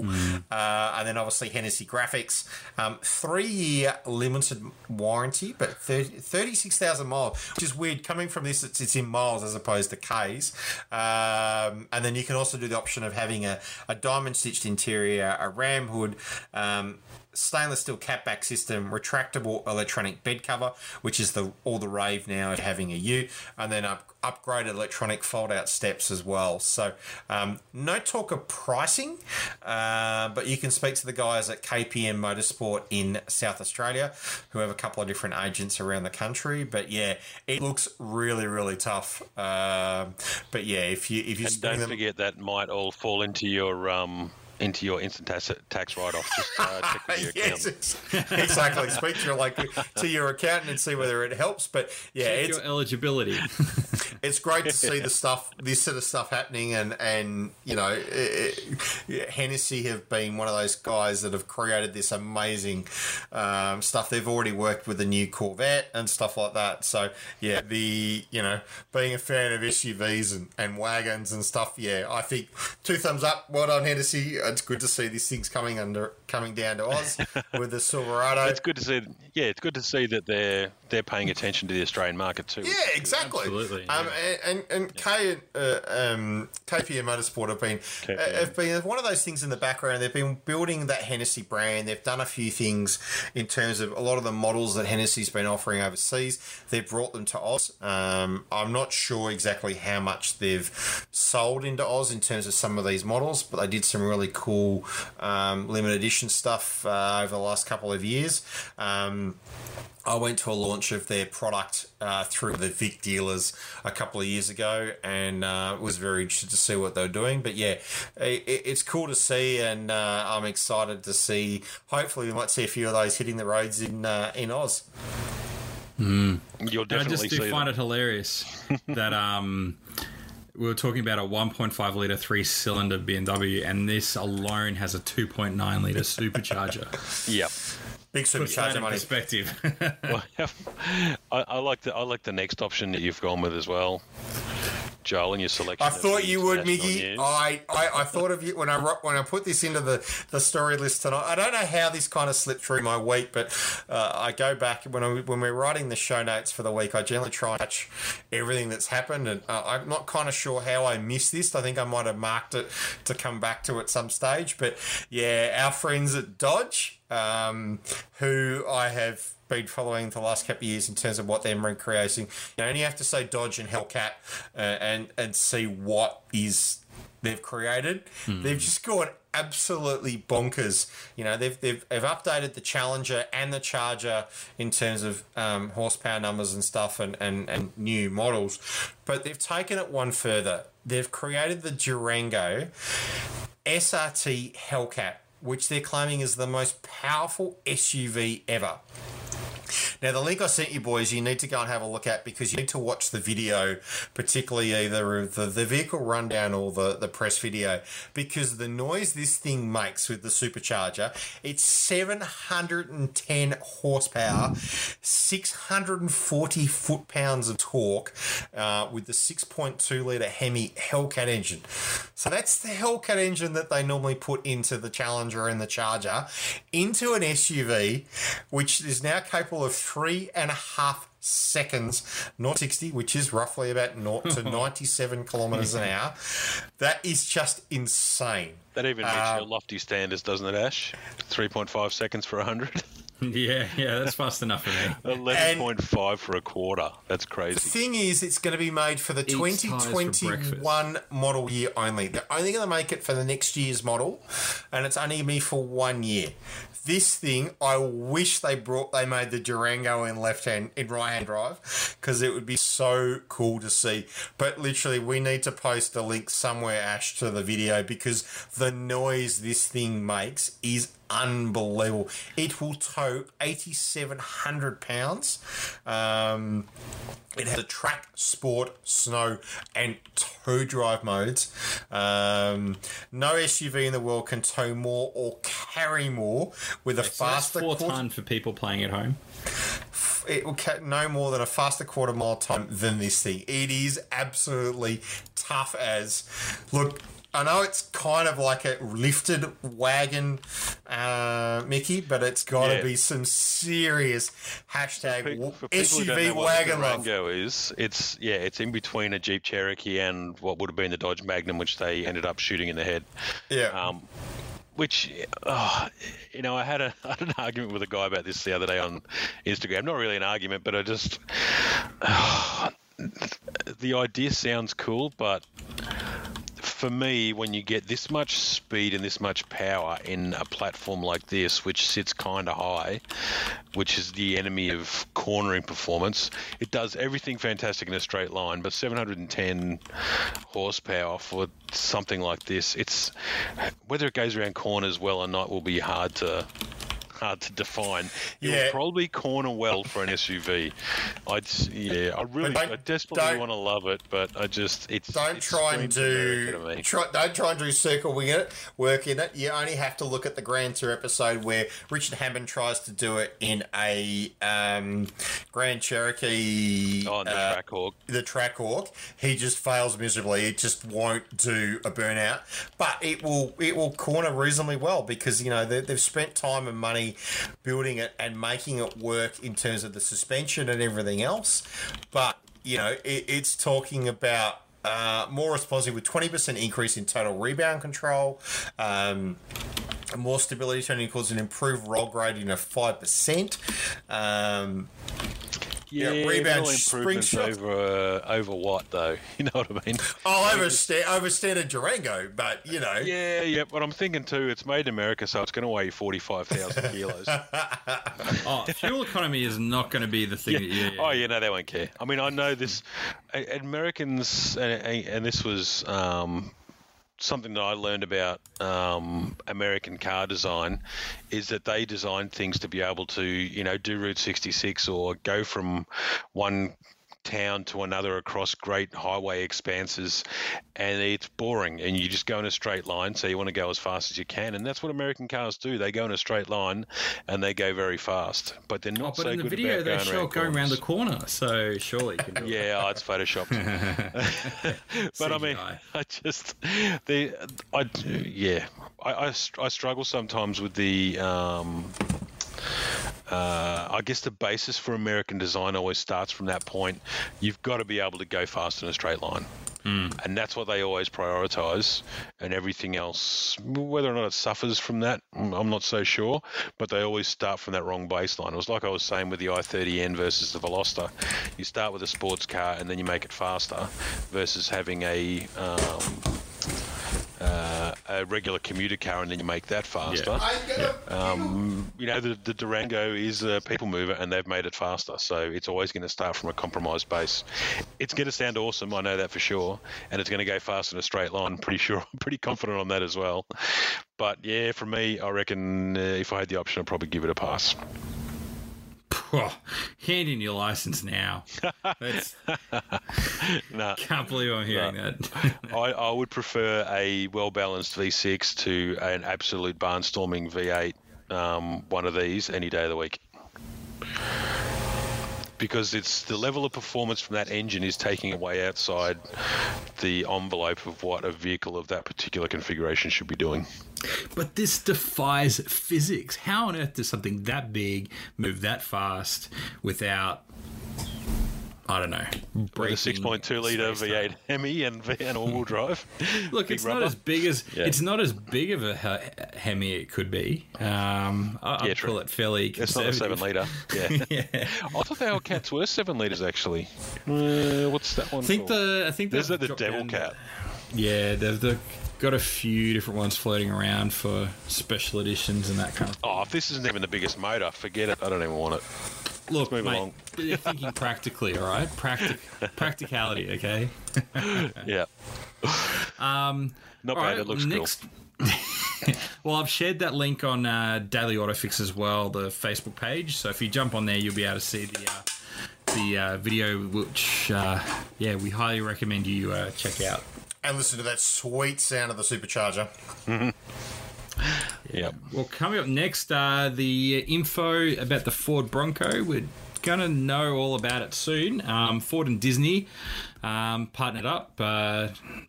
And then obviously Hennessey graphics, 3-year limited warranty, but 36,000 miles, which is weird. Coming from this, it's in miles as opposed to Ks. And then you can also do the option of having a diamond-stitched interior, a RAM hood, stainless steel catback system, retractable electronic bed cover, which is all the rave now of having a U, and then upgraded electronic fold-out steps as well. So no talk of pricing, but you can speak to the guys at KPM Motorsport in South Australia, who have a couple of different agents around the country. But yeah, it looks really, really tough. But yeah, if you don't forget, that might all fall into your instant tax write-off. Just check with your accountant. Yes, exactly. Speak to your accountant and see whether it helps. But yeah, check your eligibility. It's great to see this sort of stuff happening, and you know, Hennessey have been one of those guys that have created this amazing stuff. They've already worked with the new Corvette and stuff like that. So yeah, being a fan of SUVs and wagons and stuff, yeah, I think 2 thumbs up. Well done, Hennessey. It's good to see these things coming down to Oz with the Silverado. It's good to see. Yeah, it's good to see that they're paying attention to the Australian market too. Yeah, exactly. Absolutely. KPM Motorsport have been one of those things in the background. They've been building that Hennessey brand. They've done a few things in terms of a lot of the models that Hennessey's been offering overseas. They've brought them to Oz. I'm not sure exactly how much they've sold into Oz in terms of some of these models, but they did some really cool cool limited edition stuff over the last couple of years. I went to a launch of their product through the Vic dealers a couple of years ago, and was very interested to see what they were doing. But yeah, it's cool to see, and I'm excited to see. Hopefully, we might see a few of those hitting the roads in Oz. Mm. You'll definitely see. I just do find it hilarious that we were talking about a 1.5 litre 3-cylinder BMW, and this alone has a 2.9 litre supercharger. Yep. Big supercharger money. Perspective. Well, I like the next option that you've gone with as well, Joel, in your selection. I thought you would, Miggy. I thought of you when I put this into the story list tonight. I don't know how this kind of slipped through my week, but I go back when we're writing the show notes for the week. I generally try and catch everything that's happened, and I'm not kind of sure how I missed this. I think I might have marked it to come back to at some stage, but yeah, our friends at Dodge, who I have been following the last couple of years in terms of what they're creating. You only have to say Dodge and Hellcat and see what is they've created. Mm. They've just gone absolutely bonkers. You know, they've updated the Challenger and the Charger in terms of horsepower numbers and stuff and new models, but they've taken it one further. They've created the Durango SRT Hellcat, which they're claiming is the most powerful SUV ever. Now, the link I sent you, boys, you need to go and have a look at, because you need to watch the video, particularly either the vehicle rundown or the press video, because the noise this thing makes with the supercharger, it's 710 horsepower, 640 foot-pounds of torque with the 6.2-litre Hemi Hellcat engine. So that's the Hellcat engine that they normally put into the Challenger and the Charger into an SUV, which is now capable of 3.5 seconds, 0-60, which is roughly about 0 to 97 kilometres an hour. That is just insane. That even meets your lofty standards, doesn't it, Ash? 3.5 seconds for 100. Yeah, that's fast enough for me. 11.5 for a quarter. That's crazy. The thing is, it's going to be made for the 2021 model year only. They're only going to make it for the next year's model, and it's only me for 1 year. This thing, I wish they made the Durango in right-hand drive, because it would be so cool to see. But literally, we need to post a link somewhere, Ash, to the video, because the noise this thing makes is unbelievable. It will tow 8,700 pounds. It has a track, sport, snow, and tow drive modes. No SUV in the world can tow more or carry more with a faster. 4 ton for people playing at home. It will cut no more than a faster quarter mile time than this thing. It is absolutely tough as look. I know it's kind of like a lifted wagon, Mickey, but it's got to be some serious hashtag for SUV wagon love. It's in between a Jeep Cherokee and what would have been the Dodge Magnum, which they ended up shooting in the head. Yeah. I had an argument with a guy about this the other day on Instagram. Not really an argument, but I just the idea sounds cool, but for me, when you get this much speed and this much power in a platform like this, which sits kind of high, which is the enemy of cornering performance, it does everything fantastic in a straight line, but 710 horsepower for something like this, it's whether it goes around corners well or not will be hard to define. You'll probably corner well for an SUV. I desperately want to love it, but I just don't try and do circle wing it, work in it. You only have to look at the Grand Tour episode where Richard Hammond tries to do it in a Grand Cherokee, the Trackhawk. He just fails miserably. It just won't do a burnout, but it will corner reasonably well, because you know they've spent time and money building it and making it work in terms of the suspension and everything else. But you know, it's talking about more responsive with 20% increase in total rebound control, more stability turning equals an improved roll grade of 5%. Yeah, rebound spring shot over what though? You know what I mean? Oh, over standard Durango, but you know. Yeah. But I'm thinking too, it's made in America, so it's going to weigh 45,000 kilos. Oh, fuel economy is not going to be the thing. Yeah. Oh, yeah, no, they won't care. I mean, I know this. Americans, and this was something that I learned about American car design, is that they design things to be able to, you know, do Route 66 or go from one town to another across great highway expanses, and it's boring and you just go in a straight line, so you want to go as fast as you can, and that's what American cars do. They go in a straight line and they go very fast, but they're not so good about going around corners. But in the video they show going around the corner, so surely you can do it. Yeah, it's photoshopped. But I mean, I just I struggle sometimes with the I guess the basis for American design always starts from that point. You've got to be able to go fast in a straight line. Mm. And that's what they always prioritise, and everything else, whether or not it suffers from that, I'm not so sure, but they always start from that wrong baseline. It was like I was saying with the i30N versus the Veloster. You start with a sports car and then you make it faster versus having a regular commuter car and then you make that faster. Yeah. You know, the Durango is a people mover and they've made it faster, so it's always going to start from a compromised base. It's going to sound awesome, I know that for sure, and it's going to go fast in a straight line, I'm pretty confident on that as well. But yeah, for me, I reckon if I had the option, I'd probably give it a pass. Oh, hand in your license now. Nah, can't believe I'm hearing that. I would prefer a well-balanced V6 to an absolute barnstorming V8, one of these, any day of the week. Because it's the level of performance from that engine is taking it way outside the envelope of what a vehicle of that particular configuration should be doing. But this defies physics. How on earth does something that big move that fast without, I don't know, braking? A 6.2 litre V8 Hemi and all-wheel drive. Look, big it's not as big of a Hemi it could be. I'd call it fairly conservative. It's not a 7 litre. Yeah. Yeah. I thought the Hellcats were 7 litres actually. What's that one? I think there's the Devil Cat. Yeah, they've got a few different ones floating around for special editions and that kind of thing. Oh, if this isn't even the biggest motor, forget it. I don't even want it. Look, mate, along. You're thinking practically, all right? Practicality, okay? Yeah. Not bad. Right, it looks cool. Well, I've shared that link on Daily Autofix as well, the Facebook page. So if you jump on there, you'll be able to see the video, which, we highly recommend you check out. And listen to that sweet sound of the supercharger. Mm-hmm. Yeah. Well, coming up next, the info about the Ford Bronco. We're going to know all about it soon. Ford and Disney partnered up.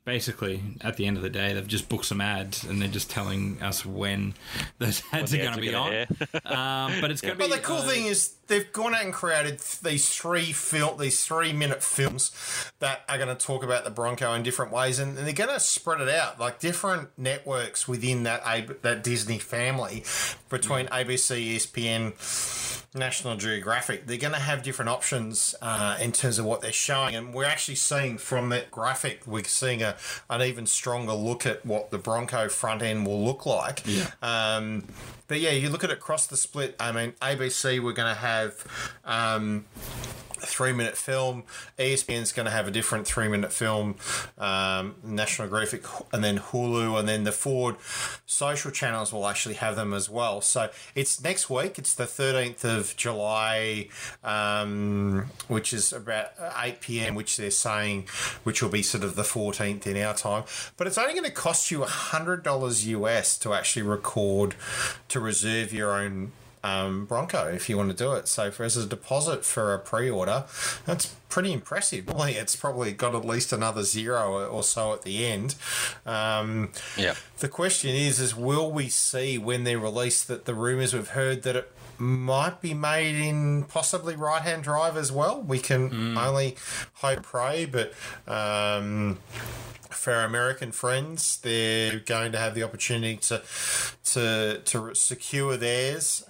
Basically, at the end of the day, they've just booked some ads and they're just telling us when those ads are going to be on. But it's going to be. But the cool thing is they've gone out and created these 3 minute films that are going to talk about the Bronco in different ways, and they're going to spread it out like different networks within that Disney family between ABC, ESPN, National Geographic. They're going to have different options in terms of what they're showing, and we're actually seeing from that graphic, we're seeing an even stronger look at what the Bronco front end will look like. Yeah. But yeah, you look at it across the split. I mean, ABC, we're going to have a 3 minute film. ESPN's going to have a different 3 minute film. National Geographic, and then Hulu, and then the Ford social channels will actually have them as well. So it's next week. It's the 13th of July, which is about 8 p.m., which they're saying, which will be sort of the 14th in our time. But it's only going to cost you $100 US to actually record, to reserve your own Bronco if you want to do it. So as a deposit for a pre-order, that's pretty impressive. It's probably got at least another zero or so at the end. The question is will we see when they release that the rumours we've heard that it might be made in possibly right-hand drive as well? We can only hope and pray, but for our American friends, they're going to have the opportunity to secure theirs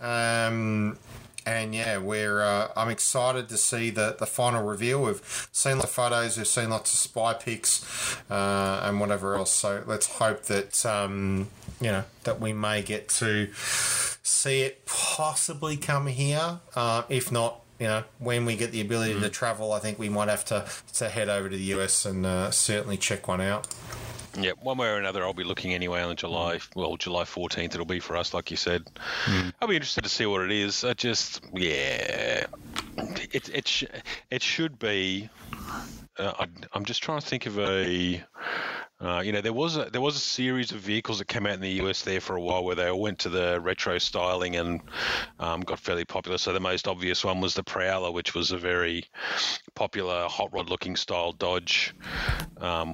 And yeah, we're I'm excited to see the final reveal. We've seen the photos, we've seen lots of spy pics and whatever else. So let's hope that you know, that we may get to see it possibly come here. If not, you know, when we get the ability to travel, I think we might have to head over to the US and certainly check one out. Yeah, one way or another, I'll be looking anyway on July 14th. It'll be for us, like you said. I'll be interested to see what it is. I just, yeah, it should be. I'm just trying to think of a. You know, there was a series of vehicles that came out in the US there for a while where they all went to the retro styling and got fairly popular. So the most obvious one was the Prowler, which was a very popular hot rod looking style Dodge,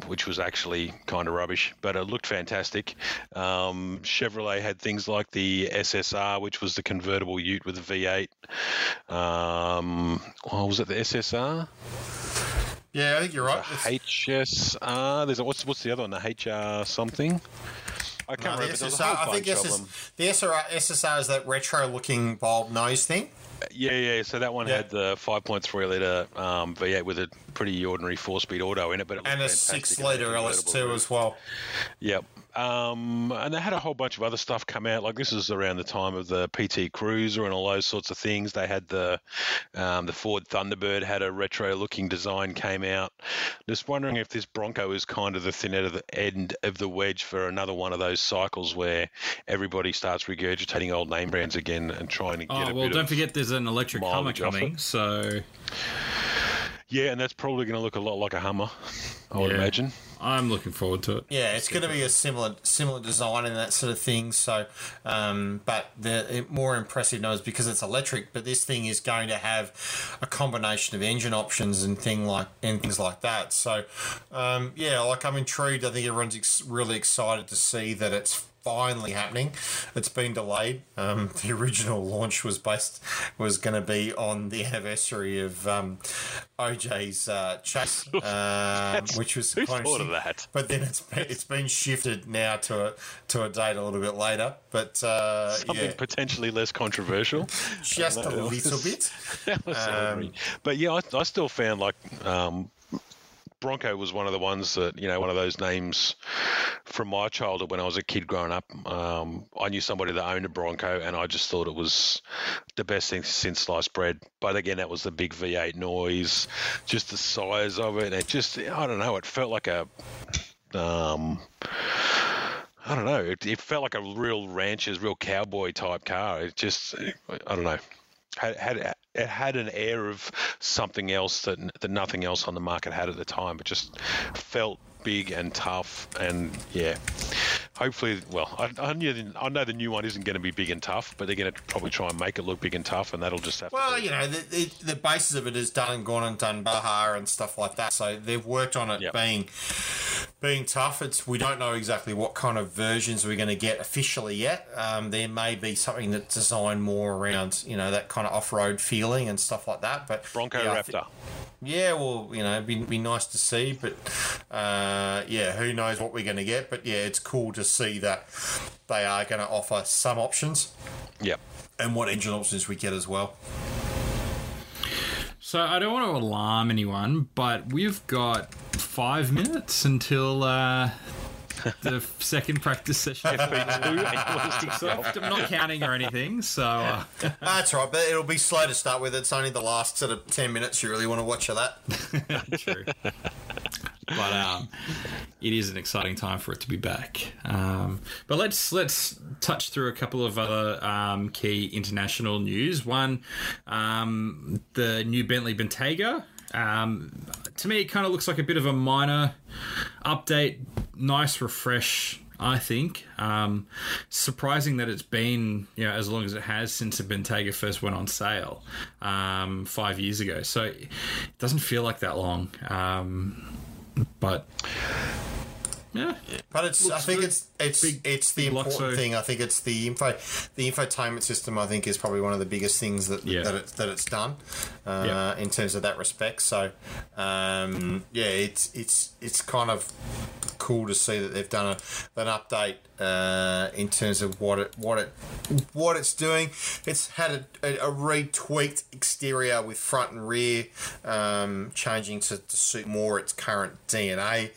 which was actually kind of rubbish, but it looked fantastic. Chevrolet had things like the SSR, which was the convertible ute with a V8. Was it the SSR? Yeah, I think you're right. HSR. There's what's the other one? The HR something. I can't remember. SSR, I think the SSR is that retro-looking bulb nose thing. Yeah. So that one had the 5.3 litre V8 with a pretty ordinary 4-speed auto in it, but and a 6-litre LS2 as well. Yep. And they had a whole bunch of other stuff come out. Like, this is around the time of the PT Cruiser and all those sorts of things. They had the Ford Thunderbird had a retro-looking design came out. Just wondering if this Bronco is kind of the thin end of the wedge for another one of those cycles where everybody starts regurgitating old name brands again and trying to get a bit. Well, don't forget there's an electric Hummer coming, so... Yeah, and that's probably going to look a lot like a Hummer, I would imagine. I'm looking forward to it. Yeah, it's going to be a similar design and that sort of thing. So, but the more impressive note is because it's electric. But this thing is going to have a combination of engine options and things like that. So, I'm intrigued. I think everyone's really excited to see that it's finally happening. It's been delayed. The original launch was going to be on the anniversary of OJ's chase, which was close to that. But then it's been shifted now to a date a little bit later. But something potentially less controversial, just a little bit. But yeah, I still found like. Bronco was one of the ones that, you know, one of those names from my childhood when I was a kid growing up. I knew somebody that owned a Bronco and I just thought it was the best thing since sliced bread. But again, that was the big V8 noise, just the size of it. It just, I don't know, it felt like a... I don't know, it felt like a real rancher's, real cowboy type car. It just, I don't know. It had an air of something else that nothing else on the market had at the time. It just felt big and tough, and yeah. Hopefully, well, I know the new one isn't going to be big and tough, but they're going to probably try and make it look big and tough, and that'll just have to... Well, you know, the basis of it is done and gone and done Baja and stuff like that, so they've worked on it being tough. We don't know exactly what kind of versions we're going to get officially yet. There may be something that's designed more around, you know, that kind of off-road feeling and stuff like that. But Bronco Raptor. Yeah, well, you know, it'd be nice to see, but who knows what we're going to get. But yeah, it's cool to see that they are going to offer some options. Yep. And what engine options we get as well. So I don't want to alarm anyone, but we've got 5 minutes until... the second practice session. I'm not counting or anything, so... That's right, but it'll be slow to start with. It's only the last sort of 10 minutes you really want to watch of that. True. But it is an exciting time for it to be back. But let's touch through a couple of other key international news. One, the new Bentley Bentayga. To me, it kind of looks like a bit of a minor update. Nice refresh, I think. Surprising that it's been, you know, as long as it has since the Bentayga first went on sale 5 years ago. So it doesn't feel like that long. But yeah. But it's. I think it's. It's the important thing. I think it's the infotainment system. I think is probably one of the biggest things that it's done in terms of that respect. So it's kind of cool to see that they've done an update in terms of what it's doing. It's had a retweaked exterior with front and rear changing to suit more its current DNA.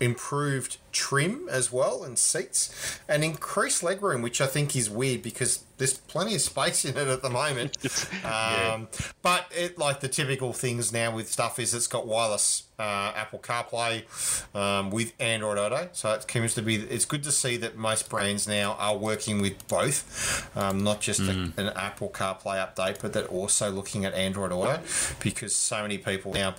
Improved trim as well, and seats, and increased legroom, which I think is weird because there's plenty of space in it at the moment. But the typical things now with stuff is it's got wireless Apple CarPlay with Android Auto, so it seems to be. It's good to see that most brands now are working with both, not just an Apple CarPlay update, but they're also looking at Android Auto because so many people now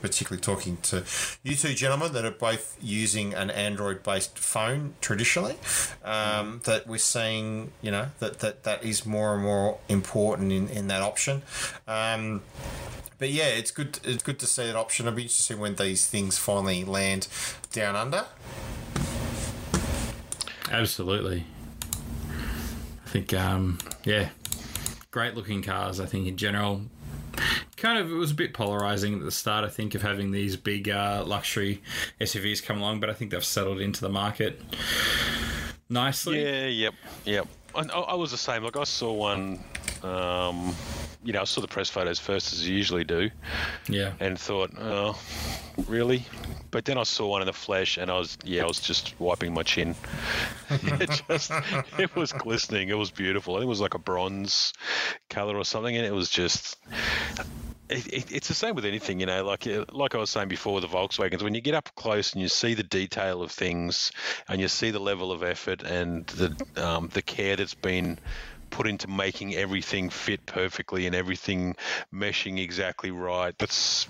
Particularly talking to you two gentlemen that are both using an Android-based phone traditionally, that we're seeing, that is more and more important in that option. But yeah, it's good. It's good to see that option. I'll be interested when these things finally land down under. Absolutely. I think, great looking cars. I think in general. It was a bit polarising at the start, I think, of having these big luxury SUVs come along, but I think they've settled into the market nicely. Yeah, yep. I was the same. I saw one, I saw the press photos first, as you usually do. Yeah. And thought, oh, really? But then I saw one in the flesh, and I was just wiping my chin. It was glistening. It was beautiful. I think it was like a bronze colour or something, and it was just... It's the same with anything, like I was saying before with the Volkswagens. When you get up close and you see the detail of things and you see the level of effort and the care that's been put into making everything fit perfectly and everything meshing exactly right, that's...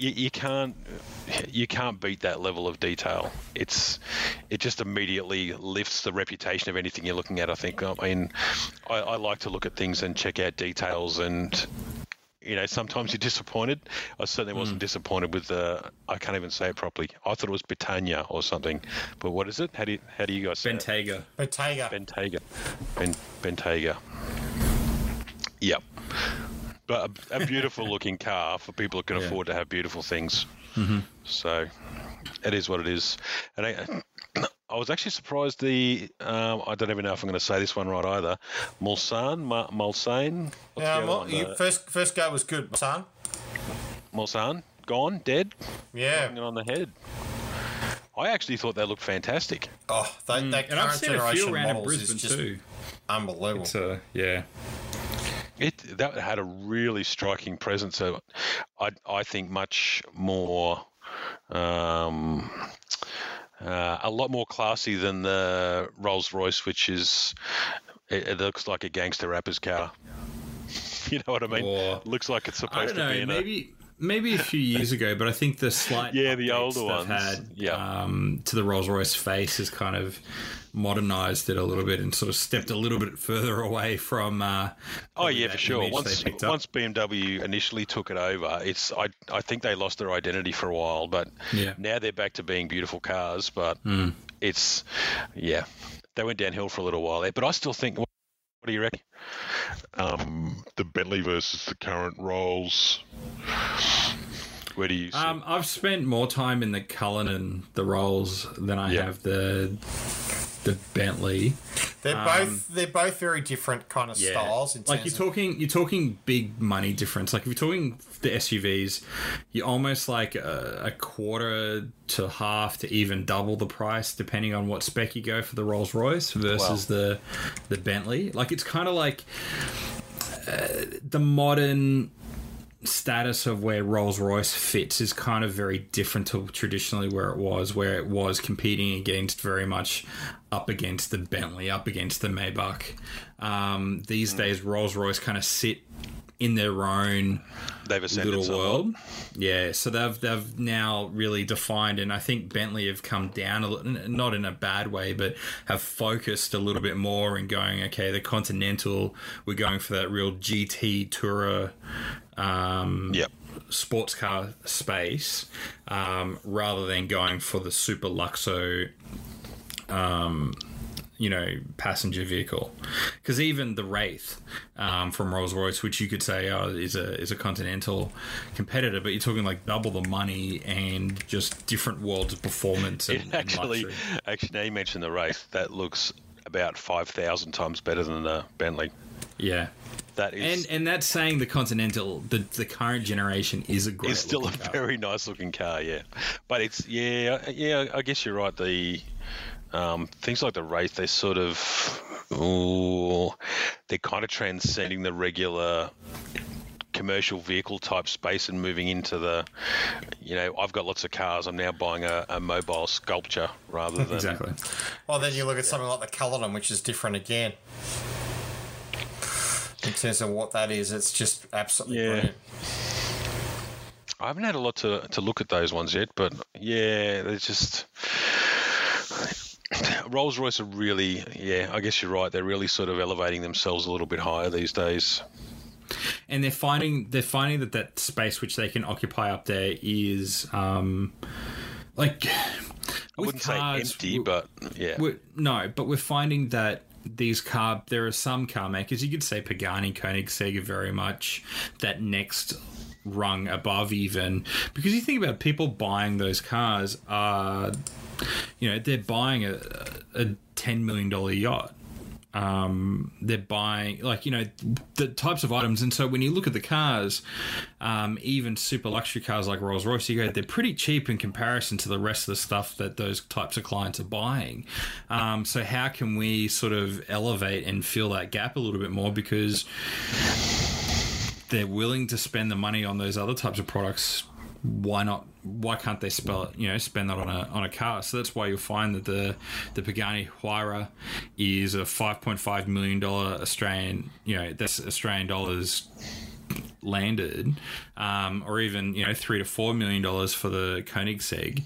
You can't beat that level of detail. It just immediately lifts the reputation of anything you're looking at, I think. I mean, I like to look at things and check out details, and sometimes you're disappointed. I certainly wasn't disappointed with I can't even say it properly. I thought it was Britannia or something, but what is it? How do you guys say Bentayga. It? Bentayga. Yep. But a beautiful-looking car for people who can afford to have beautiful things. Mm-hmm. So it is what it is. And I was actually surprised I don't even know if I'm going to say this one right either. Mulsanne? First go was good. Mulsanne? Gone? Dead? Yeah. Knocking it on the head. I actually thought they looked fantastic. Oh, that current generation models is just unbelievable. It's, That had a really striking presence. So I think much more, a lot more classy than the Rolls-Royce, which is, it looks like a gangster rapper's car. You know what I mean? Or, looks like it's supposed to be in maybe a few years ago, but I think the slight the older ones had to the Rolls-Royce face has kind of modernised it a little bit and sort of stepped a little bit further away from. For sure. Once BMW initially took it over, I think they lost their identity for a while, but now they're back to being beautiful cars. But they went downhill for a little while there. But I still think. What do you reckon? The Bentley versus the current Rolls. Where do you see? I've spent more time in the Cullinan, the Rolls, than I have the Bentley. They're both very different kind of styles. In terms you're talking big money difference. Like if you're talking the SUVs, you're almost like a quarter to half to even double the price, depending on what spec you go for the Rolls Royce versus the Bentley. Like it's kind of like the modern status of where Rolls-Royce fits is kind of very different to traditionally where it was competing against, very much up against the Bentley, up against the Maybach. These days, Rolls-Royce kind of sit in their own little world. Yeah, so they've now really defined, and I think Bentley have come down a little, not in a bad way, but have focused a little bit more in going, okay, the Continental, we're going for that real GT tourer sports car space, rather than going for the super luxo, you know, passenger vehicle. Because even the Wraith from Rolls-Royce, which you could say is a Continental competitor, but you're talking like double the money and just different worlds of performance. And actually, now you mentioned the Wraith, that looks about 5,000 times better than the Bentley. Yeah. That is, and that's saying the Continental, the current generation, is a great. It's still a car. Very nice looking car, yeah. But it's I guess you're right. The things like the Wraith, they sort of they're kind of transcending the regular commercial vehicle type space and moving into the, you know, I've got lots of cars, I'm now buying a mobile sculpture rather than exactly. Well, then you look at something like the Cullinan, which is different again. In terms of what that is, it's just absolutely brilliant. I haven't had a lot to look at those ones yet, but yeah, they're just Rolls-Royce are really, yeah, I guess you're right, they're really sort of elevating themselves a little bit higher these days. And they're finding that space which they can occupy up there is like I wouldn't say empty, but yeah. But we're finding that these car, there are some car makers, you could say Pagani, Koenigsegg, very much that next rung above even, because you think about people buying those cars are, you know, they're buying a $10 million yacht. They're buying, like, you know, the types of items. And so when you look at the cars, even super luxury cars like Rolls-Royce, you go, they're pretty cheap in comparison to the rest of the stuff that those types of clients are buying. So how can we sort of elevate and fill that gap a little bit more, because they're willing to spend the money on those other types of products. Why not? Why can't they spend that on a car? So that's why you'll find that the Pagani Huayra is a $5.5 million Australian, you know, that's Australian dollars landed, or even, you know, $3 to $4 million for the Koenigsegg.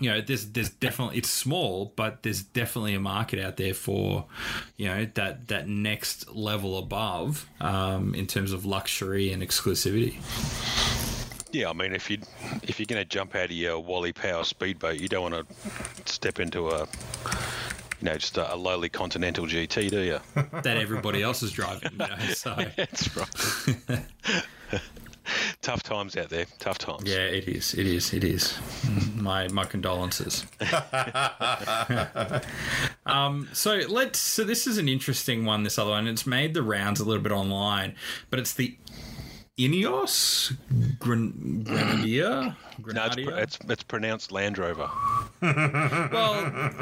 You know, there's definitely, it's small, but there's definitely a market out there for, you know, that next level above, in terms of luxury and exclusivity. Yeah, I mean, if you're going to jump out of your Wally Power speedboat, you don't want to step into a, you know, just a lowly Continental GT, do you? That everybody else is driving, you know, so. Yeah, that's right. Tough times out there. Tough times. Yeah, it is. It is. It is. My condolences. So this is an interesting one, this other one. It's made the rounds a little bit online, but it's the Ineos Grenadier? No, it's pronounced Land Rover. Well, but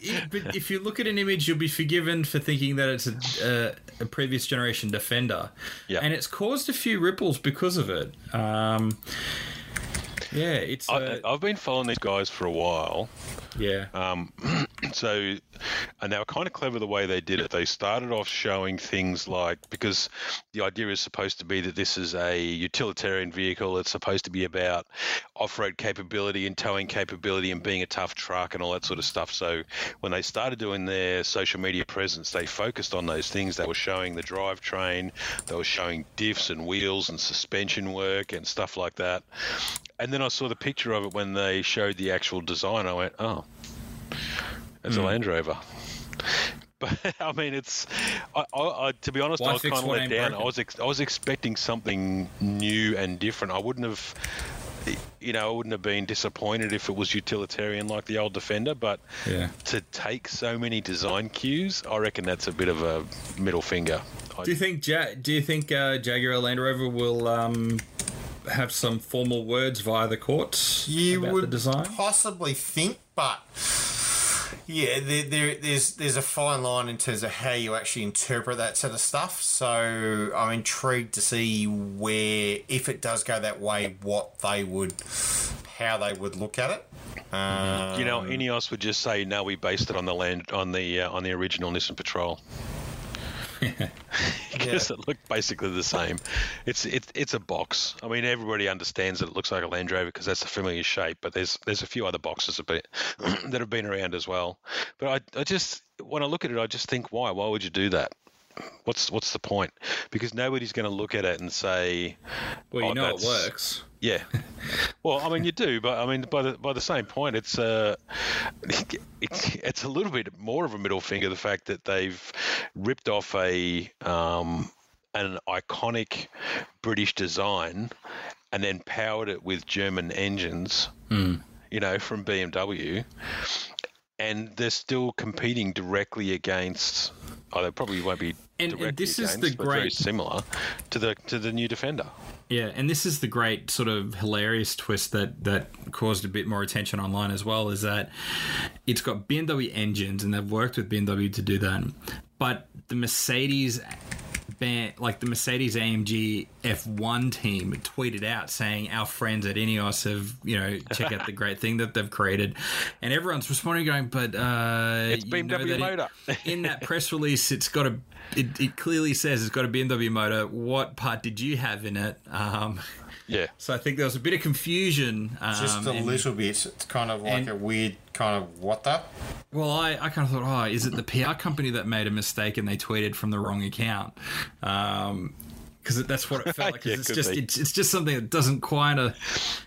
if you look at an image, you'll be forgiven for thinking that it's a previous generation Defender. Yeah. And it's caused a few ripples because of it. Yeah, it's... I've been following these guys for a while. Yeah. And they were kind of clever the way they did it. They started off showing things like, because the idea is supposed to be that this is a utilitarian vehicle. It's supposed to be about off-road capability and towing capability and being a tough truck and all that sort of stuff. So when they started doing their social media presence, they focused on those things. They were showing the drivetrain. They were showing diffs and wheels and suspension work and stuff like that. And then I saw the picture of it when they showed the actual design. I went, oh, it's a Land Rover. But I mean, it's. I to be honest, I was kind of let down. I was expecting something new and different. I wouldn't have been disappointed if it was utilitarian like the old Defender. But to take so many design cues, I reckon that's a bit of a middle finger. Do you think Jaguar Land Rover will? Have some formal words via the courts about the design? You would possibly think, but yeah, there's a fine line in terms of how you actually interpret that sort of stuff. So I'm intrigued to see where, if it does go that way, how they would look at it. You know, Ineos would just say, "No, we based it on the on the original Nissan Patrol." Because it looked basically the same. It's a box. I mean, everybody understands that it looks like a Land Rover because that's a familiar shape, but there's a few other boxes that have been around as well. But I just, when I look at it, I just think, why? Why would you do that? what's the point? Because nobody's going to look at it and say, well, you know, it works. Yeah. Well, I mean, you do, but I mean, by the same point, it's a little bit more of a middle finger, the fact that they've ripped off an iconic British design and then powered it with German engines, you know, from BMW. And they're still competing directly against. Oh, they probably won't be. And this is the great, very similar to the new Defender. Yeah, and this is the great sort of hilarious twist that caused a bit more attention online as well. Is that it's got BMW engines, and they've worked with BMW to do that. But the Mercedes, like the Mercedes AMG F1 team, tweeted out saying our friends at Ineos have, you know, check out the great thing that they've created, and everyone's responding going, but it's BMW motor. In that press release, it's got a. It clearly says it's got a BMW motor. What part did you have in it? Yeah. So I think there was a bit of confusion. Just a little bit. It's kind of like a weird kind of what the? Well, I kind of thought, is it the PR company that made a mistake and they tweeted from the wrong account? Because that's what it felt like. Yeah, it's just something that doesn't quite a,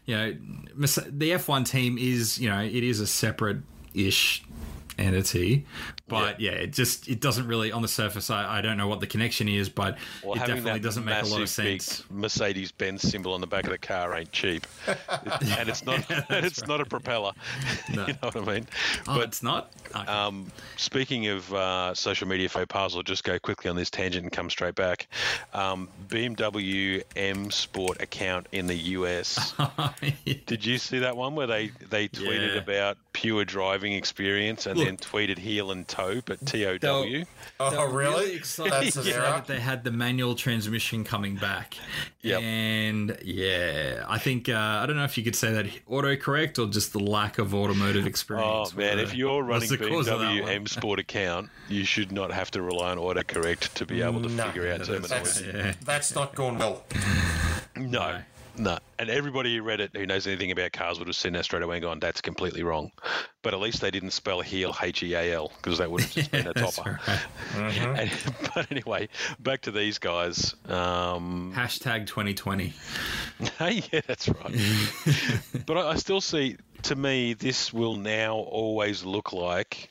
you know, the F1 team is, you know, it is a separate-ish entity, but yeah, it doesn't really on the surface. I don't know what the connection is, but it definitely doesn't make a lot of sense. Big Mercedes-Benz symbol on the back of the car ain't cheap, and it's not. Yeah, and it's right. Not a propeller. No. You know what I mean? Oh, but it's not. Okay. Speaking of social media faux pas, I'll just go quickly on this tangent and come straight back. BMW M Sport account in the US. Yeah. Did you see that one where they tweeted about pure driving experience and then tweeted heel and toe, but TOW. Oh, really? That's an error. They had the manual transmission coming back. Yep. And yeah, I think, I don't know if you could say that autocorrect or just the lack of automotive experience. Oh, man, if you're running BMW M Sport account, you should not have to rely on autocorrect to be able to figure out terminology. That's not going well. No. No, and everybody who read it who knows anything about cars would have seen that straight away and gone, that's completely wrong. But at least they didn't spell heel H-E-A-L, because that would have just been a topper. Right. Mm-hmm. But anyway, back to these guys. Hashtag 2020. Yeah, that's right. But I still see, to me, this will now always look like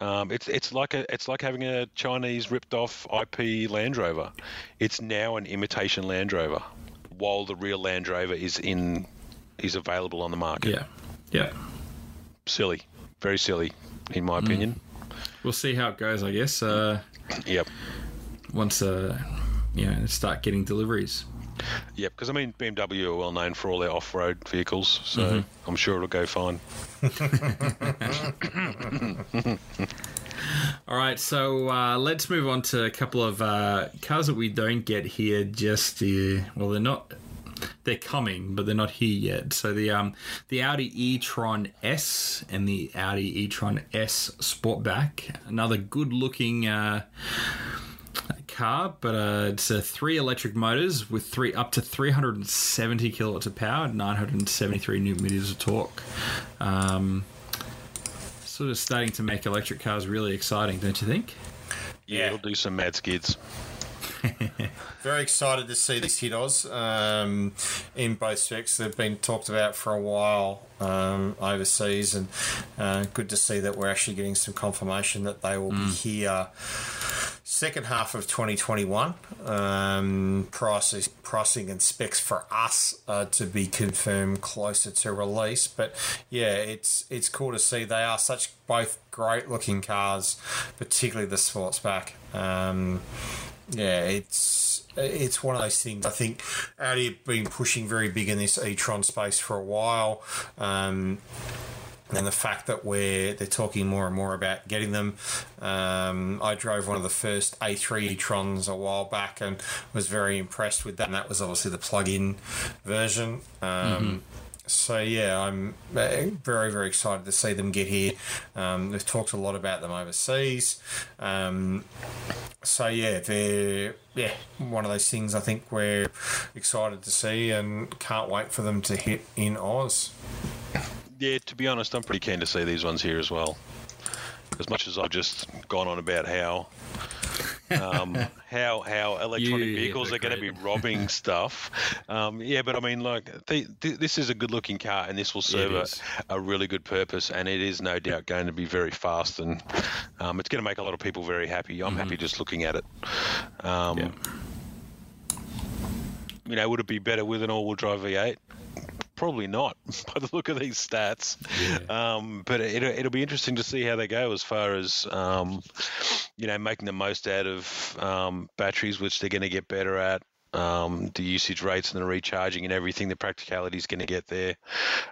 it's like having a Chinese ripped off IP Land Rover. It's now an imitation Land Rover, while the real Land Rover is available on the market. Yeah. Silly. Very silly, in my opinion. We'll see how it goes, I guess. Yep. Once, start getting deliveries. Yep, because, I mean, BMW are well known for all their off-road vehicles, so I'm sure it'll go fine. All right, so let's move on to a couple of cars that we don't get here just here. Well, they're not. They're coming, but they're not here yet. So the Audi e-tron S and the Audi e-tron S Sportback, another good-looking car, but it's three electric motors with up to 370 kilowatts of power, 973 newton-meters of torque. Sort of starting to make electric cars really exciting, don't you think? Yeah, it'll do some mad skids. Very excited to see this hit Oz in both specs. They've been talked about for a while overseas, and good to see that we're actually getting some confirmation that they will be here second half of 2021. Pricing and specs for us to be confirmed closer to release. But yeah, it's cool to see. They are such both great looking cars, particularly the Sportsback. Yeah, it's one of those things. I think Audi have been pushing very big in this e-tron space for a while, and the fact that they're talking more and more about getting them. I drove one of the first A3 e-trons a while back and was very impressed with that. And that was obviously the plug-in version. So, yeah, I'm very, very excited to see them get here. We've talked a lot about them overseas. So, yeah, they're one of those things I think we're excited to see and can't wait for them to hit in Oz. Yeah, to be honest, I'm pretty keen to see these ones here as well. As much as I've just gone on about how how electronic vehicles are going to be robbing stuff. Yeah, but I mean, like, this is a good-looking car, and this will serve a really good purpose, and it is no doubt going to be very fast, and it's going to make a lot of people very happy. I'm happy just looking at it. You know, would it be better with an all-wheel drive V8? Probably not, by the look of these stats. But it'll be interesting to see how they go as far as, you know, making the most out of batteries, which they're going to get better at, the usage rates and the recharging and everything. The practicality is going to get there.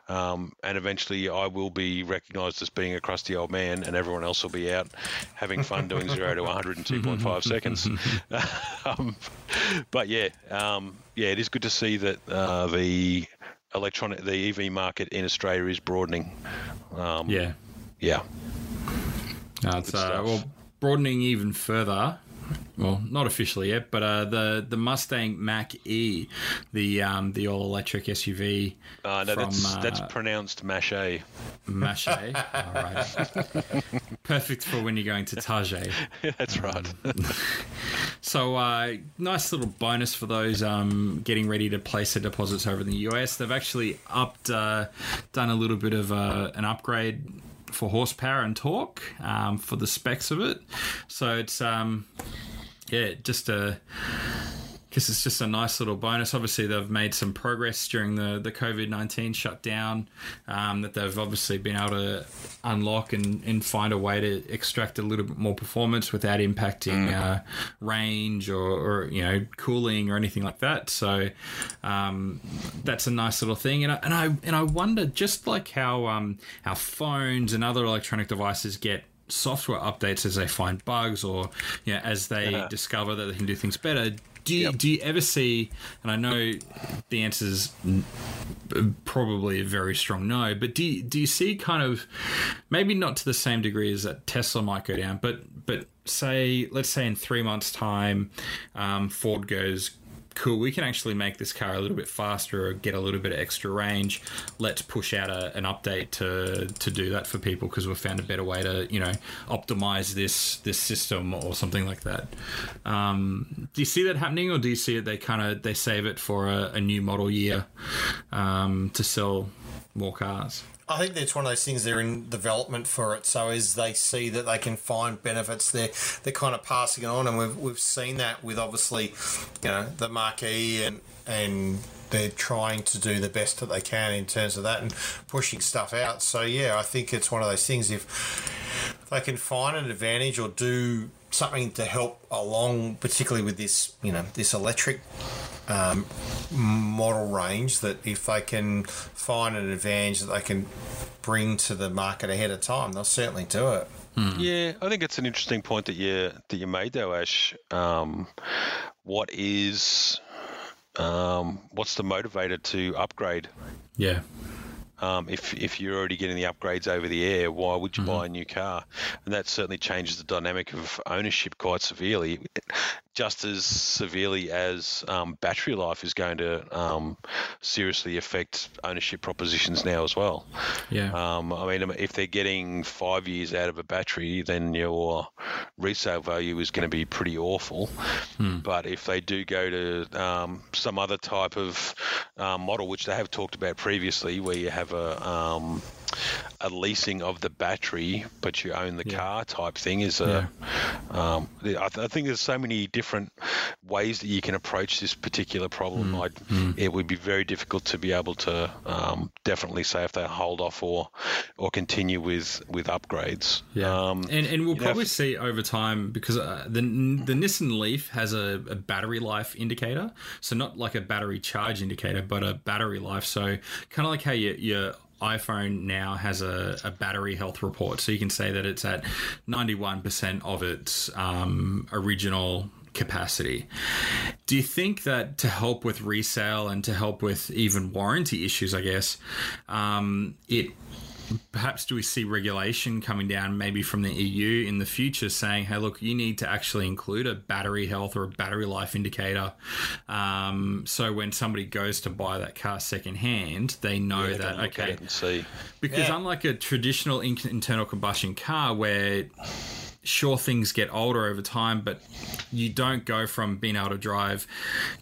And eventually I will be recognised as being a crusty old man, and everyone else will be out having fun doing 0 to 100 in 2.5 seconds. But, yeah, it is good to see that the EV market in Australia is broadening. It's broadening even further. Well, not officially yet, but the Mustang Mach-E, the all-electric SUV. No, from, that's pronounced Mach-E. Mach-E, all right. Perfect for when you're going to Touareg. That's right. So, nice little bonus for those getting ready to place their deposits over in the US. They've actually done a little bit of an upgrade for horsepower and torque for the specs of it. So it's it's just a nice little bonus. Obviously, they've made some progress during the COVID-19 shutdown that they've obviously been able to unlock and find a way to extract a little bit more performance without impacting range or you know, cooling or anything like that. So that's a nice little thing. And I wonder, just like how our phones and other electronic devices get software updates as they find bugs or as they discover that they can do things better. Do you ever see, and I know the answer is probably a very strong no, but do you see kind of, maybe not to the same degree as that Tesla might go down, but say, let's say in 3 months' time, Ford goes, cool, we can actually make this car a little bit faster or get a little bit of extra range. Let's push out an update to do that for people because we've found a better way to, optimize this system or something like that. Do you see that happening, or do you see that they save it for a new model year to sell more cars? I think that's one of those things, they're in development for it. So as they see that they can find benefits, they're kind of passing it on. And we've seen that with, obviously, the Mach-E, and they're trying to do the best that they can in terms of that and pushing stuff out. So, I think it's one of those things, if they can find an advantage or do something to help along, particularly with this, this electric model range, that if they can find an advantage that they can bring to the market ahead of time, they'll certainly do it. Yeah, I think it's an interesting point that you made though, Ash. What's the motivator to upgrade? Yeah. If you're already getting the upgrades over the air, why would you buy a new car? And that certainly changes the dynamic of ownership quite severely, just as severely as battery life is going to seriously affect ownership propositions now as well. Yeah. I mean, if they're getting 5 years out of a battery, then your resale value is going to be pretty awful. But if they do go to some other type of model, which they have talked about previously, where you have a leasing of the battery, but you own the car type thing, is I think there's so many different ways that you can approach this particular problem. It would be very difficult to be able to definitely say if they hold off or continue with upgrades. And we'll probably see over time, because the Nissan Leaf has a battery life indicator, so not like a battery charge indicator, but a battery life. So kind of like how your iPhone now has a battery health report, so you can say that it's at 91% of its original capacity. Do you think that to help with resale and to help with even warranty issues, I guess, perhaps do we see regulation coming down maybe from the EU in the future saying, hey, look, you need to actually include a battery health or a battery life indicator. So when somebody goes to buy that car secondhand, they know that, okay, see. Because unlike a traditional internal combustion car where sure, things get older over time, but you don't go from being able to drive,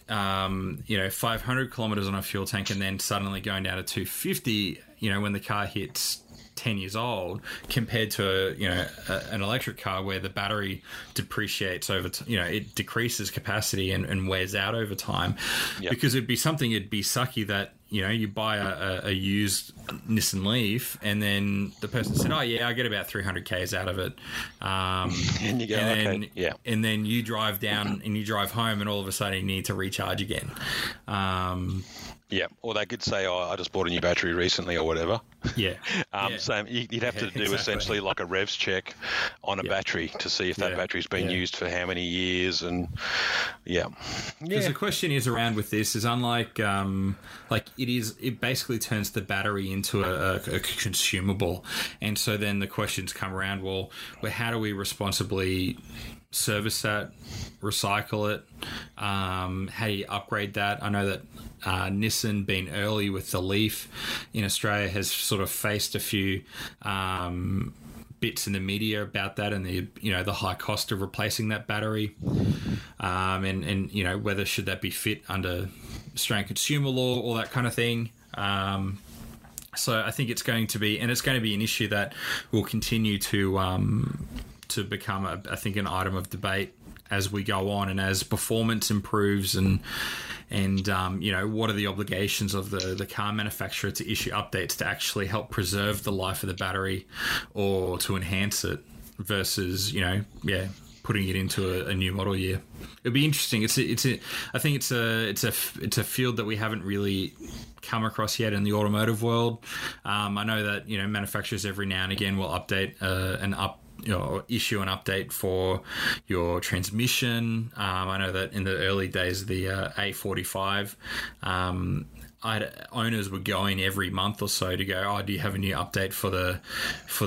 500 kilometers on a fuel tank and then suddenly going down to 250, when the car hits 10 years old, compared to an electric car where the battery depreciates over time. It decreases capacity and wears out over time. Yep. Because it'd be sucky that you buy a used Nissan Leaf and then the person said, oh yeah, I get about 300 Ks out of it, and you go, and then, okay, yeah, and then you drive down and you drive home and all of a sudden you need to recharge again. Yeah, or they could say, "Oh, I just bought a new battery recently," or whatever. Yeah, So you'd have to do essentially like a revs check on a battery to see if that battery's been used for how many years, and because the question is around with this is unlike it basically turns the battery into a consumable, and so then the questions come around. Well, how do we responsibly service that, recycle it? How do you upgrade that? I know that Nissan, being early with the Leaf in Australia, has sort of faced a few bits in the media about that and the high cost of replacing that battery, and whether should that be fit under Australian consumer law, all that kind of thing. So I think it's going to be an issue that will continue to become an item of debate as we go on and as performance improves, and what are the obligations of the car manufacturer to issue updates to actually help preserve the life of the battery or to enhance it versus putting it into a new model year. It'd be interesting. I think it's a field that we haven't really come across yet in the automotive world. I know that manufacturers every now and again will update issue an update for your transmission. I know that in the early days of the A45, owners were going every month or so to go, oh, do you have a new update for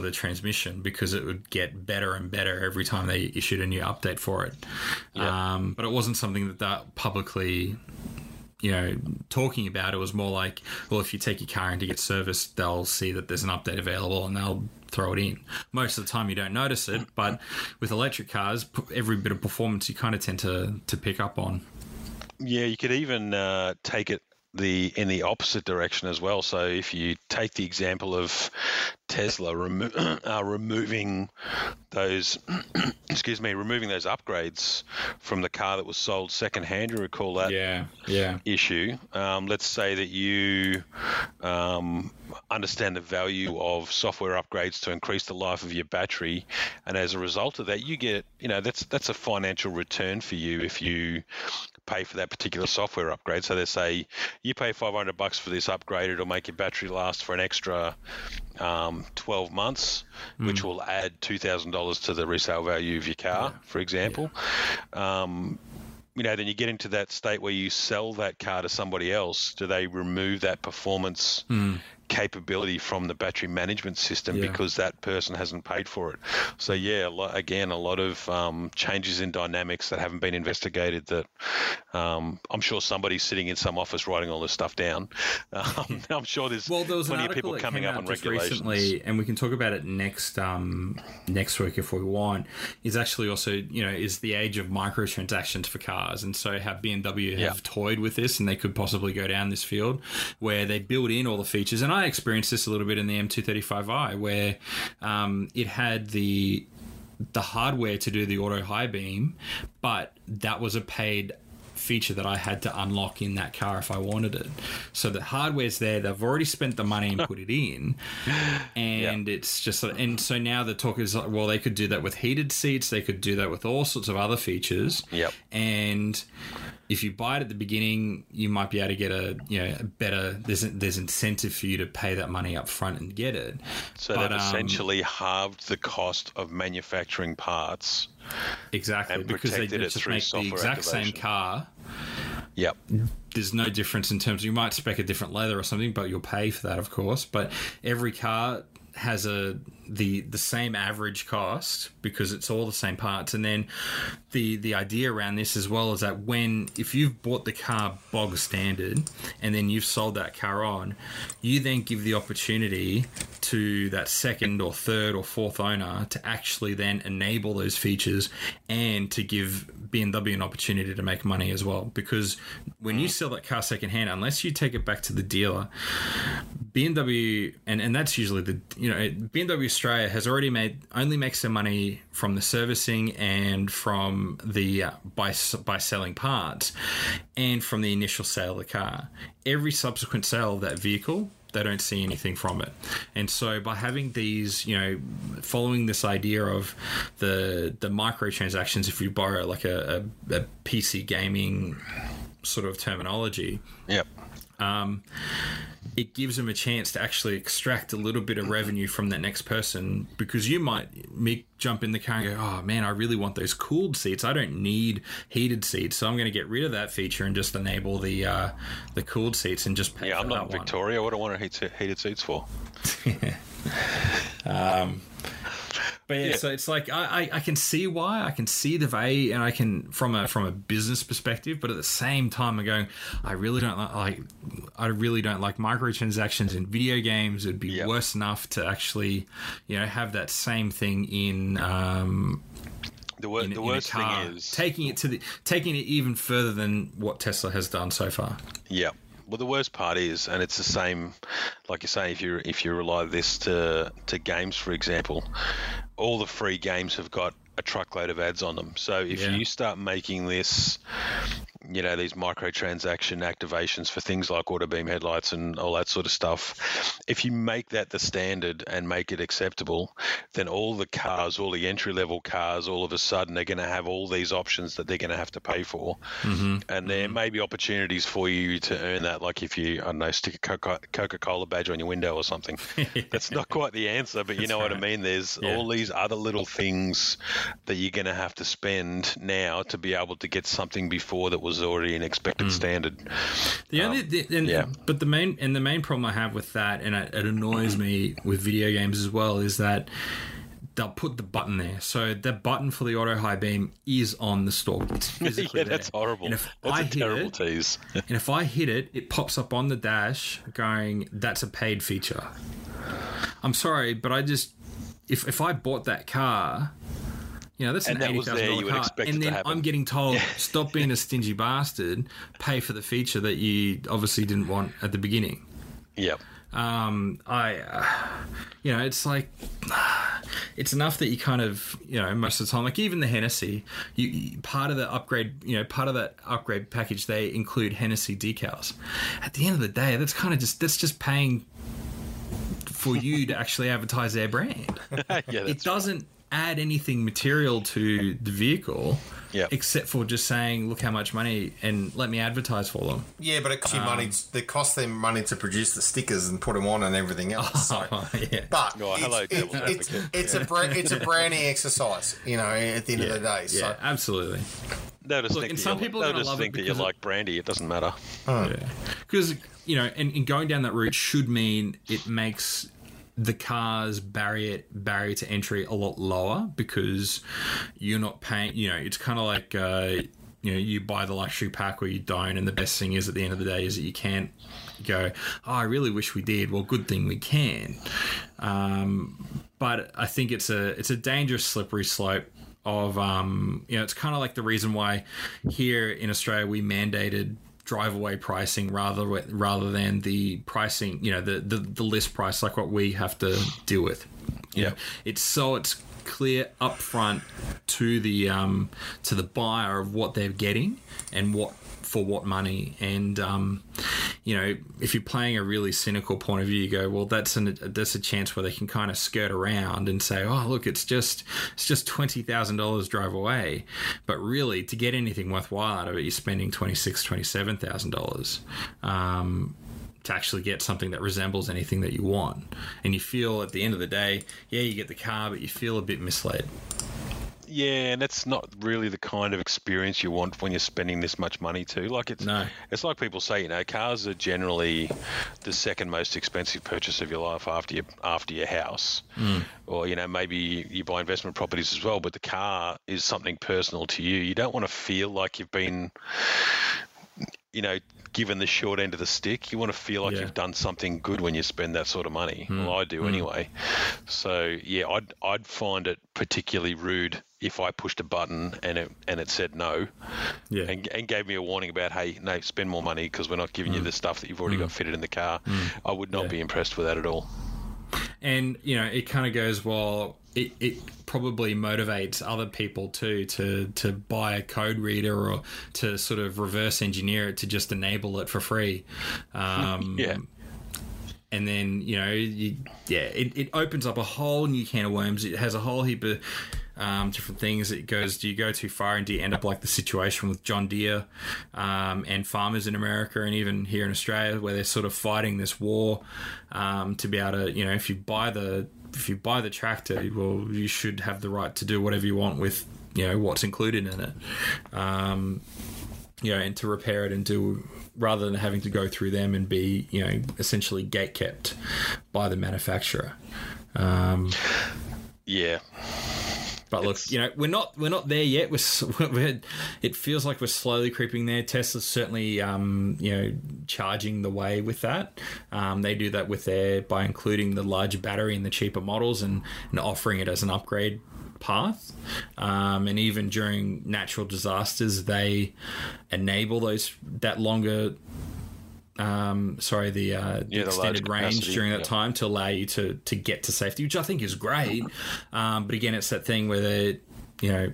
the transmission? Because it would get better and better every time they issued a new update for it. Yeah. But it wasn't something that publicly... talking about it was more like, well, if you take your car in to get serviced, they'll see that there's an update available and they'll throw it in. Most of the time you don't notice it, but with electric cars, every bit of performance you kind of tend to pick up on. Yeah, you could even take it in the opposite direction as well. So if you take the example of Tesla removing those removing those upgrades from the car that was sold secondhand, you recall that issue. Let's say that you understand the value of software upgrades to increase the life of your battery, and as a result of that, you get that's a financial return for you if you pay for that particular software upgrade. So they say you pay $500 for this upgrade, it'll make your battery last for an extra 12 months, which will add $2,000 to the resale value of your car, for example. Yeah. Then you get into that state where you sell that car to somebody else. Do they remove that performance capability from the battery management system because that person hasn't paid for it? So again, a lot of changes in dynamics that haven't been investigated that I'm sure somebody's sitting in some office writing all this stuff down. I'm sure there's plenty of people coming up on regulations. Recently, and we can talk about it next week if we want, is actually also, is the age of microtransactions for cars, and so how BMW have toyed with this, and they could possibly go down this field where they build in all the features. And I experienced this a little bit in the M235i, where it had the hardware to do the auto high beam, but that was a paid feature that I had to unlock in that car if I wanted it. So the hardware's there, they've already spent the money and put it in, and it's just, and so now the talk is like, well, they could do that with heated seats, they could do that with all sorts of other features, and if you buy it at the beginning, you might be able to get a better, there's incentive for you to pay that money up front and get it. So they've essentially halved the cost of manufacturing parts. Exactly, and because they just make the exact same car. Yep. There's no difference in terms of, you might spec a different leather or something, but you'll pay for that, of course. But every car has the same average cost because it's all the same parts. And then the idea around this as well is that if you've bought the car bog standard and then you've sold that car on, you then give the opportunity to that second or third or fourth owner to actually then enable those features and to give BMW an opportunity to make money as well. Because when you sell that car secondhand, unless you take it back to the dealer, BMW, and that's usually the, you know, BMW Australia has already only makes their money from the servicing and from the by selling parts and from the initial sale of the car. Every subsequent sale of that vehicle, they don't see anything from it. And so by having these, you know, following this idea of the microtransactions, if you borrow like a PC gaming sort of terminology, yep, it gives them a chance to actually extract a little bit of revenue from that next person, because you might, Mick, jump in the car and go, oh man, I really want those cooled seats. I don't need heated seats, so I'm going to get rid of that feature and just enable the cooled seats and just pay. Yeah, I'm not in Victoria. What do I want heated seats for? But yeah, so it's like I can see why, I can see the value, and I can from a business perspective. But at the same time, I'm going, I really don't like microtransactions in video games. It'd be worse enough to actually, you know, have that same thing in. The worst thing is taking it even further than what Tesla has done so far. Yeah. Well, the worst part is, and it's the same, like you say, if you rely this to games, for example, all the free games have got a truckload of ads on them. So if you start making this, you know, these microtransaction activations for things like auto beam headlights and all that sort of stuff, if you make that the standard and make it acceptable, then all the cars, all the entry-level cars, all of a sudden are going to have all these options that they're going to have to pay for. Mm-hmm. And there may be opportunities for you to earn that, like if you, I don't know, stick a Coca-Cola badge on your window or something. That's not quite the answer, but you know what I mean? There's all these other little things that you're going to have to spend now to be able to get something before that was already an expected standard. The main problem I have with that, and it annoys me with video games as well, is that they'll put the button there. So the button for the auto high beam is on the store. It's physically that's there. Horrible. And that's a terrible tease. And if I hit it, it pops up on the dash going, that's a paid feature. I'm sorry, but I just, if I bought that car, you know, that's an $80,000 car, and then I'm getting told, stop being a stingy bastard, pay for the feature that you obviously didn't want at the beginning. Yep. You know, it's like, it's enough that you kind of, you know, most of the time, like even the Hennessey, part of that upgrade package, they include Hennessey decals. At the end of the day, that's just paying for you to actually advertise their brand. It doesn't add anything material to the vehicle, except for just saying, look how much money, and let me advertise for them. Yeah, but it costs you money. They cost them money to produce the stickers and put them on and everything else. It's a branding exercise, you know, at the end of the day. So. Yeah, absolutely. Some people think that you like brandy. It doesn't matter. Because, you know, and going down that route should mean it makes the car's barrier to entry a lot lower, because you're not paying, you know, it's kind of like, you know, you buy the luxury pack or you don't, and the best thing is at the end of the day is that you can't go, oh, I really wish we did. Well, good thing we can. But I think it's a dangerous slippery slope of, you know, it's kind of like the reason why here in Australia we mandated drive away pricing rather than the pricing, you know, the list price, like what we have to deal with. You know, it's clear upfront to the buyer of what they're getting and what for what money. And you know, if you're playing a really cynical point of view, you go, well, that's a chance where they can kind of skirt around and say, oh look, it's just $20,000 drive away, but really to get anything worthwhile out of it, you're spending $27,000 to actually get something that resembles anything that you want. And you feel at the end of the day, you get the car, but you feel a bit misled. Yeah, and that's not really the kind of experience you want when you're spending this much money too. Like it's like people say, you know, cars are generally the second most expensive purchase of your life after your house. Mm. Or, you know, maybe you buy investment properties as well, but the car is something personal to you. You don't want to feel like you've been you know, given the short end of the stick. You want to feel like you've done something good when you spend that sort of money. Well, I do anyway. So yeah, I'd find it particularly rude if I pushed a button and it said no, and gave me a warning about, hey, no, spend more money because we're not giving you the stuff that you've already got fitted in the car. I would not be impressed with that at all. And, you know, it kind of goes, well, it probably motivates other people too to buy a code reader or to sort of reverse engineer it to just enable it for free. And then, you know, it opens up a whole new can of worms. It has a whole heap of different things. It goes, do you go too far and do you end up like the situation with John Deere and farmers in America and even here in Australia, where they're sort of fighting this war to be able to, you know, if you buy the tractor, well, you should have the right to do whatever you want with, you know, what's included in it. You know, and to repair it and do, rather than having to go through them and be, you know, essentially gatekept by the manufacturer. But look, you know, we're not there yet. It feels like we're slowly creeping there. Tesla's certainly, you know, charging the way with that. They do that with by including the larger battery in the cheaper models and offering it as an upgrade path, and even during natural disasters, they enable that longer. The extended range during that time to allow you to get to safety, which I think is great. But again, it's that thing where they, you know,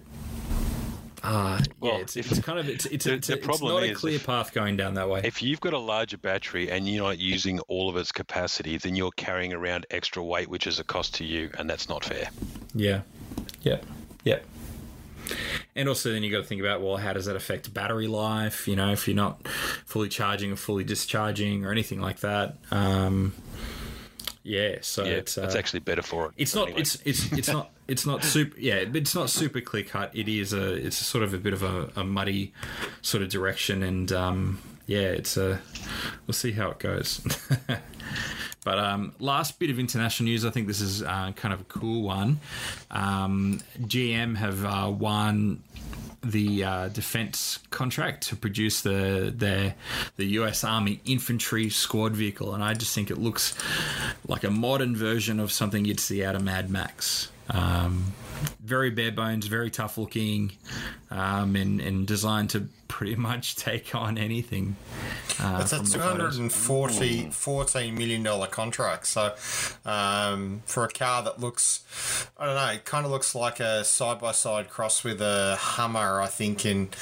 it's not a clear path going down that way. If you've got a larger battery and you're not using all of its capacity, then you're carrying around extra weight, which is a cost to you, and that's not fair. Yeah. And also then you got to think about, well, how does that affect battery life? You know, if you're not fully charging or fully discharging or anything like that. It's actually better for it. It's not super clear cut. It's sort of a bit of a muddy sort of direction, and we'll see how it goes. But last bit of international news, I think this is kind of a cool one. GM have won the defense contract to produce the US Army infantry squad vehicle, and I just think it looks like a modern version of something you'd see out of Mad Max. Very bare bones, very tough looking, and designed to pretty much take on anything. It's a $214 million contract. So for a car that looks, I don't know, it kind of looks like a side-by-side cross with a Hummer, I think, and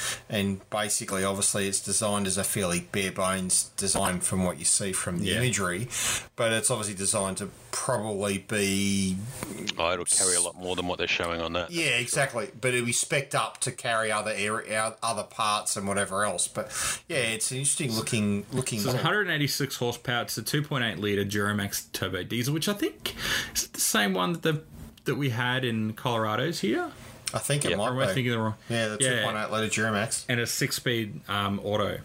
basically, obviously, it's designed as a fairly bare bones design from what you see from the imagery, but it's obviously designed to probably be... Oh, it'll carry a lot more than what they're showing on that. Yeah, exactly. But it'll be spec'd up to carry other parts and whatever else. But yeah, it's an interesting looking. So it's 186 horsepower. It's a 2.8 litre Duramax turbo diesel, which I think is the same one that we had in Colorado's here. I think it might be. Am I thinking the wrong? Yeah, the 2.8 litre Duramax and a 6-speed auto.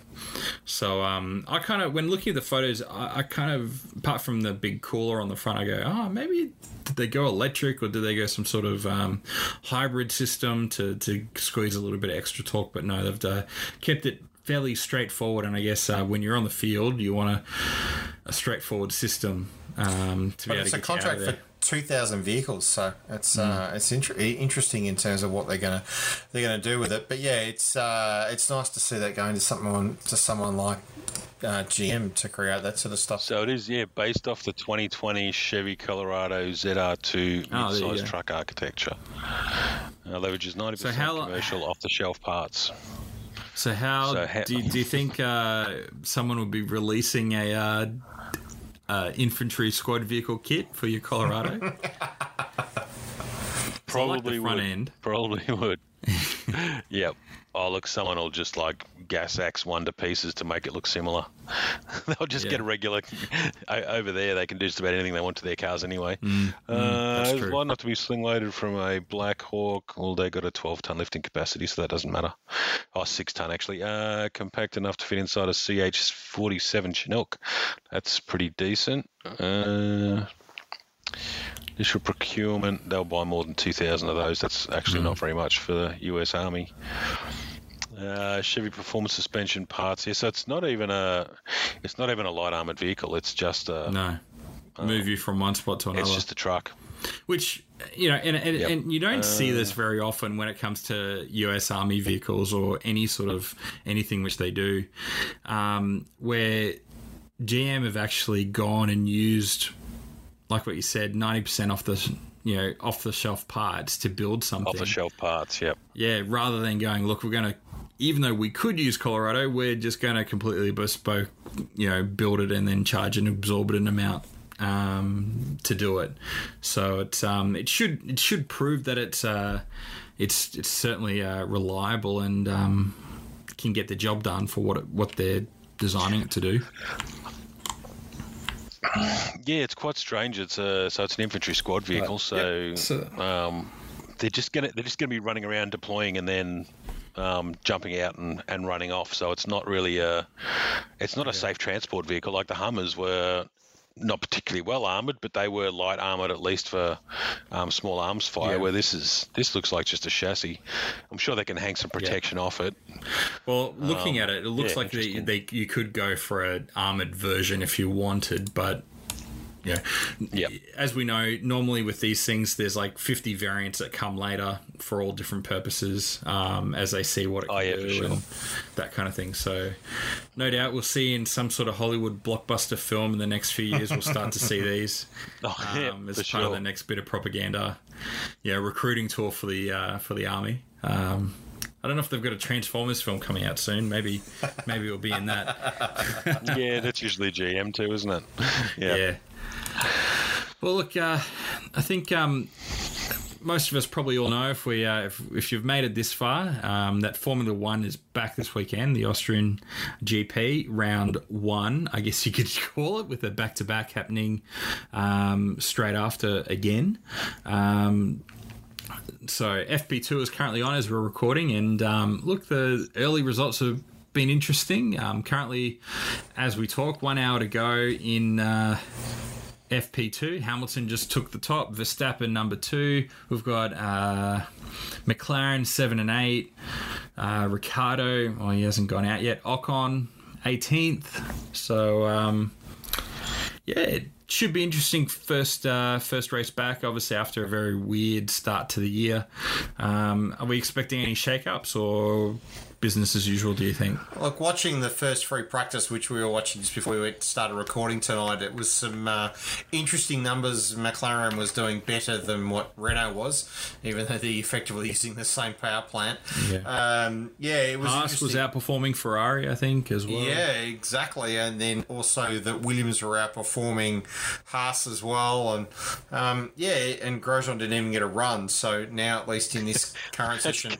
So I kind of, when looking at the photos, I kind of, apart from the big cooler on the front, I go, oh, maybe did they go electric or did they go some sort of hybrid system to squeeze a little bit of extra torque? But no, they've kept it fairly straightforward. And I guess when you're on the field, you want a straightforward system to be able to get out of there. 2,000 vehicles, so it's interesting in terms of what they're gonna do with it. But yeah, it's nice to see that going to someone like GM to create that sort of stuff. So it is, yeah, based off the 2020 Chevy Colorado ZR2 midsize truck architecture. Leverages 90% commercial off-the-shelf parts. So do you think someone will be releasing a? Infantry squad vehicle kit for your Colorado? Probably would. Yep. Oh, look, someone will just like gas axe one to pieces to make it look similar. They'll just get a regular... Over there, they can do just about anything they want to their cars anyway. That's true. One not to be sling-loaded from a Black Hawk. Well, they got a 12-ton lifting capacity, so that doesn't matter. Oh, 6-ton, actually. Compact enough to fit inside a CH-47 Chinook. That's pretty decent. Initial procurement, they'll buy more than 2,000 of those. That's actually not very much for the US Army. Chevy Performance suspension parts here. So it's not even a light armoured vehicle. It's just a move you from one spot to another. It's just a truck. Which, you know, and you don't see this very often when it comes to US Army vehicles or any sort of anything which they do, where GM have actually gone and used, like what you said, 90% off the, you know, off the shelf parts to build something. Off the shelf parts, yep. Yeah, rather than going, look, we're going to, even though we could use Colorado, we're just going to completely bespoke, you know, build it and then charge an absorbent amount to do it. So it should prove that it's certainly reliable and can get the job done for what they're designing it to do. Yeah, it's quite strange. It's so it's an infantry squad vehicle. Right. They're just gonna be running around deploying and then jumping out and running off. So it's not really a safe transport vehicle. Like the Hummers were not particularly well armoured, but they were light armoured at least for small arms fire, where this looks like just a chassis. I'm sure they can hang some protection off it. Well, looking at it, it looks like you could go for an armoured version if you wanted, but as we know, normally with these things, there's like 50 variants that come later for all different purposes as they see what it can do and that kind of thing. So no doubt we'll see in some sort of Hollywood blockbuster film in the next few years, we'll start to see these as part of the next bit of propaganda. Yeah, recruiting tool for the Army. I don't know if they've got a Transformers film coming out soon. Maybe we'll be in that. Yeah, that's usually GM too, isn't it? Yeah. Well, look, I think most of us probably all know if you've made it this far, that Formula One is back this weekend, the Austrian GP round one, I guess you could call it, with a back-to-back happening straight after again. So FP2 is currently on as we're recording, and look, the early results have been interesting. Currently, as we talk, 1 hour to go in FP2. Hamilton just took the top. Verstappen number two. We've got McLaren 7 and 8. Ricciardo, he hasn't gone out yet. Ocon 18th. So it should be interesting. First race back, obviously after a very weird start to the year. Are we expecting any shake-ups or business as usual, do you think? Look, watching the first free practice, which we were watching just before we started recording tonight, it was some interesting numbers. McLaren was doing better than what Renault was, even though they're effectively using the same power plant. Yeah, it was. Haas was outperforming Ferrari, I think, as well. Yeah, exactly. And then also that Williams were outperforming Haas as well. And and Grosjean didn't even get a run. So now, at least in this current session,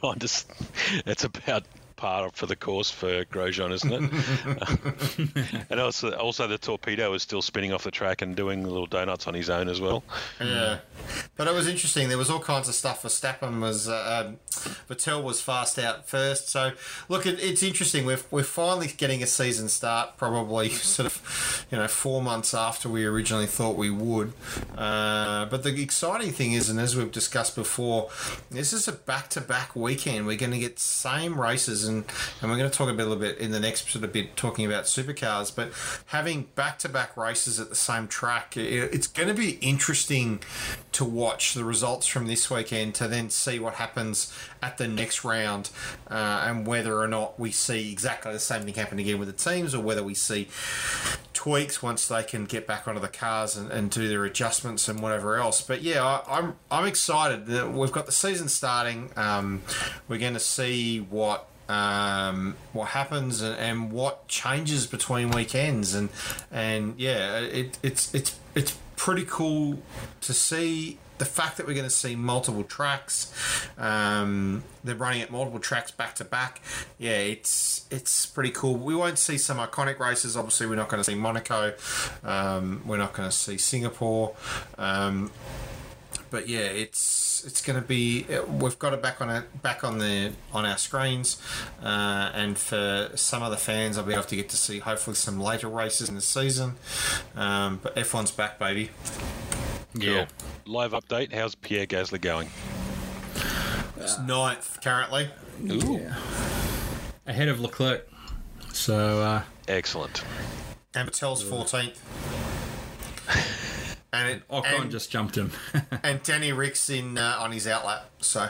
that's about part for the course for Grosjean, isn't it? And also the Torpedo is still spinning off the track and doing little donuts on his own as well. Yeah, but it was interesting. There was all kinds of stuff. Verstappen was Vettel was fast out first. So look, it's interesting. We're finally getting a season start, probably sort of 4 months after we originally thought we would. But the exciting thing is, and as we've discussed before, this is a back-to-back weekend. We're going to get same races. And we're going to talk a little bit in the next sort of bit talking about supercars, but having back-to-back races at the same track, it's going to be interesting to watch the results from this weekend to then see what happens at the next round and whether or not we see exactly the same thing happen again with the teams, or whether we see tweaks once they can get back onto the cars and do their adjustments and whatever else. But yeah, I'm excited that we've got the season starting. We're going to see what happens and what changes between weekends, it's pretty cool to see. The fact that we're going to see multiple tracks, they're running at multiple tracks back to back. Yeah, it's pretty cool. We won't see some iconic races. Obviously, we're not going to see Monaco. We're not going to see Singapore. But yeah, it's going to be. We've got it back on our screens, and for some of the fans, I'll be able to get to see hopefully some later races in the season. But F1's back, baby. Yeah. Cool. Live update. How's Pierre Gasly going? It's ninth currently. Ooh. Yeah. ahead of Leclerc. So excellent. And Vettel's 14th. And Ocon just jumped him. And Danny Rick's in on his outlap. So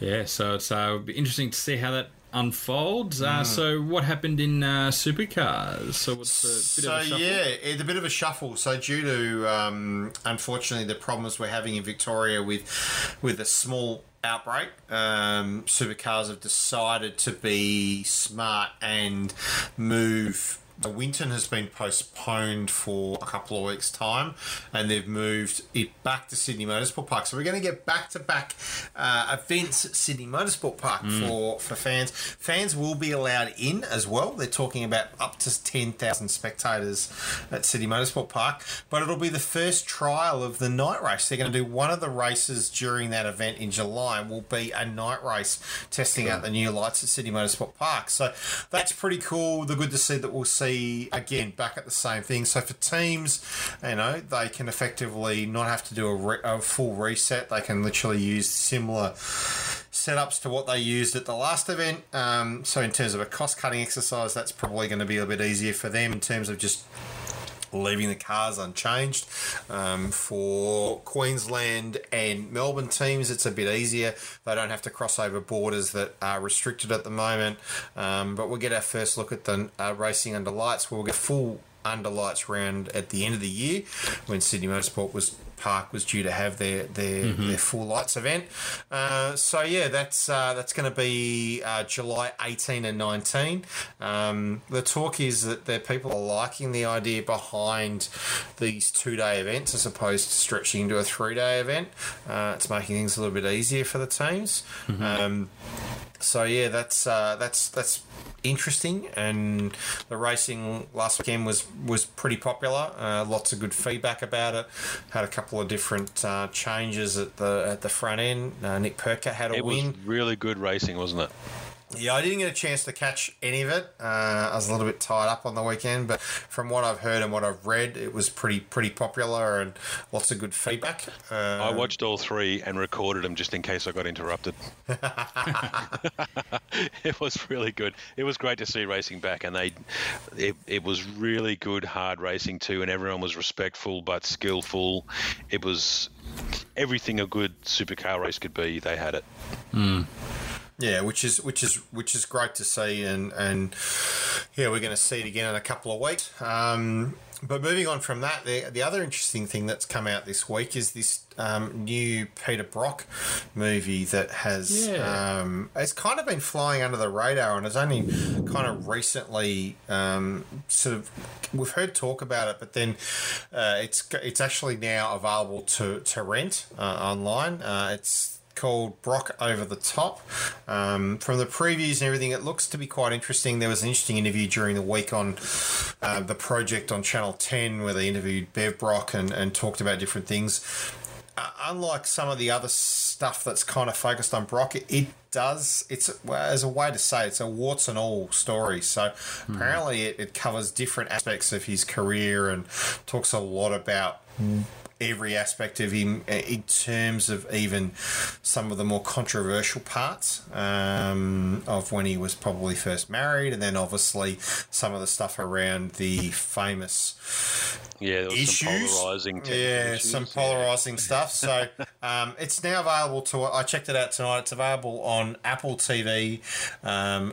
yeah, so it's it'll be interesting to see how that unfolds. So what happened in supercars? So what's it's a bit of a shuffle. So due to unfortunately the problems we're having in Victoria with a small outbreak, supercars have decided to be smart and move. Winton has been postponed for a couple of weeks' time, and they've moved it back to Sydney Motorsport Park. So we're going to get back-to-back events at Sydney Motorsport Park for fans. Fans will be allowed in as well. They're talking about up to 10,000 spectators at Sydney Motorsport Park. But it'll be the first trial of the night race. They're going to do one of the races during that event in July will be a night race testing out the new lights at Sydney Motorsport Park. So that's pretty cool. They're good to see that we'll see again back at the same thing. So for teams, you know, they can effectively not have to do a full reset. They can literally use similar setups to what they used at the last event. So in terms of a cost-cutting exercise, that's probably going to be a bit easier for them in terms of just leaving the cars unchanged. For Queensland and Melbourne teams, it's a bit easier. They don't have to cross over borders that are restricted at the moment. But we'll get our first look at the racing under lights. We'll get full under lights round at the end of the year when Sydney Motorsport Park was due to have their full lights event. So yeah, that's going to be July 18 and 19. The talk is that their people are liking the idea behind these 2-day events as opposed to stretching into a 3-day event. It's making things a little bit easier for the teams. So yeah, that's interesting, and the racing last weekend was pretty popular. Lots of good feedback about it. Had a couple of different changes at the front end. Nick Perka had a win. It was really good racing, wasn't it? Yeah, I didn't get a chance to catch any of it. I was a little bit tied up on the weekend, but from what I've heard and what I've read, it was pretty popular and lots of good feedback. I watched all three and recorded them just in case I got interrupted. It was really good. It was great to see racing back, and it was really good, hard racing too, and everyone was respectful but skillful. It was everything a good supercar race could be. They had it. Yeah, which is great to see, and yeah, we're going to see it again in a couple of weeks. But moving on from that, the other interesting thing that's come out this week is this new Peter Brock movie that has it's kind of been flying under the radar, and it's only kind of recently sort of we've heard talk about it, but then it's actually now available to rent online. It's called Brock Over the Top. From the previews and everything, it looks to be quite interesting. There was an interesting interview during the week on The Project on Channel 10 where they interviewed Bev Brock and talked about different things. Unlike some of the other stuff that's kind of focused on Brock, as a way to say it's a warts and all story. So apparently it covers different aspects of his career and talks a lot about every aspect of him in terms of even some of the more controversial parts of when he was probably first married, and then obviously some of the stuff around the famous issues. Some polarising stuff. So it's now available I checked it out tonight. It's available on Apple TV.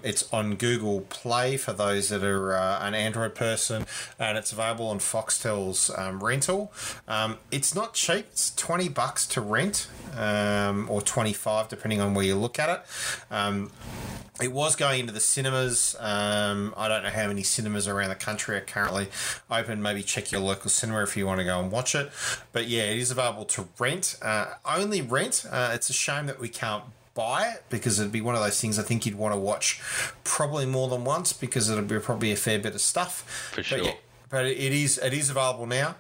It's on Google Play for those that are an Android person, and it's available on Foxtel's rental. It's not cheap. It's $20 to rent, or $25 depending on where you look at it. It was going into the cinemas. I don't know how many cinemas around the country are currently open. Maybe check your local cinema if you want to go and watch it. But yeah, it is available to rent. Only rent. It's a shame that we can't buy it, because it'd be one of those things I think you'd want to watch probably more than once, because it'll be probably a fair bit of stuff. For sure. But it is available now.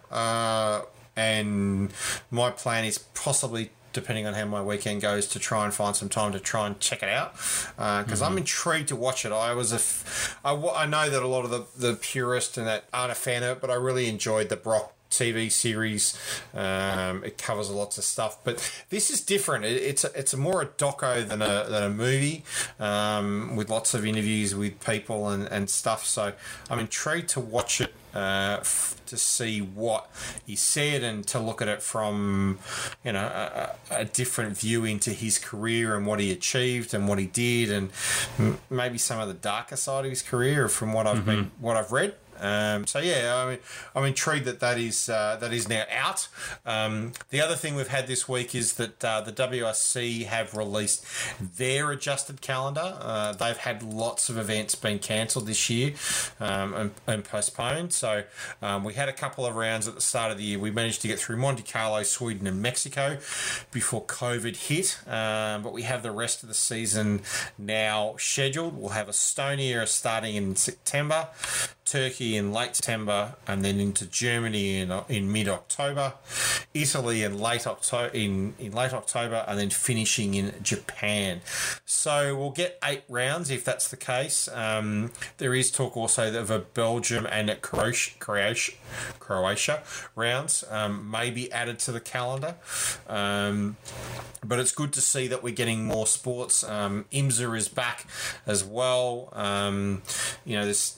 And my plan is possibly, depending on how my weekend goes, to try and find some time to try and check it out, because I'm intrigued to watch it. I know that a lot of the purists and that aren't a fan of it, but I really enjoyed the Brock TV series. It covers lots of stuff, but this is different. It's more a doco than a movie, with lots of interviews with people and stuff. So I'm intrigued to watch it, to see what he said and to look at it from, you know, a different view into his career and what he achieved and what he did, and maybe some of the darker side of his career from what I've been, what I've read. So yeah, I mean, I'm intrigued that is now out. The other thing we've had this week is that the WRC have released their adjusted calendar. They've had lots of events being cancelled this year and postponed. So we had a couple of rounds at the start of the year. We managed to get through Monte Carlo, Sweden, and Mexico before COVID hit. But we have the rest of the season now scheduled. We'll have Estonia starting in September, Turkey in late September, and then into Germany in mid-October, Italy in late October, and then finishing in Japan. So we'll get 8 rounds if that's the case. There is talk also of a Belgium and a Croatia rounds may be added to the calendar. But it's good to see that we're getting more sports. IMSA is back as well. You know, this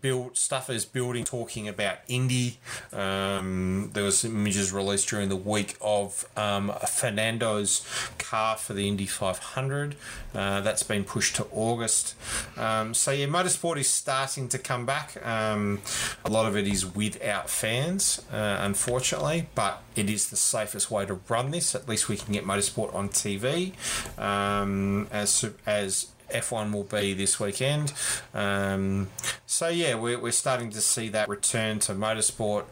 building, talking about Indy. There was some images released during the week of Fernando's car for the Indy 500. That's been pushed to August. So yeah, motorsport is starting to come back. A lot of it is without fans, unfortunately, but it is the safest way to run this. At least we can get motorsport on TV, as F1 will be this weekend. So yeah, we're starting to see that return to motorsport.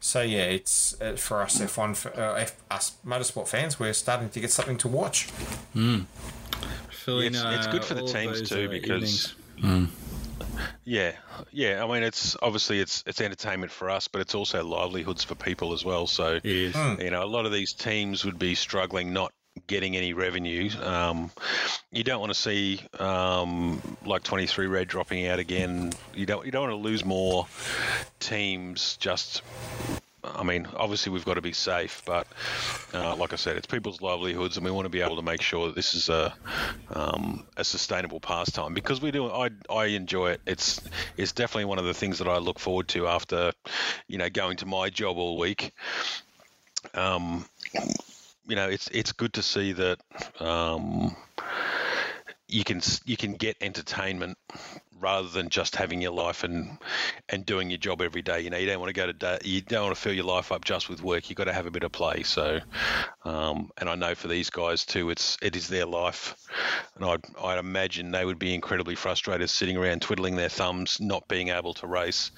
So yeah, it's for us F1, us motorsport fans, we're starting to get something to watch. It's good for the teams too, because I mean, it's obviously it's entertainment for us, but it's also livelihoods for people as well. So you know, a lot of these teams would be struggling not getting any revenue. You don't want to see like 23 Red dropping out again. You don't want to lose more teams. Just, I mean, obviously we've got to be safe, but like I said, it's people's livelihoods, and we want to be able to make sure that this is a sustainable pastime, because we do. I enjoy it. It's definitely one of the things that I look forward to after, you know, going to my job all week. You know, it's good to see that you can get entertainment rather than just having your life and doing your job every day. You know, you don't want to you don't want to fill your life up just with work. You've got to have a bit of play. So, and I know for these guys too, it is their life, and I'd imagine they would be incredibly frustrated sitting around twiddling their thumbs, not being able to race,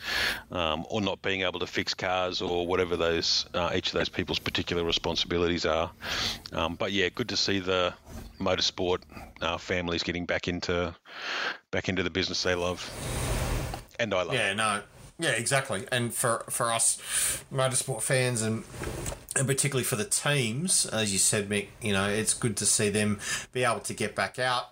or not being able to fix cars or whatever those each of those people's particular responsibilities are. But yeah, good to see the motorsport families getting back into the business they love, and I love. Yeah, no, yeah, exactly. And for us motorsport fans, and particularly for the teams, as you said, Mick, you know, it's good to see them be able to get back out.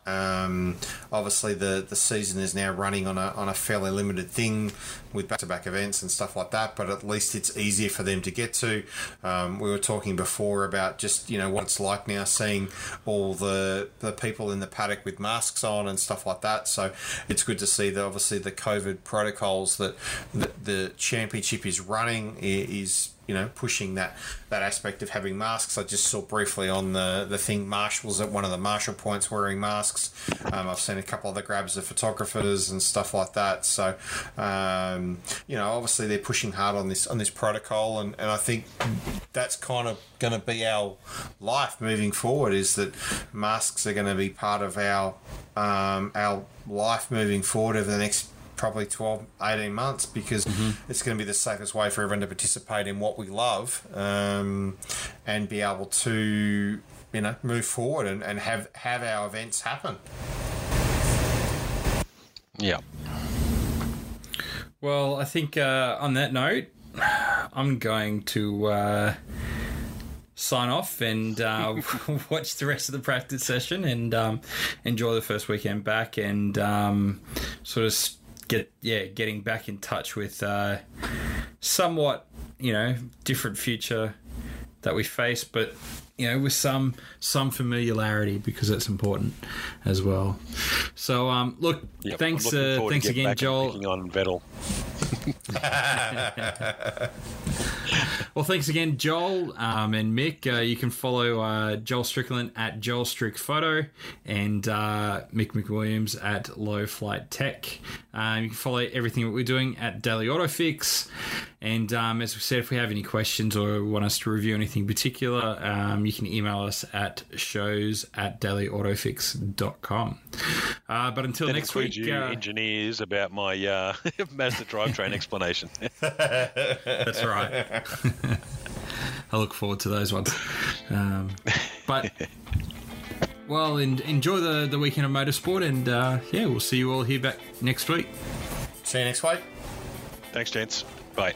Obviously, the season is now running on a fairly limited thing with back-to-back events and stuff like that, but at least it's easier for them to get to. We were talking before about just, you know, what it's like now seeing all the people in the paddock with masks on and stuff like that. So it's good to see that obviously the COVID protocols that the championship is running is, you know, pushing that aspect of having masks. I just saw briefly on the thing, marshals at one of the marshal points wearing masks. I've seen a couple other grabs of photographers and stuff like that. So, you know, obviously they're pushing hard on this protocol, and I think that's kind of going to be our life moving forward, is that masks are going to be part of our life moving forward over the next probably 12, 18 months, because it's going to be the safest way for everyone to participate in what we love, and be able to, you know, move forward and have our events happen. Yeah. Well, I think on that note, I'm going to sign off and watch the rest of the practice session and enjoy the first weekend back, and sort of getting back in touch with somewhat you know, different future that we face, but, you know, with some familiarity, because it's important as well. So, look, yep, thanks again, Joel. On Vettel. Well, thanks again, Joel and Mick. You can follow Joel Strickland at Joel Strick Photo and Mick McWilliams at Low Flight Tech. You can follow everything that we're doing at Daily Autofix. And as we said, if we have any questions or want us to review anything particular, you can email us at shows@dailyautofix.com. But until that next week, you engineers about my Mazda drivetrain explanation. That's right. I look forward to those ones. But well, enjoy the weekend of motorsport, and yeah, we'll see you all here back next week. See you next week. Thanks, gents. Bye.